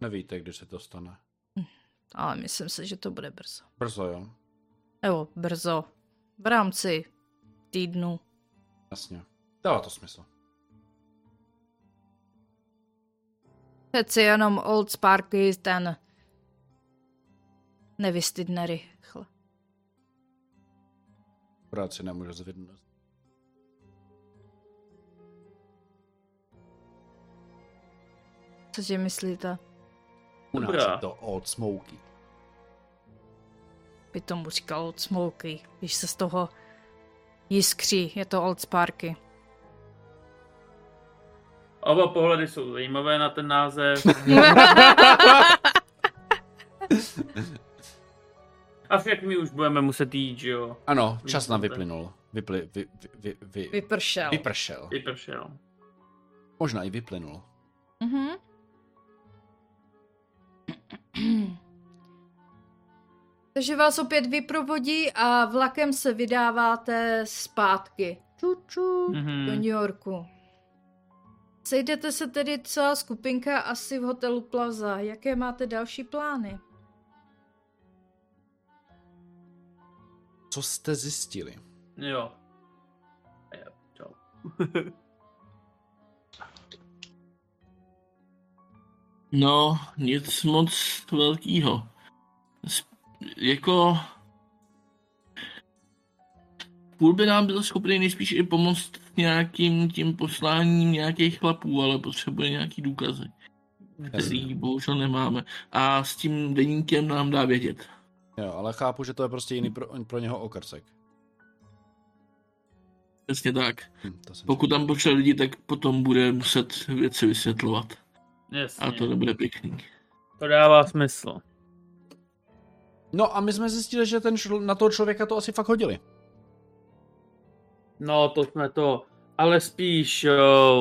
Nevíte, kdy se to stane. Ale myslím si, že to bude brzo. Brzo, jo? Jo, brzo. V rámci týdnu. Jasně. Dává to smysl. Přeci jenom Old Sparky ten nevystydne rychle. Práci nemůžu zvednout. Co si myslíte? U nás je to Old Smoky. By tomu říkal Old Smoky, když se z toho jiskří, je to Old Sparky. Oba pohledy jsou zajímavé na ten název. A všechny už budeme muset jít, že jo? Ano, čas nám vyplynul. Vypršel. Možná i vyplynul. Mhm. Takže vás opět vyprovodí a vlakem se vydáváte zpátky. Čuču, do New Yorku. Sejdete se tedy celá skupinka asi v hotelu Plaza. Jaké máte další plány? Co jste zjistili? Jo. Čau. No, nic moc velkýho. Jako... Půl by nám byl schopný nejspíš i pomoct nějakým tím posláním nějakých chlapů, ale potřebuje nějaký důkazy, který bohužel nemáme. A s tím deníkem nám dá vědět. Jo, ale chápu, že to je prostě jiný pro něho okrsek. Přesně tak. Pokud tam pošle lidi, tak potom bude muset věci vysvětlovat. Jasně. A to nebude pěkný. To dává smysl. No a my jsme zjistili, že na toho člověka to asi fakt hodili. No to jsme to, ale spíš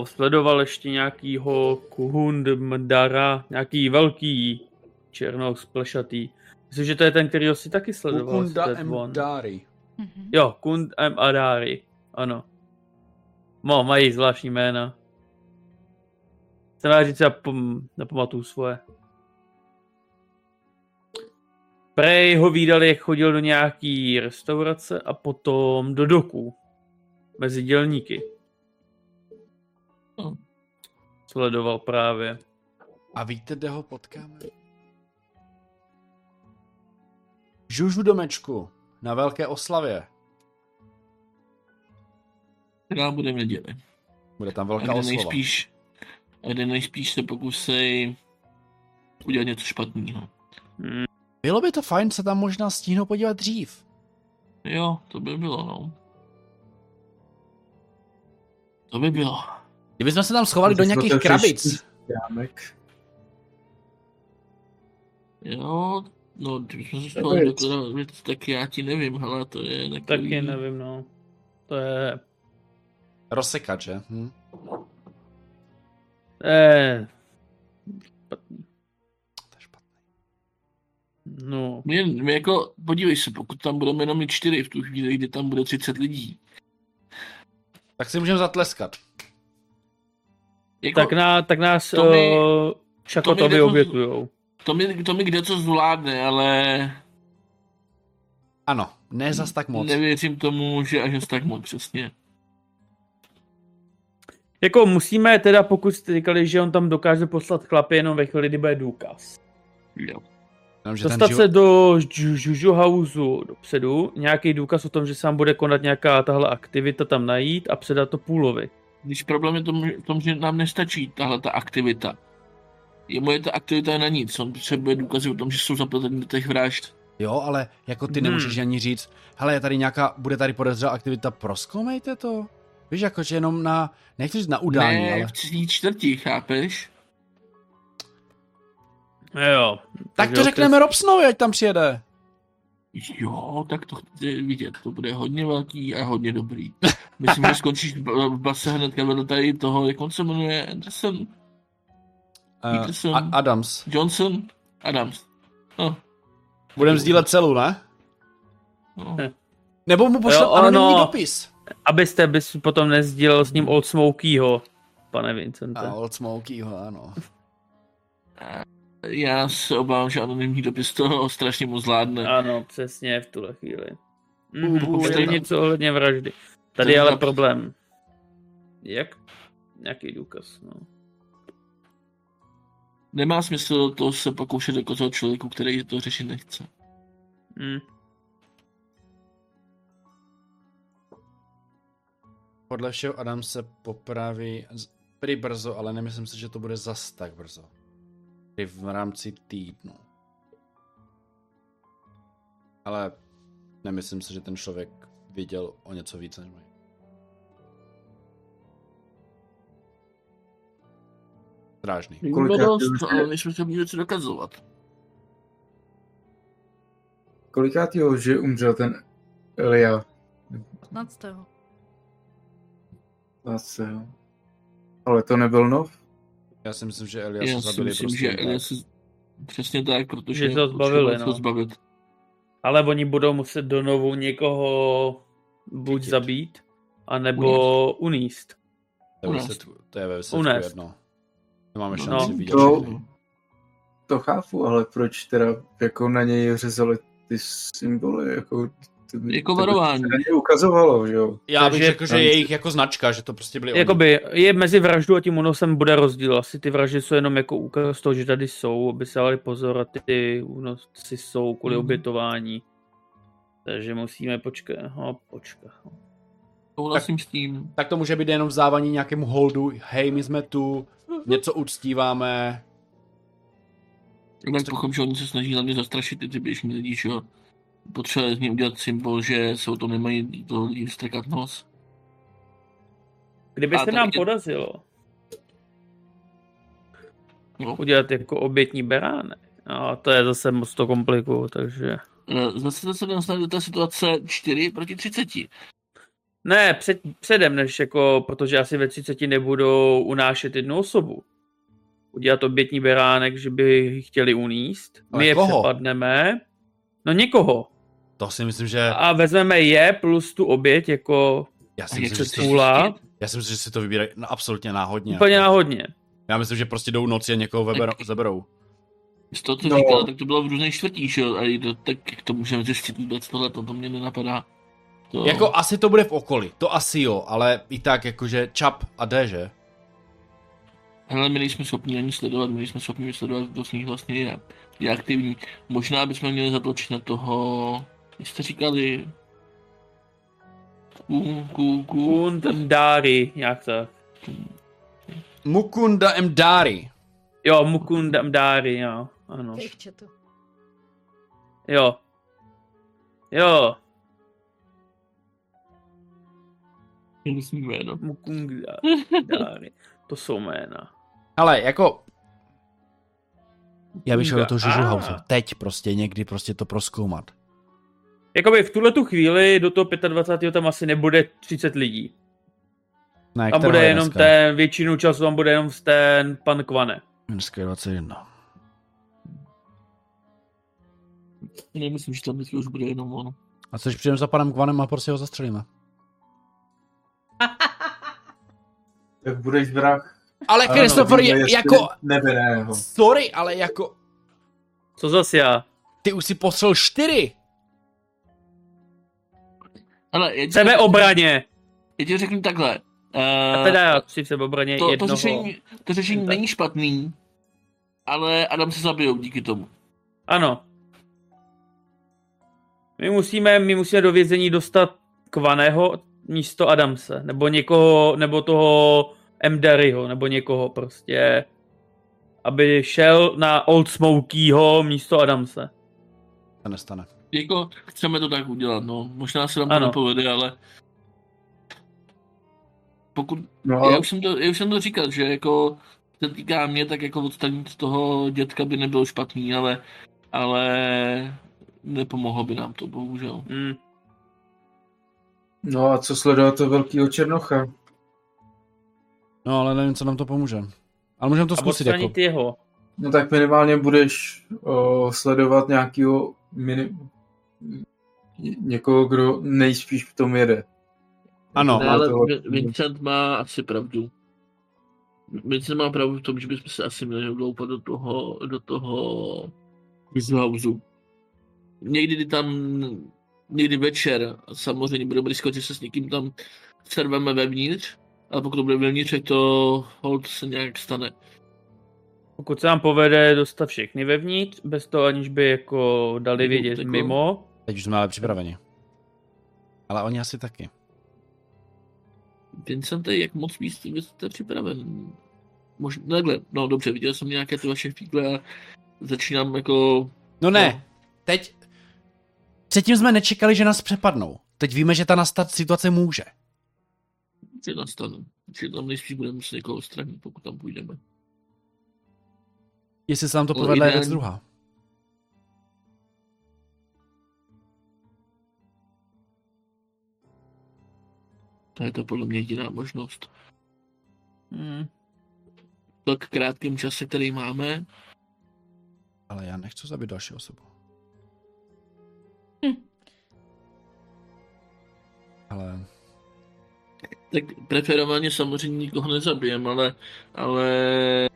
sledoval ještě nějakýho Kuhundmdara, nějaký velký černou splešatý. Myslím, že to je ten, který ho si taky sledoval. Kunda Mdari. Jo, Kunda Mdari, ano. No, mají zvláštní jména. Jsem rád, že nepamatuju svoje. Prej ho vídali, jak chodil do nějaký restaurace a potom do doků. Mezi dělníky. No. Sledoval právě. A víte, kde ho potkáme? Žužu domečku na velké oslavě. Která bude v neděli. Bude tam velká oslava. Nejspíš se pokusej udělat něco špatného. Bylo by to fajn se tam možná stihnout podívat dřív. Jo, to by bylo, no. To by bylo. Kdybychom se tam schovali do nějakých krabic. Jo, no, kdybychom se schovali do krabic, tak já ti nevím, hele, to je takový... Taky nevím, no. To je... Rozsekat, že? To je špatný. No. My jako, podívej se, pokud tam budeme jenom i 4 v tu chvíli, kdy tam bude 30 lidí. Tak si můžeme zatleskat. Jako, tak nás šakotovi obětujou. To mi kdeco zvládne, ale... Ano, ne zas tak moc. Nevěřím tomu, že až tak moc, přesně. Jako musíme teda, pokud jste říkali, že on tam dokáže poslat chlapy jenom ve chvíli, kdy bude důkaz. Jo. Dostat se do Juju Houseu dopředu, nějaký důkaz o tom, že sám bude konat nějaká tahle aktivita tam najít a předat to Půlovi. Když problém je tom, že nám nestačí tahle ta aktivita. Jemu je ta aktivita na nic, on potřebuje důkazy o tom, že jsou zapletení do těch vražd. Jo, ale jako ty nemůžeš ani říct, hele, je tady nějaká, bude tady podezřelá aktivita, prozkoumejte to. Víš, jakože jenom na, nechci říct na udání, ne, ale... Ne, v tří čtvrtí, chápeš? Jo. Tak to řekneme Robsonovi, ať tam přijede. Jo, tak to chci vidět. To bude hodně velký a hodně dobrý. Myslím, že skončíš v base hnedka vedle tady toho, jak on se jmenuje, Anderson. Adams. Johnson. Adams. No. Budeme sdílet celu, ne? No. Nebo mu pošle anonymní dopis. Abyste potom nesdílel s ním Old Smokyho, pane Vincente. A Old Smokyho, ano. Já se obávám, že anonymní dopis toho strašně mu zvládne. Ano, přesně v tuhle chvíli. Stejně něco ohledně vraždy. Tady je ale problém. Jak? Nějaký důkaz, no. nemá smysl to se pokoušet jako toho člověku, který to řešit nechce. Hmm. Podle všeho Adam se popraví prý brzo, ale nemyslím si, že to bude zas tak brzo. Prý v rámci týdnu. Ale nemyslím si, že ten člověk viděl o něco víc než my. Strážný. Ale my jsme to měli něco dokazovat. Kolikátýho, že umřel ten Elia? 15. Ale to nebyl nov? Já si myslím, že Elias se zabili prostě tak. Přesně tak, protože se ho zbavili, no. Ale oni budou muset do novu někoho buď zabít, anebo uníst. To je ve výsledku jedno. Nemáme šanci vidět všechny. To chápu, ale proč teda jako na něj řezali ty symboly, jako varování. To by ukazovalo, že jo? Já bych řekl, že je jich jako značka, že to prostě byly jakoby, oni. Je mezi vraždou a tím únosem bude rozdíl. Asi ty vraždy jsou jenom jako úkaz toho, že tady jsou, aby se dali pozor a ty únosci jsou kvůli obětování. Takže musíme počkat. Souhlasím s tím. Tak to může být jenom vzdávání nějakému holdu. Hej, my jsme tu, něco uctíváme. Tak pochop, že oni se snaží hlavně zastrašit ty běžní lidi, že jo? Potřebuje z ní udělat symbol, že se o tom nemají jim strkat nos. Kdyby se nám podařilo udělat jako obětní beránek, no, to je zase moc to kompliku, takže... Zase dostaneme do té situace 4-30. Ne, předem, než jako, protože asi ve 30 nebudou unášet jednu osobu. Udělat obětní beránek, že by chtěli uníst. Ale my je přepadneme. No někoho. To si myslím, že... A vezmeme je plus tu oběť jako... Já si myslím, že si to vybírají no, absolutně náhodně. Úplně náhodně. Já myslím, že prostě jdou noci a někoho zaberou. Z toho, co říkala, tak to bylo v různých čtvrtích, jo? A tak jak to můžeme zjistit vůbec tohleto, to mě nenapadá. To... Jako asi to bude v okolí, to asi jo, ale i tak jakože čap a jde, že? Hele, my nejsme schopni ani sledovat, kdo s ní vlastně je aktivní. Možná bychom měli zatlačit na toho, jak jste říkali... Mukunda Mdari, jak tak. Mukunda Mdari. Jo, Mukunda Mdari, jo, ano. Jo. Myslím jméno. Mukunda Mdari, to jsou jména. Ale jako... Já bych šel do toho Žužuhausu. Teď prostě někdy prostě to prozkoumat. Jakoby v tuhletu chvíli do toho 25. tam asi nebude 30 lidí. Ne, tam bude jenom dneska? Většinu času tam bude jenom ten pan Kvane. Dneska je 21. Nemyslím, že tam dneska už bude jenom ono. A což přijdeme za panem Kvanem a prostě ho zastřelíme. Tak budeš vrah. Ale Christopher, jako... Neberého. Sorry, ale jako... Co zas já? Ty už si poslal 4. Sebe obraně. Já ti řeknu takhle. A teda si sebe obraně jednoho. To řešení není špatný, ale Adam se zabijou díky tomu. Ano. My musíme do vězení dostat Kvaného místo Adamse, nebo někoho, nebo toho... Mdariho, nebo někoho prostě, aby šel na Old Smokeyho místo Adamse. To nestane. Jako, chceme to tak udělat, no. Možná se nám to nepovede, ale... Pokud... No. Já už jsem to říkal, že jako... Se týká mě, tak jako odstranit toho dětka by nebylo špatný, ale... Nepomohlo by nám to, bohužel. Mm. No a co sledoval to velkýho Černocha? No, ale nevím, co nám to pomůže. Ale můžeme to zkusit jako. Jeho. No tak minimálně budeš sledovat nějakýho někoho, kdo nejspíš v tom jede. Ano. Ne, ale Vincent má asi pravdu. Vincent má pravdu v tom, že bychom se asi měli vloupat do toho Žuhausu. Někdy večer, samozřejmě budeme riskovat, že se s někým tam serveme vevnitř. Ale pokud to bude vevnitř, to hold se nějak stane. Pokud se nám povede dostat všechny vevnitř, bez toho aniž by jako dali vědět mimo. Teď už jsme ale připraveni. Ale oni asi taky. Vincente, jak moc místí jste připraven? Možná takhle, no dobře, viděl jsem nějaké ty vaše fíkle a začínám jako... No ne, no. Teď... Předtím jsme nečekali, že nás přepadnou. Teď víme, že ta nastat situace může. Že nastanu, že tam nejspíš budeme muset někoho odstranit, pokud tam půjdeme. Jestli se nám to povede, je druhá. To je to podle mě jediná možnost. To k krátkém čase, který máme. Ale já nechci zabít další osobu. Ale... Tak preferovaně samozřejmě nikoho nezabijem, ale...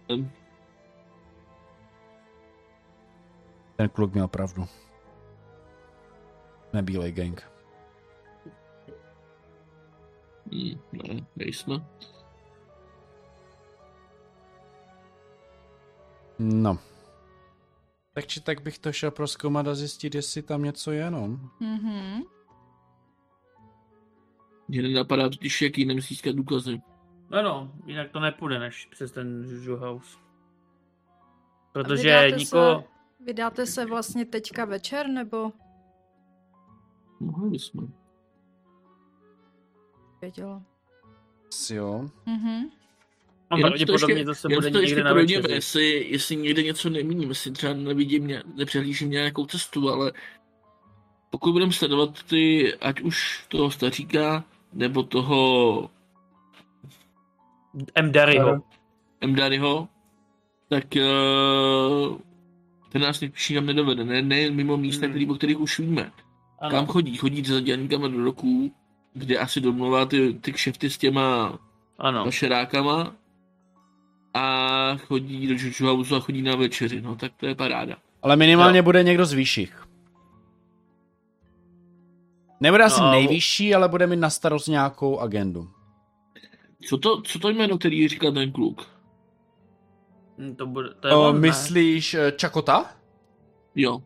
Ten kluk měl pravdu. Nebílej gang. Ne, nejsme. No. Tak či tak bych to šel prozkoumat a zjistit, jestli tam něco je, no. Mhm. Mně nenapadá totiž, jak jiným získat důkazy. Ano, jinak to nepůjde než přes ten Juju House. Protože nikoho... Vydáte se vlastně teďka večer, nebo? Mohli jsme. Věděla. Jo. Mhm. A pravděpodobně zase bude někde na večeři. Jestli někde něco nemíním, jestli třeba nepřehlížím nějakou cestu, ale pokud budeme sledovat ty, ať už toho staříka, nebo toho... Mdaryho, tak... Ten nás někdy kam nedovede, nejen mimo místa, o kterých už víme. Ano. Kam chodí? Chodí za dělníkama do roku, kde asi domluvá ty kšefty s těma pašerákama. A chodí do Juju Houseu a chodí na večeři, no tak to je paráda. Ale minimálně bude někdo z výšších. Nebude asi nejvyšší, ale bude mít na starost nějakou agendu. Co to jméno, který říká ten kluk? Myslíš Čakota? Jo.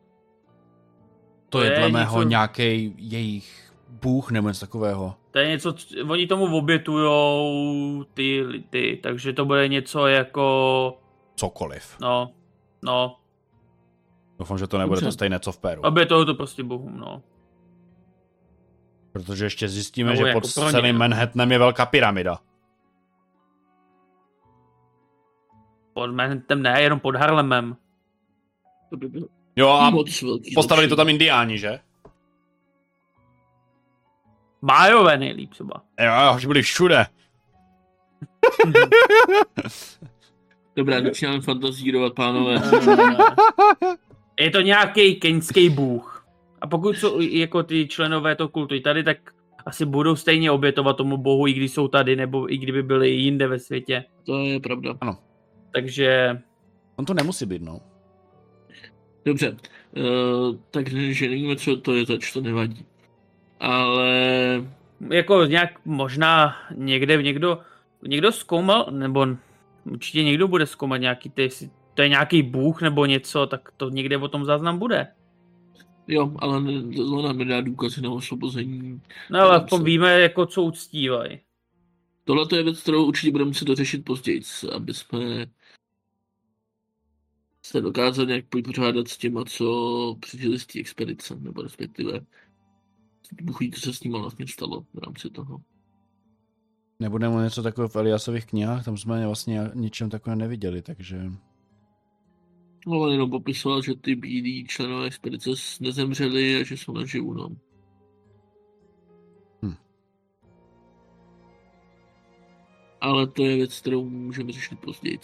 To je dle mého něco... nějaký jejich bůh nebo něco takového. To je něco, oni tomu obětujou ty, takže to bude něco jako... Cokoliv. No. Doufám, že to nebude to stejné, co v Peru. Obětují to prostě bohům, no. Protože ještě zjistíme, že jako pod celým Manhattanem je velká pyramida. Pod Manhattanem ne, jenom pod Harlemem. To by bylo jo a postavili to tam indiáni, že? Májové nejlíp třeba. Jo, že byli všude. Dobrá, začínám fantazírovat, pánové. Je to nějaký keňský bůh. A pokud jsou jako ty členové toho kultu tady, tak asi budou stejně obětovat tomu bohu, i když jsou tady, nebo i kdyby byli jinde ve světě. To je pravda. Ano. Takže... On to nemusí být, no. Dobře. Takže nevíme, co to je zač, to nevadí. Ale... Jako nějak možná někde někdo zkoumal, nebo určitě někdo bude zkoumat nějaký ty, jestli to je nějaký bůh nebo něco, tak to někde o tom záznam bude. Jo, ale to nám nedá důkazy na osvobození. No ale v tom víme, jako co uctívají. Tohle to je věc, kterou určitě budeme muset dořešit později, aby jsme se dokázali nějak pořádat s těma, co přežili z té expedice, nebo respektive buchví, co se s nima vlastně stalo v rámci toho. Nebude mu něco takového v Eliasových knihách, tam jsme vlastně ničem takového neviděli, takže... No, on jenom popisoval, že ty bílí členové expedice nezemřeli a že jsou naživu, no. Ale to je věc, kterou můžeme řešit později.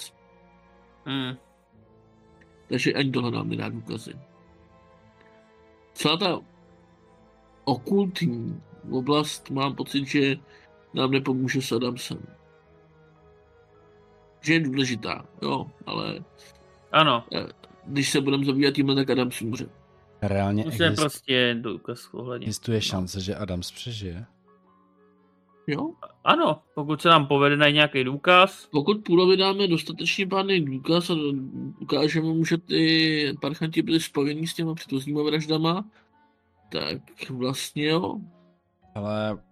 Takže ani tohle nám nedá důkazy. Celá ta okultní oblast mám pocit, že nám nepomůže s Adamsem. Že je důležitá, jo, ale... Ano. Když se budeme zabývat tímhle, tak Adams umře. Reálně existuje šance, že Adams přežije? Jo? Ano, pokud se nám povede najít nějaký důkaz. Pokud Půlovi dáme dostatečně pádný důkaz a ukážeme mu, že ty parchanti byli spojení s těma předchozíma vraždama, tak vlastně jo. Ale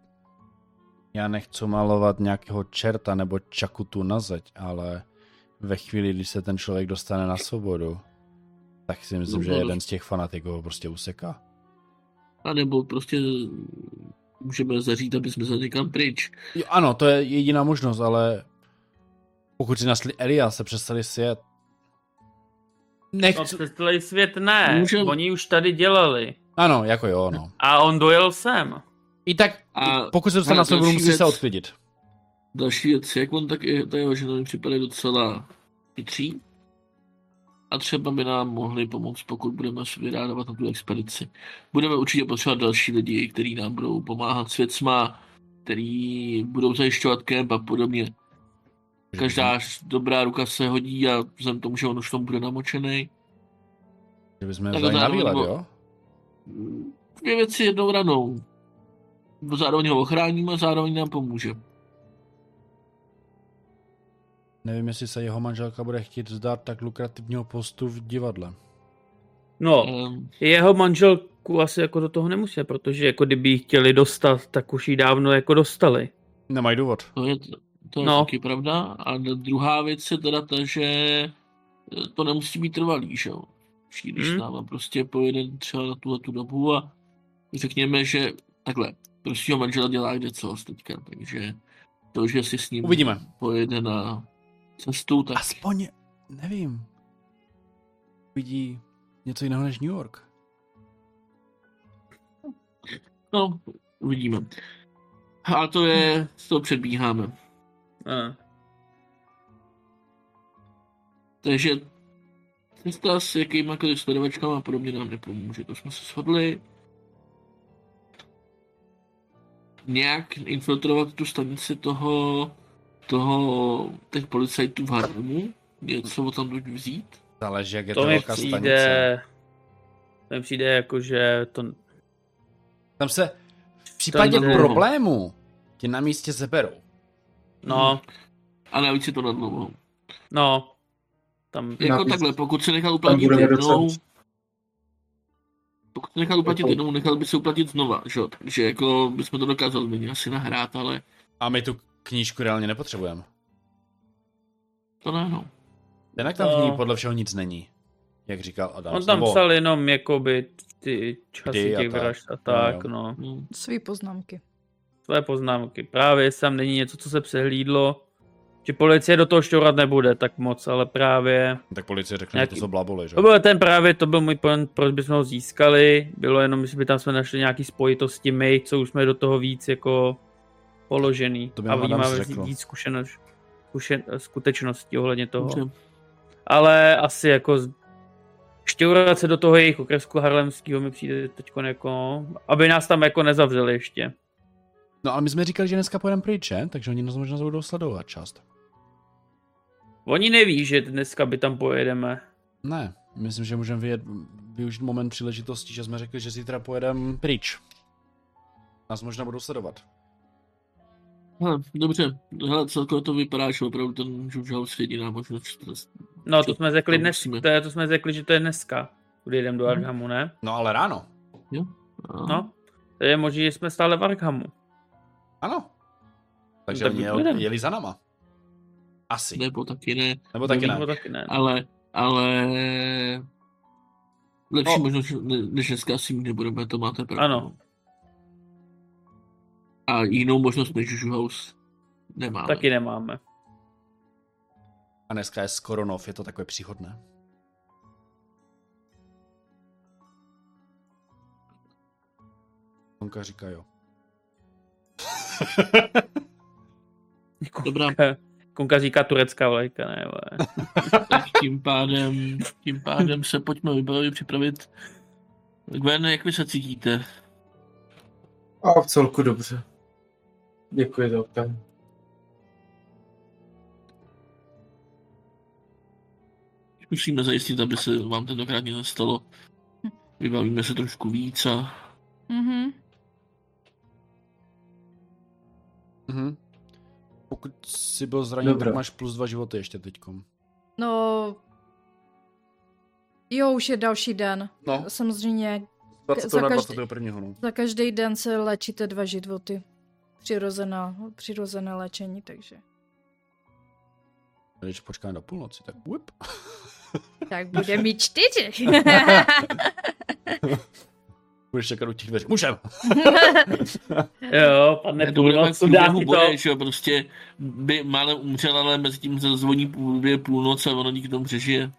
já nechci malovat nějakého čerta nebo čakutu na zeď, ale ve chvíli, kdy se ten člověk dostane na svobodu, tak si myslím, že jeden z těch fanatiků ho prostě useká. A nebo prostě můžeme zařídit, aby jsme se někam pryč. Jo, ano, to je jediná možnost, ale pokud si našli Elia, se přes celý svět. Nechci... No, přes celý svět ne, můžem... oni už tady dělali. Ano, jako jo, no. A on dojel sem. I tak, a pokud jsem se na svobodu, musí se odklidit. Další věc, jak on tak i ta jeho žena mi připadá docela chytří. A třeba by nám mohli pomoct, pokud budeme se vydávat na tu expedici. Budeme určitě potřebovat další lidi, kteří nám budou pomáhat s věcma, který budou zajišťovat kemp a podobně. Každá dobrá ruka se hodí a vzhledem tomu, že on už tam bude namočený. Že bychom vzali na výlet, jo? Dvě věci jednou ranou. Zároveň ho ochráníme, zároveň nám pomůže. Nevím, jestli se jeho manželka bude chtít vzdát tak lukrativního postu v divadle. No, jeho manželku asi jako do toho nemusí, protože jako kdyby ji chtěli dostat, tak už ji dávno jako dostali. Nemají důvod. To je taky pravda. A druhá věc je teda ta, že to nemusí být trvalý, že jo. Když náma prostě pojede třeba na tu dobu a řekněme, že takhle, prostě jeho manžela dělá kde co teďka, takže to, že si s ním uvidíme. Pojede na cestu, tak... Aspoň, nevím, vidí něco jiného než New York. No, uvidíme. A to je, z toho předbíháme. Takže cesta s jakýmakoliv sledovačkama a podobně nám nepomůže, to jsme se shodli. Nějak infiltrovat tu stanici těch policajtů v Harlemu, něco ho tam jdu vzít. Záleží, jak je to velká stanice. To mi přijde jako, že to... Tam se v případě problému tě na místě seberou. No. A navíc si to nadlouho. No. Tam... Jako takhle, pokud se nechal uplatit jednou... Pokud to nechal uplatit jednou, nechal by se uplatit znova, že jo? Takže jako bychom to dokázali měli asi nahrát, ale... A my tu knížku reálně nepotřebujeme. To ne, no. Jinak tam v ní podle všeho nic není, jak říkal Adam. On tam psal jenom jakoby ty časy těch vražd a tak, no. Své poznámky. Své poznámky. Právě tam není něco, co se přehlídlo. Že policie do toho šťourat nebude tak moc, ale právě... Tak policie řekne, nějaký... že to jsou bláboli, že? To byl to byl můj point, proč bychom ho získali. Bylo jenom, že by tam jsme našli nějaký spojitosti my, co už jsme do toho víc jako položený. A vnímáme víc skutečnosti ohledně toho. Dobře. Ale asi jako šťourat se do toho jejich okresku harlemského mi přijde teďko jako... Aby nás tam jako nezavřeli ještě. No ale my jsme říkali, že dneska pojedeme pryč, že? Takže oni nás možná budou sledovat část. Oni neví, že dneska by tam pojedeme. Ne, myslím, že můžeme využít moment příležitosti, že jsme řekli, že zítra pojedeme pryč. Nás možná budou sledovat. Hele, dobře. Hele, celkově to vypadá, že opravdu ten House je jediná možnost. No, to jsme řekli dnes, to jsme řekli, že to je dneska, kdy jdeme do Arkhamu, ne? No, ale ráno. Jo. No, to je možný, že jsme stále v Arkhamu. Ano. Takže no, tak oni jeli za nama. Asi. Nebo taky ne. Ale... Lepší možnost, než dneska asi nebudeme, to máte pravdu. Ano. A jinou možnost než Juju House nemáme. Taky nemáme. A dneska je skoro nov, je to takové příhodné. Tonka říká jo. Konka říká turecká vlajka, ne? Tak tím pádem se pojďme vybavit, připravit. Gwen, jak vy se cítíte? A v celku dobře. Děkuji za opět. Musíme zajistit, aby se vám tentokrát něco stalo. Vybavíme se trošku víc a... Mhm. Pokud jsi byl zraněn, tak máš +2 životy ještě teďkom. No... Jo, už je další den. No. Samozřejmě. 20. Za každý, 21. No. Za každý den se léčíte 2 životy. Přirozené léčení, takže... Když počkáme do půlnoci, tak whip. Tak bude mít 4. Budeš čekat u těch dveří. Můžem! Jo, padne půlnoc, dá ti to. Prostě by mále umřel, ale mezi tím zazvoní půlnoc a ono díky tomu přežije.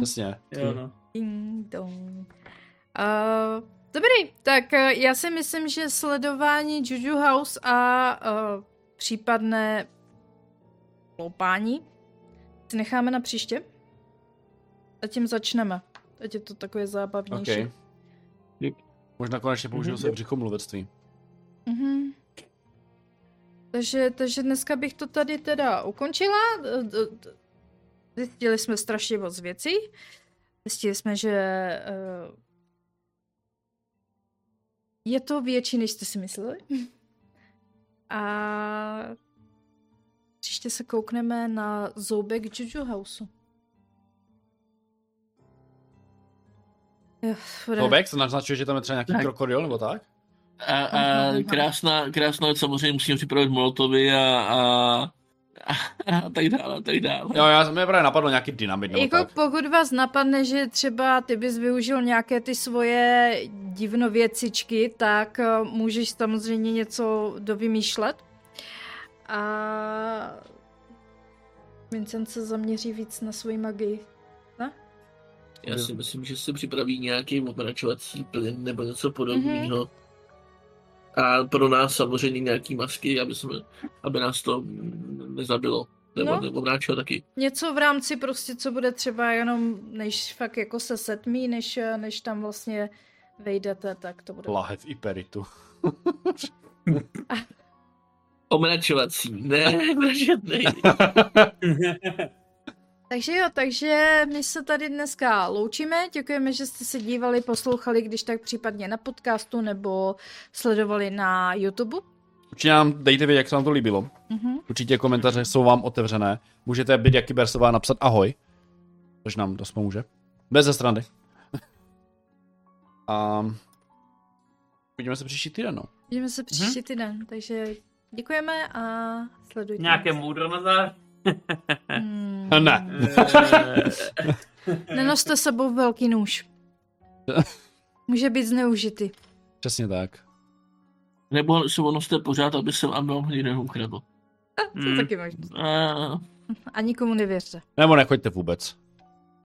Jasně. Jo, no. Ding dong. Dobrý, tak já si myslím, že sledování Juju House a případné loupání si necháme na příště. A tím začneme. Teď je to takové zábavnější. Okay. Možná konečně použiju se břichomluvectví. Mm-hmm. Takže dneska bych to tady teda ukončila. Zjistili jsme strašně moc věcí. Zjistili jsme, že je to větší, než jste si mysleli. A příště se koukneme na zoubek Juju Houseu. Zoubek? To naznačuje, že tam je třeba nějaký krokodil nebo tak? A krásná věc, samozřejmě musím připravit molotovy a tak dále. Jo, já mě právě napadlo nějaký dynamit. Jako tak. Pokud vás napadne, že třeba ty bys využil nějaké ty svoje divnověcičky, tak můžeš samozřejmě něco dovymýšlet. A Vincent se zaměří víc na svoji magii, ne? Já si myslím, že se připraví nějaký omračovací plyn nebo něco podobného. Mm-hmm. A pro nás samozřejmě nějaký masky, aby nás to nezabilo. Nebo omráčilo taky. Něco v rámci prostě, co bude třeba jenom, než fakt jako se setmí, než tam vlastně vejdete, tak to bude... Lahev i peritu. Omračovací, ne, mražetnej. Takže my se tady dneska loučíme, děkujeme, že jste se dívali, poslouchali, když tak případně na podcastu nebo sledovali na YouTube. Určitě nám dejte vědět, jak se vám to líbilo. Mm-hmm. Určitě komentáře jsou vám otevřené. Můžete být jak Kybersová napsat ahoj, což nám dost pomůže. Bez ze strany. A uvidíme se příští týden, no. Uvidíme se příští týden, takže děkujeme a sledujte. Nějaké moudro na závěr. Ne. Nenoste sebou velký nůž. Může být zneužitý. Přesně tak. Nebo se noste pořád, aby se vám mohli jenom ukradl. To taky možná. A nikomu nevěřte. Nebo nechoďte vůbec.